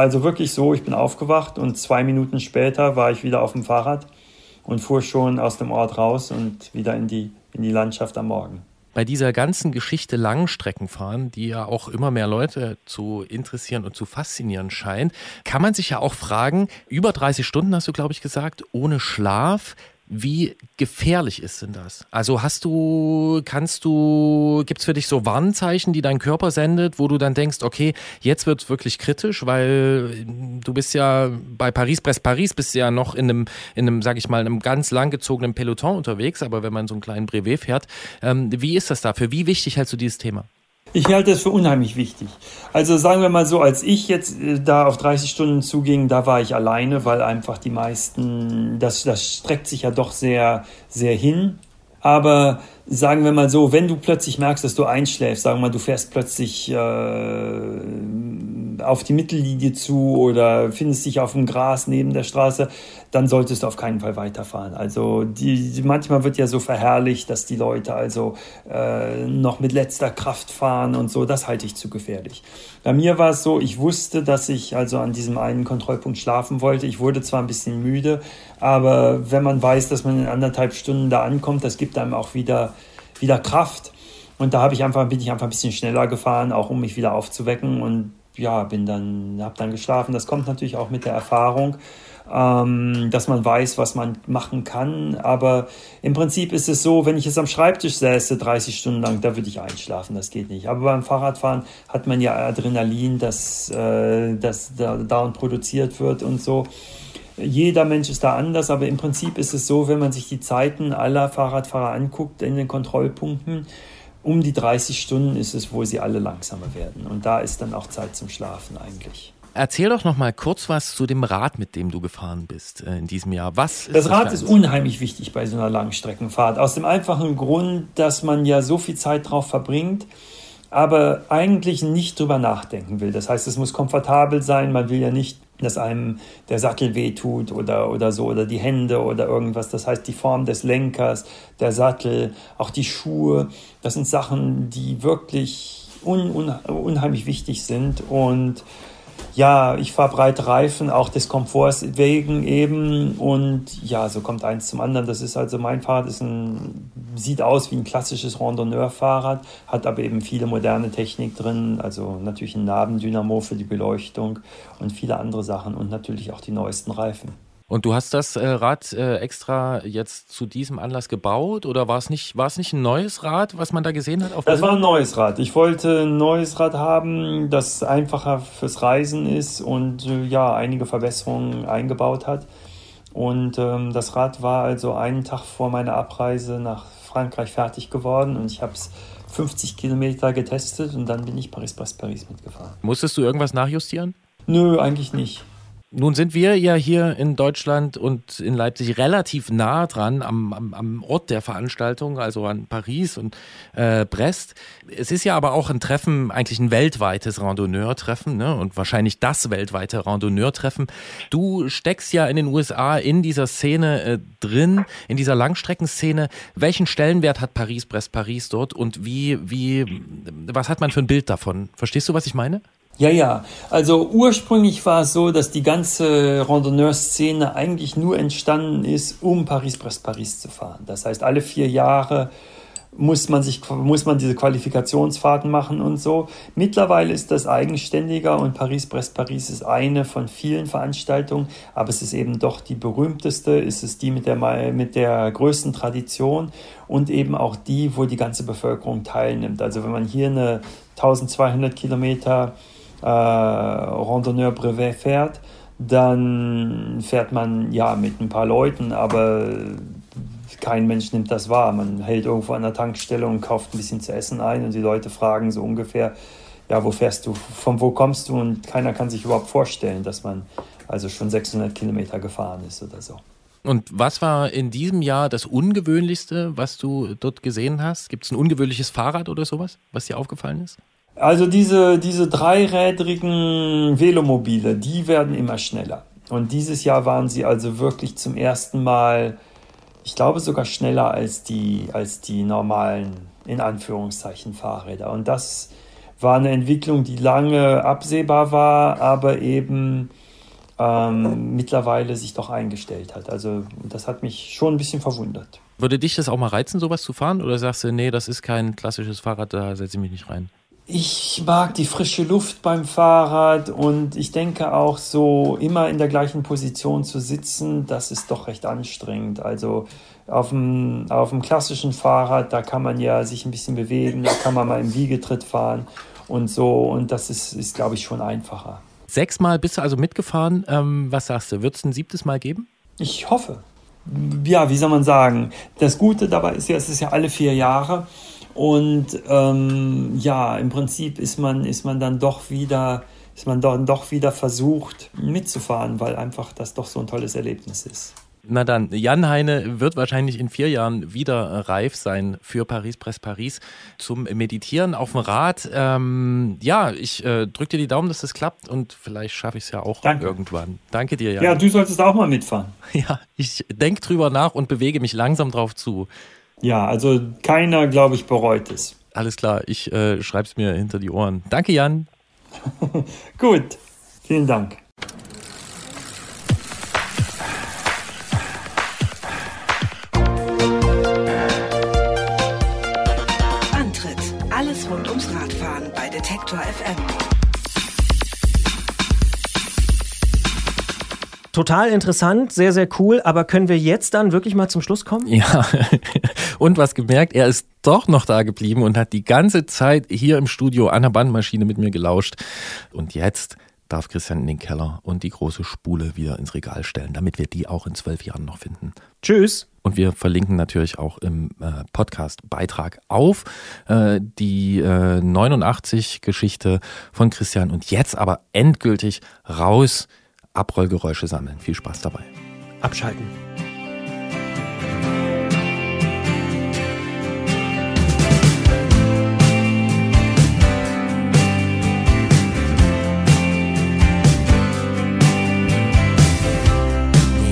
also wirklich so, ich bin aufgewacht und 2 Minuten später war ich wieder auf dem Fahrrad und fuhr schon aus dem Ort raus und wieder in die Landschaft am Morgen. Bei dieser ganzen Geschichte Langstreckenfahren, die ja auch immer mehr Leute zu interessieren und zu faszinieren scheint, kann man sich ja auch fragen, über 30 Stunden hast du, glaube ich, gesagt, ohne Schlaf. Wie gefährlich ist denn das? Also gibt's für dich so Warnzeichen, die dein Körper sendet, wo du dann denkst, okay, jetzt wird's wirklich kritisch, weil du bist ja bei Paris-Brest-Paris bist ja noch in einem, sag ich mal, einem ganz langgezogenen Peloton unterwegs, aber wenn man so einen kleinen Brevet fährt, wie ist das dafür? Wie wichtig hältst du dieses Thema? Ich halte das für unheimlich wichtig. Also sagen wir mal so, als ich jetzt da auf 30 Stunden zuging, da war ich alleine, weil einfach die meisten, das streckt sich ja doch sehr, sehr hin. Aber sagen wir mal so, wenn du plötzlich merkst, dass du einschläfst, sagen wir mal, du fährst plötzlich auf die Mittellinie zu oder findest dich auf dem Gras neben der Straße, dann solltest du auf keinen Fall weiterfahren. Also manchmal wird ja so verherrlicht, dass die Leute also noch mit letzter Kraft fahren und so, das halte ich zu gefährlich. Bei mir war es so, ich wusste, dass ich also an diesem einen Kontrollpunkt schlafen wollte. Ich wurde zwar ein bisschen müde, aber wenn man weiß, dass man in 1,5 Stunden da ankommt, das gibt einem auch wieder Kraft. Und da bin ich einfach ein bisschen schneller gefahren, auch um mich wieder aufzuwecken, und ja, habe dann geschlafen. Das kommt natürlich auch mit der Erfahrung, dass man weiß, was man machen kann. Aber im Prinzip ist es so, wenn ich jetzt am Schreibtisch säße 30 Stunden lang, da würde ich einschlafen, das geht nicht. Aber beim Fahrradfahren hat man ja Adrenalin, das dauernd produziert wird und so. Jeder Mensch ist da anders, aber im Prinzip ist es so, wenn man sich die Zeiten aller Fahrradfahrer anguckt in den Kontrollpunkten, um die 30 Stunden ist es, wo sie alle langsamer werden. Und da ist dann auch Zeit zum Schlafen eigentlich. Erzähl doch noch mal kurz was zu dem Rad, mit dem du gefahren bist in diesem Jahr. Das Rad ist unheimlich wichtig bei so einer Langstreckenfahrt. Aus dem einfachen Grund, dass man ja so viel Zeit drauf verbringt, aber eigentlich nicht drüber nachdenken will. Das heißt, es muss komfortabel sein. Man will ja nicht, dass einem der Sattel wehtut oder so, oder die Hände oder irgendwas. Das heißt, die Form des Lenkers, der Sattel, auch die Schuhe, das sind Sachen, die wirklich unheimlich wichtig sind. Und ja, ich fahre breite Reifen, auch des Komforts wegen eben. Und ja, so kommt eins zum anderen. Das ist also, mein Fahrrad sieht aus wie ein klassisches Randonneur-Fahrrad, hat aber eben viele moderne Technik drin, also natürlich ein Nabendynamo für die Beleuchtung und viele andere Sachen und natürlich auch die neuesten Reifen. Und du hast das Rad extra jetzt zu diesem Anlass gebaut, oder war es nicht ein neues Rad, was man da gesehen hat? Das war ein neues Rad. Ich wollte ein neues Rad haben, das einfacher fürs Reisen ist und ja, einige Verbesserungen eingebaut hat. Und das Rad war also einen Tag vor meiner Abreise nach Frankreich fertig geworden und ich habe es 50 Kilometer getestet und dann bin ich Paris-Brest-Paris mitgefahren. Musstest du irgendwas nachjustieren? Nö, eigentlich nicht. Nun sind wir ja hier in Deutschland und in Leipzig relativ nah dran am Ort der Veranstaltung, also an Paris und Brest. Es ist ja aber auch ein Treffen, eigentlich ein weltweites Randonneur-Treffen, ne? Und wahrscheinlich das weltweite Randonneur-Treffen. Du steckst ja in den USA in dieser Szene drin, in dieser Langstreckenszene. Welchen Stellenwert hat Paris-Brest-Paris dort und was hat man für ein Bild davon? Verstehst du, was ich meine? Ja. Also ursprünglich war es so, dass die ganze Randonneur-Szene eigentlich nur entstanden ist, um Paris-Brest-Paris zu fahren. Das heißt, alle 4 Jahre muss man diese Qualifikationsfahrten machen und so. Mittlerweile ist das eigenständiger und Paris-Brest-Paris ist eine von vielen Veranstaltungen, aber es ist eben doch die berühmteste, es ist die mit der größten Tradition und eben auch die, wo die ganze Bevölkerung teilnimmt. Also wenn man hier eine 1200 Kilometer Randonneur-Brevet fährt, dann fährt man ja mit ein paar Leuten, aber kein Mensch nimmt das wahr. Man hält irgendwo an der Tankstelle und kauft ein bisschen zu essen ein und die Leute fragen so ungefähr, ja, wo fährst du, von wo kommst du, und keiner kann sich überhaupt vorstellen, dass man also schon 600 Kilometer gefahren ist oder so. Und was war in diesem Jahr das Ungewöhnlichste, was du dort gesehen hast? Gibt es ein ungewöhnliches Fahrrad oder sowas, was dir aufgefallen ist? Also diese dreirädrigen Velomobile, die werden immer schneller. Und dieses Jahr waren sie also wirklich zum ersten Mal, ich glaube sogar schneller als die normalen, in Anführungszeichen, Fahrräder. Und das war eine Entwicklung, die lange absehbar war, aber eben mittlerweile sich doch eingestellt hat. Also das hat mich schon ein bisschen verwundert. Würde dich das auch mal reizen, sowas zu fahren? Oder sagst du, nee, das ist kein klassisches Fahrrad, da setze ich mich nicht rein? Ich mag die frische Luft beim Fahrrad und ich denke auch so, immer in der gleichen Position zu sitzen, das ist doch recht anstrengend. Also auf dem klassischen Fahrrad, da kann man ja sich ein bisschen bewegen, da kann man mal im Wiegetritt fahren und so. Und das ist glaube ich, schon einfacher. 6 Mal bist du also mitgefahren. Was sagst du, wird es ein 7. Mal geben? Ich hoffe. Ja, wie soll man sagen? Das Gute dabei ist ja, es ist ja alle 4 Jahre. Und im Prinzip ist man dann doch wieder versucht mitzufahren, weil einfach das doch so ein tolles Erlebnis ist. Na dann, Jan Heine wird wahrscheinlich in 4 Jahren wieder reif sein für Paris-Brest-Paris zum Meditieren auf dem Rad. Ich drücke dir die Daumen, dass das klappt und vielleicht schaffe ich es ja auch irgendwann. Danke dir, Jan. Ja, du solltest auch mal mitfahren. Ja, ich denke drüber nach und bewege mich langsam drauf zu. Ja, also keiner, glaube ich, bereut es. Alles klar, ich schreibe es mir hinter die Ohren. Danke, Jan. Gut, vielen Dank. Antritt: Alles rund ums Radfahren bei Detektor FM. Total interessant, sehr, sehr cool. Aber können wir jetzt dann wirklich mal zum Schluss kommen? Ja, und was gemerkt, er ist doch noch da geblieben und hat die ganze Zeit hier im Studio an der Bandmaschine mit mir gelauscht. Und jetzt darf Christian in den Keller und die große Spule wieder ins Regal stellen, damit wir die auch in 12 Jahren noch finden. Tschüss! Und wir verlinken natürlich auch im Podcast-Beitrag auf die 89-Geschichte von Christian. Und jetzt aber endgültig raus. Abrollgeräusche sammeln. Viel Spaß dabei. Abschalten.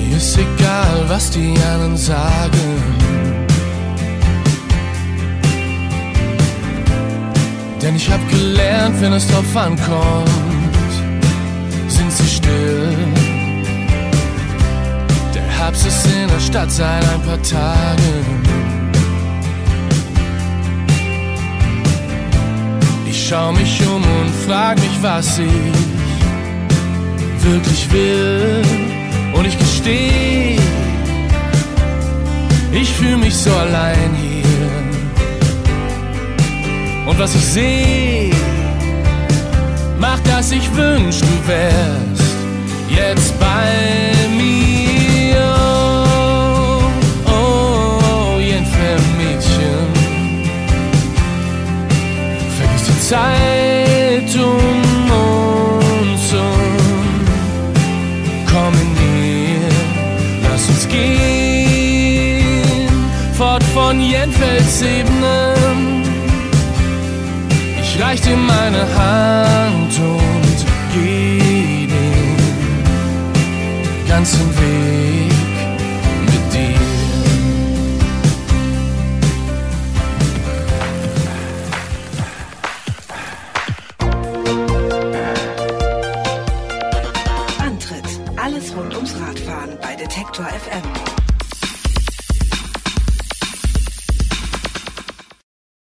Mir ist egal, was die anderen sagen. Denn ich hab gelernt, wenn es drauf ankommt, sind sie still. Der Herbst ist in der Stadt seit ein paar Tagen. Ich schau mich um und frag mich, was ich wirklich will. Und ich gesteh, ich fühl mich so allein hier. Und was ich seh, macht, dass ich wünsch, du wärst jetzt bei mir. Oh, oh, oh, jedenfalls Mädchen, vergiss die Zeit um uns um. Komm in mir, lass uns gehen, fort von Jenfels Ebenen. Ich reich dir meine Hand und geh den ganzen Weg mit dir. Antritt: Alles rund ums Radfahren bei Detektor FM.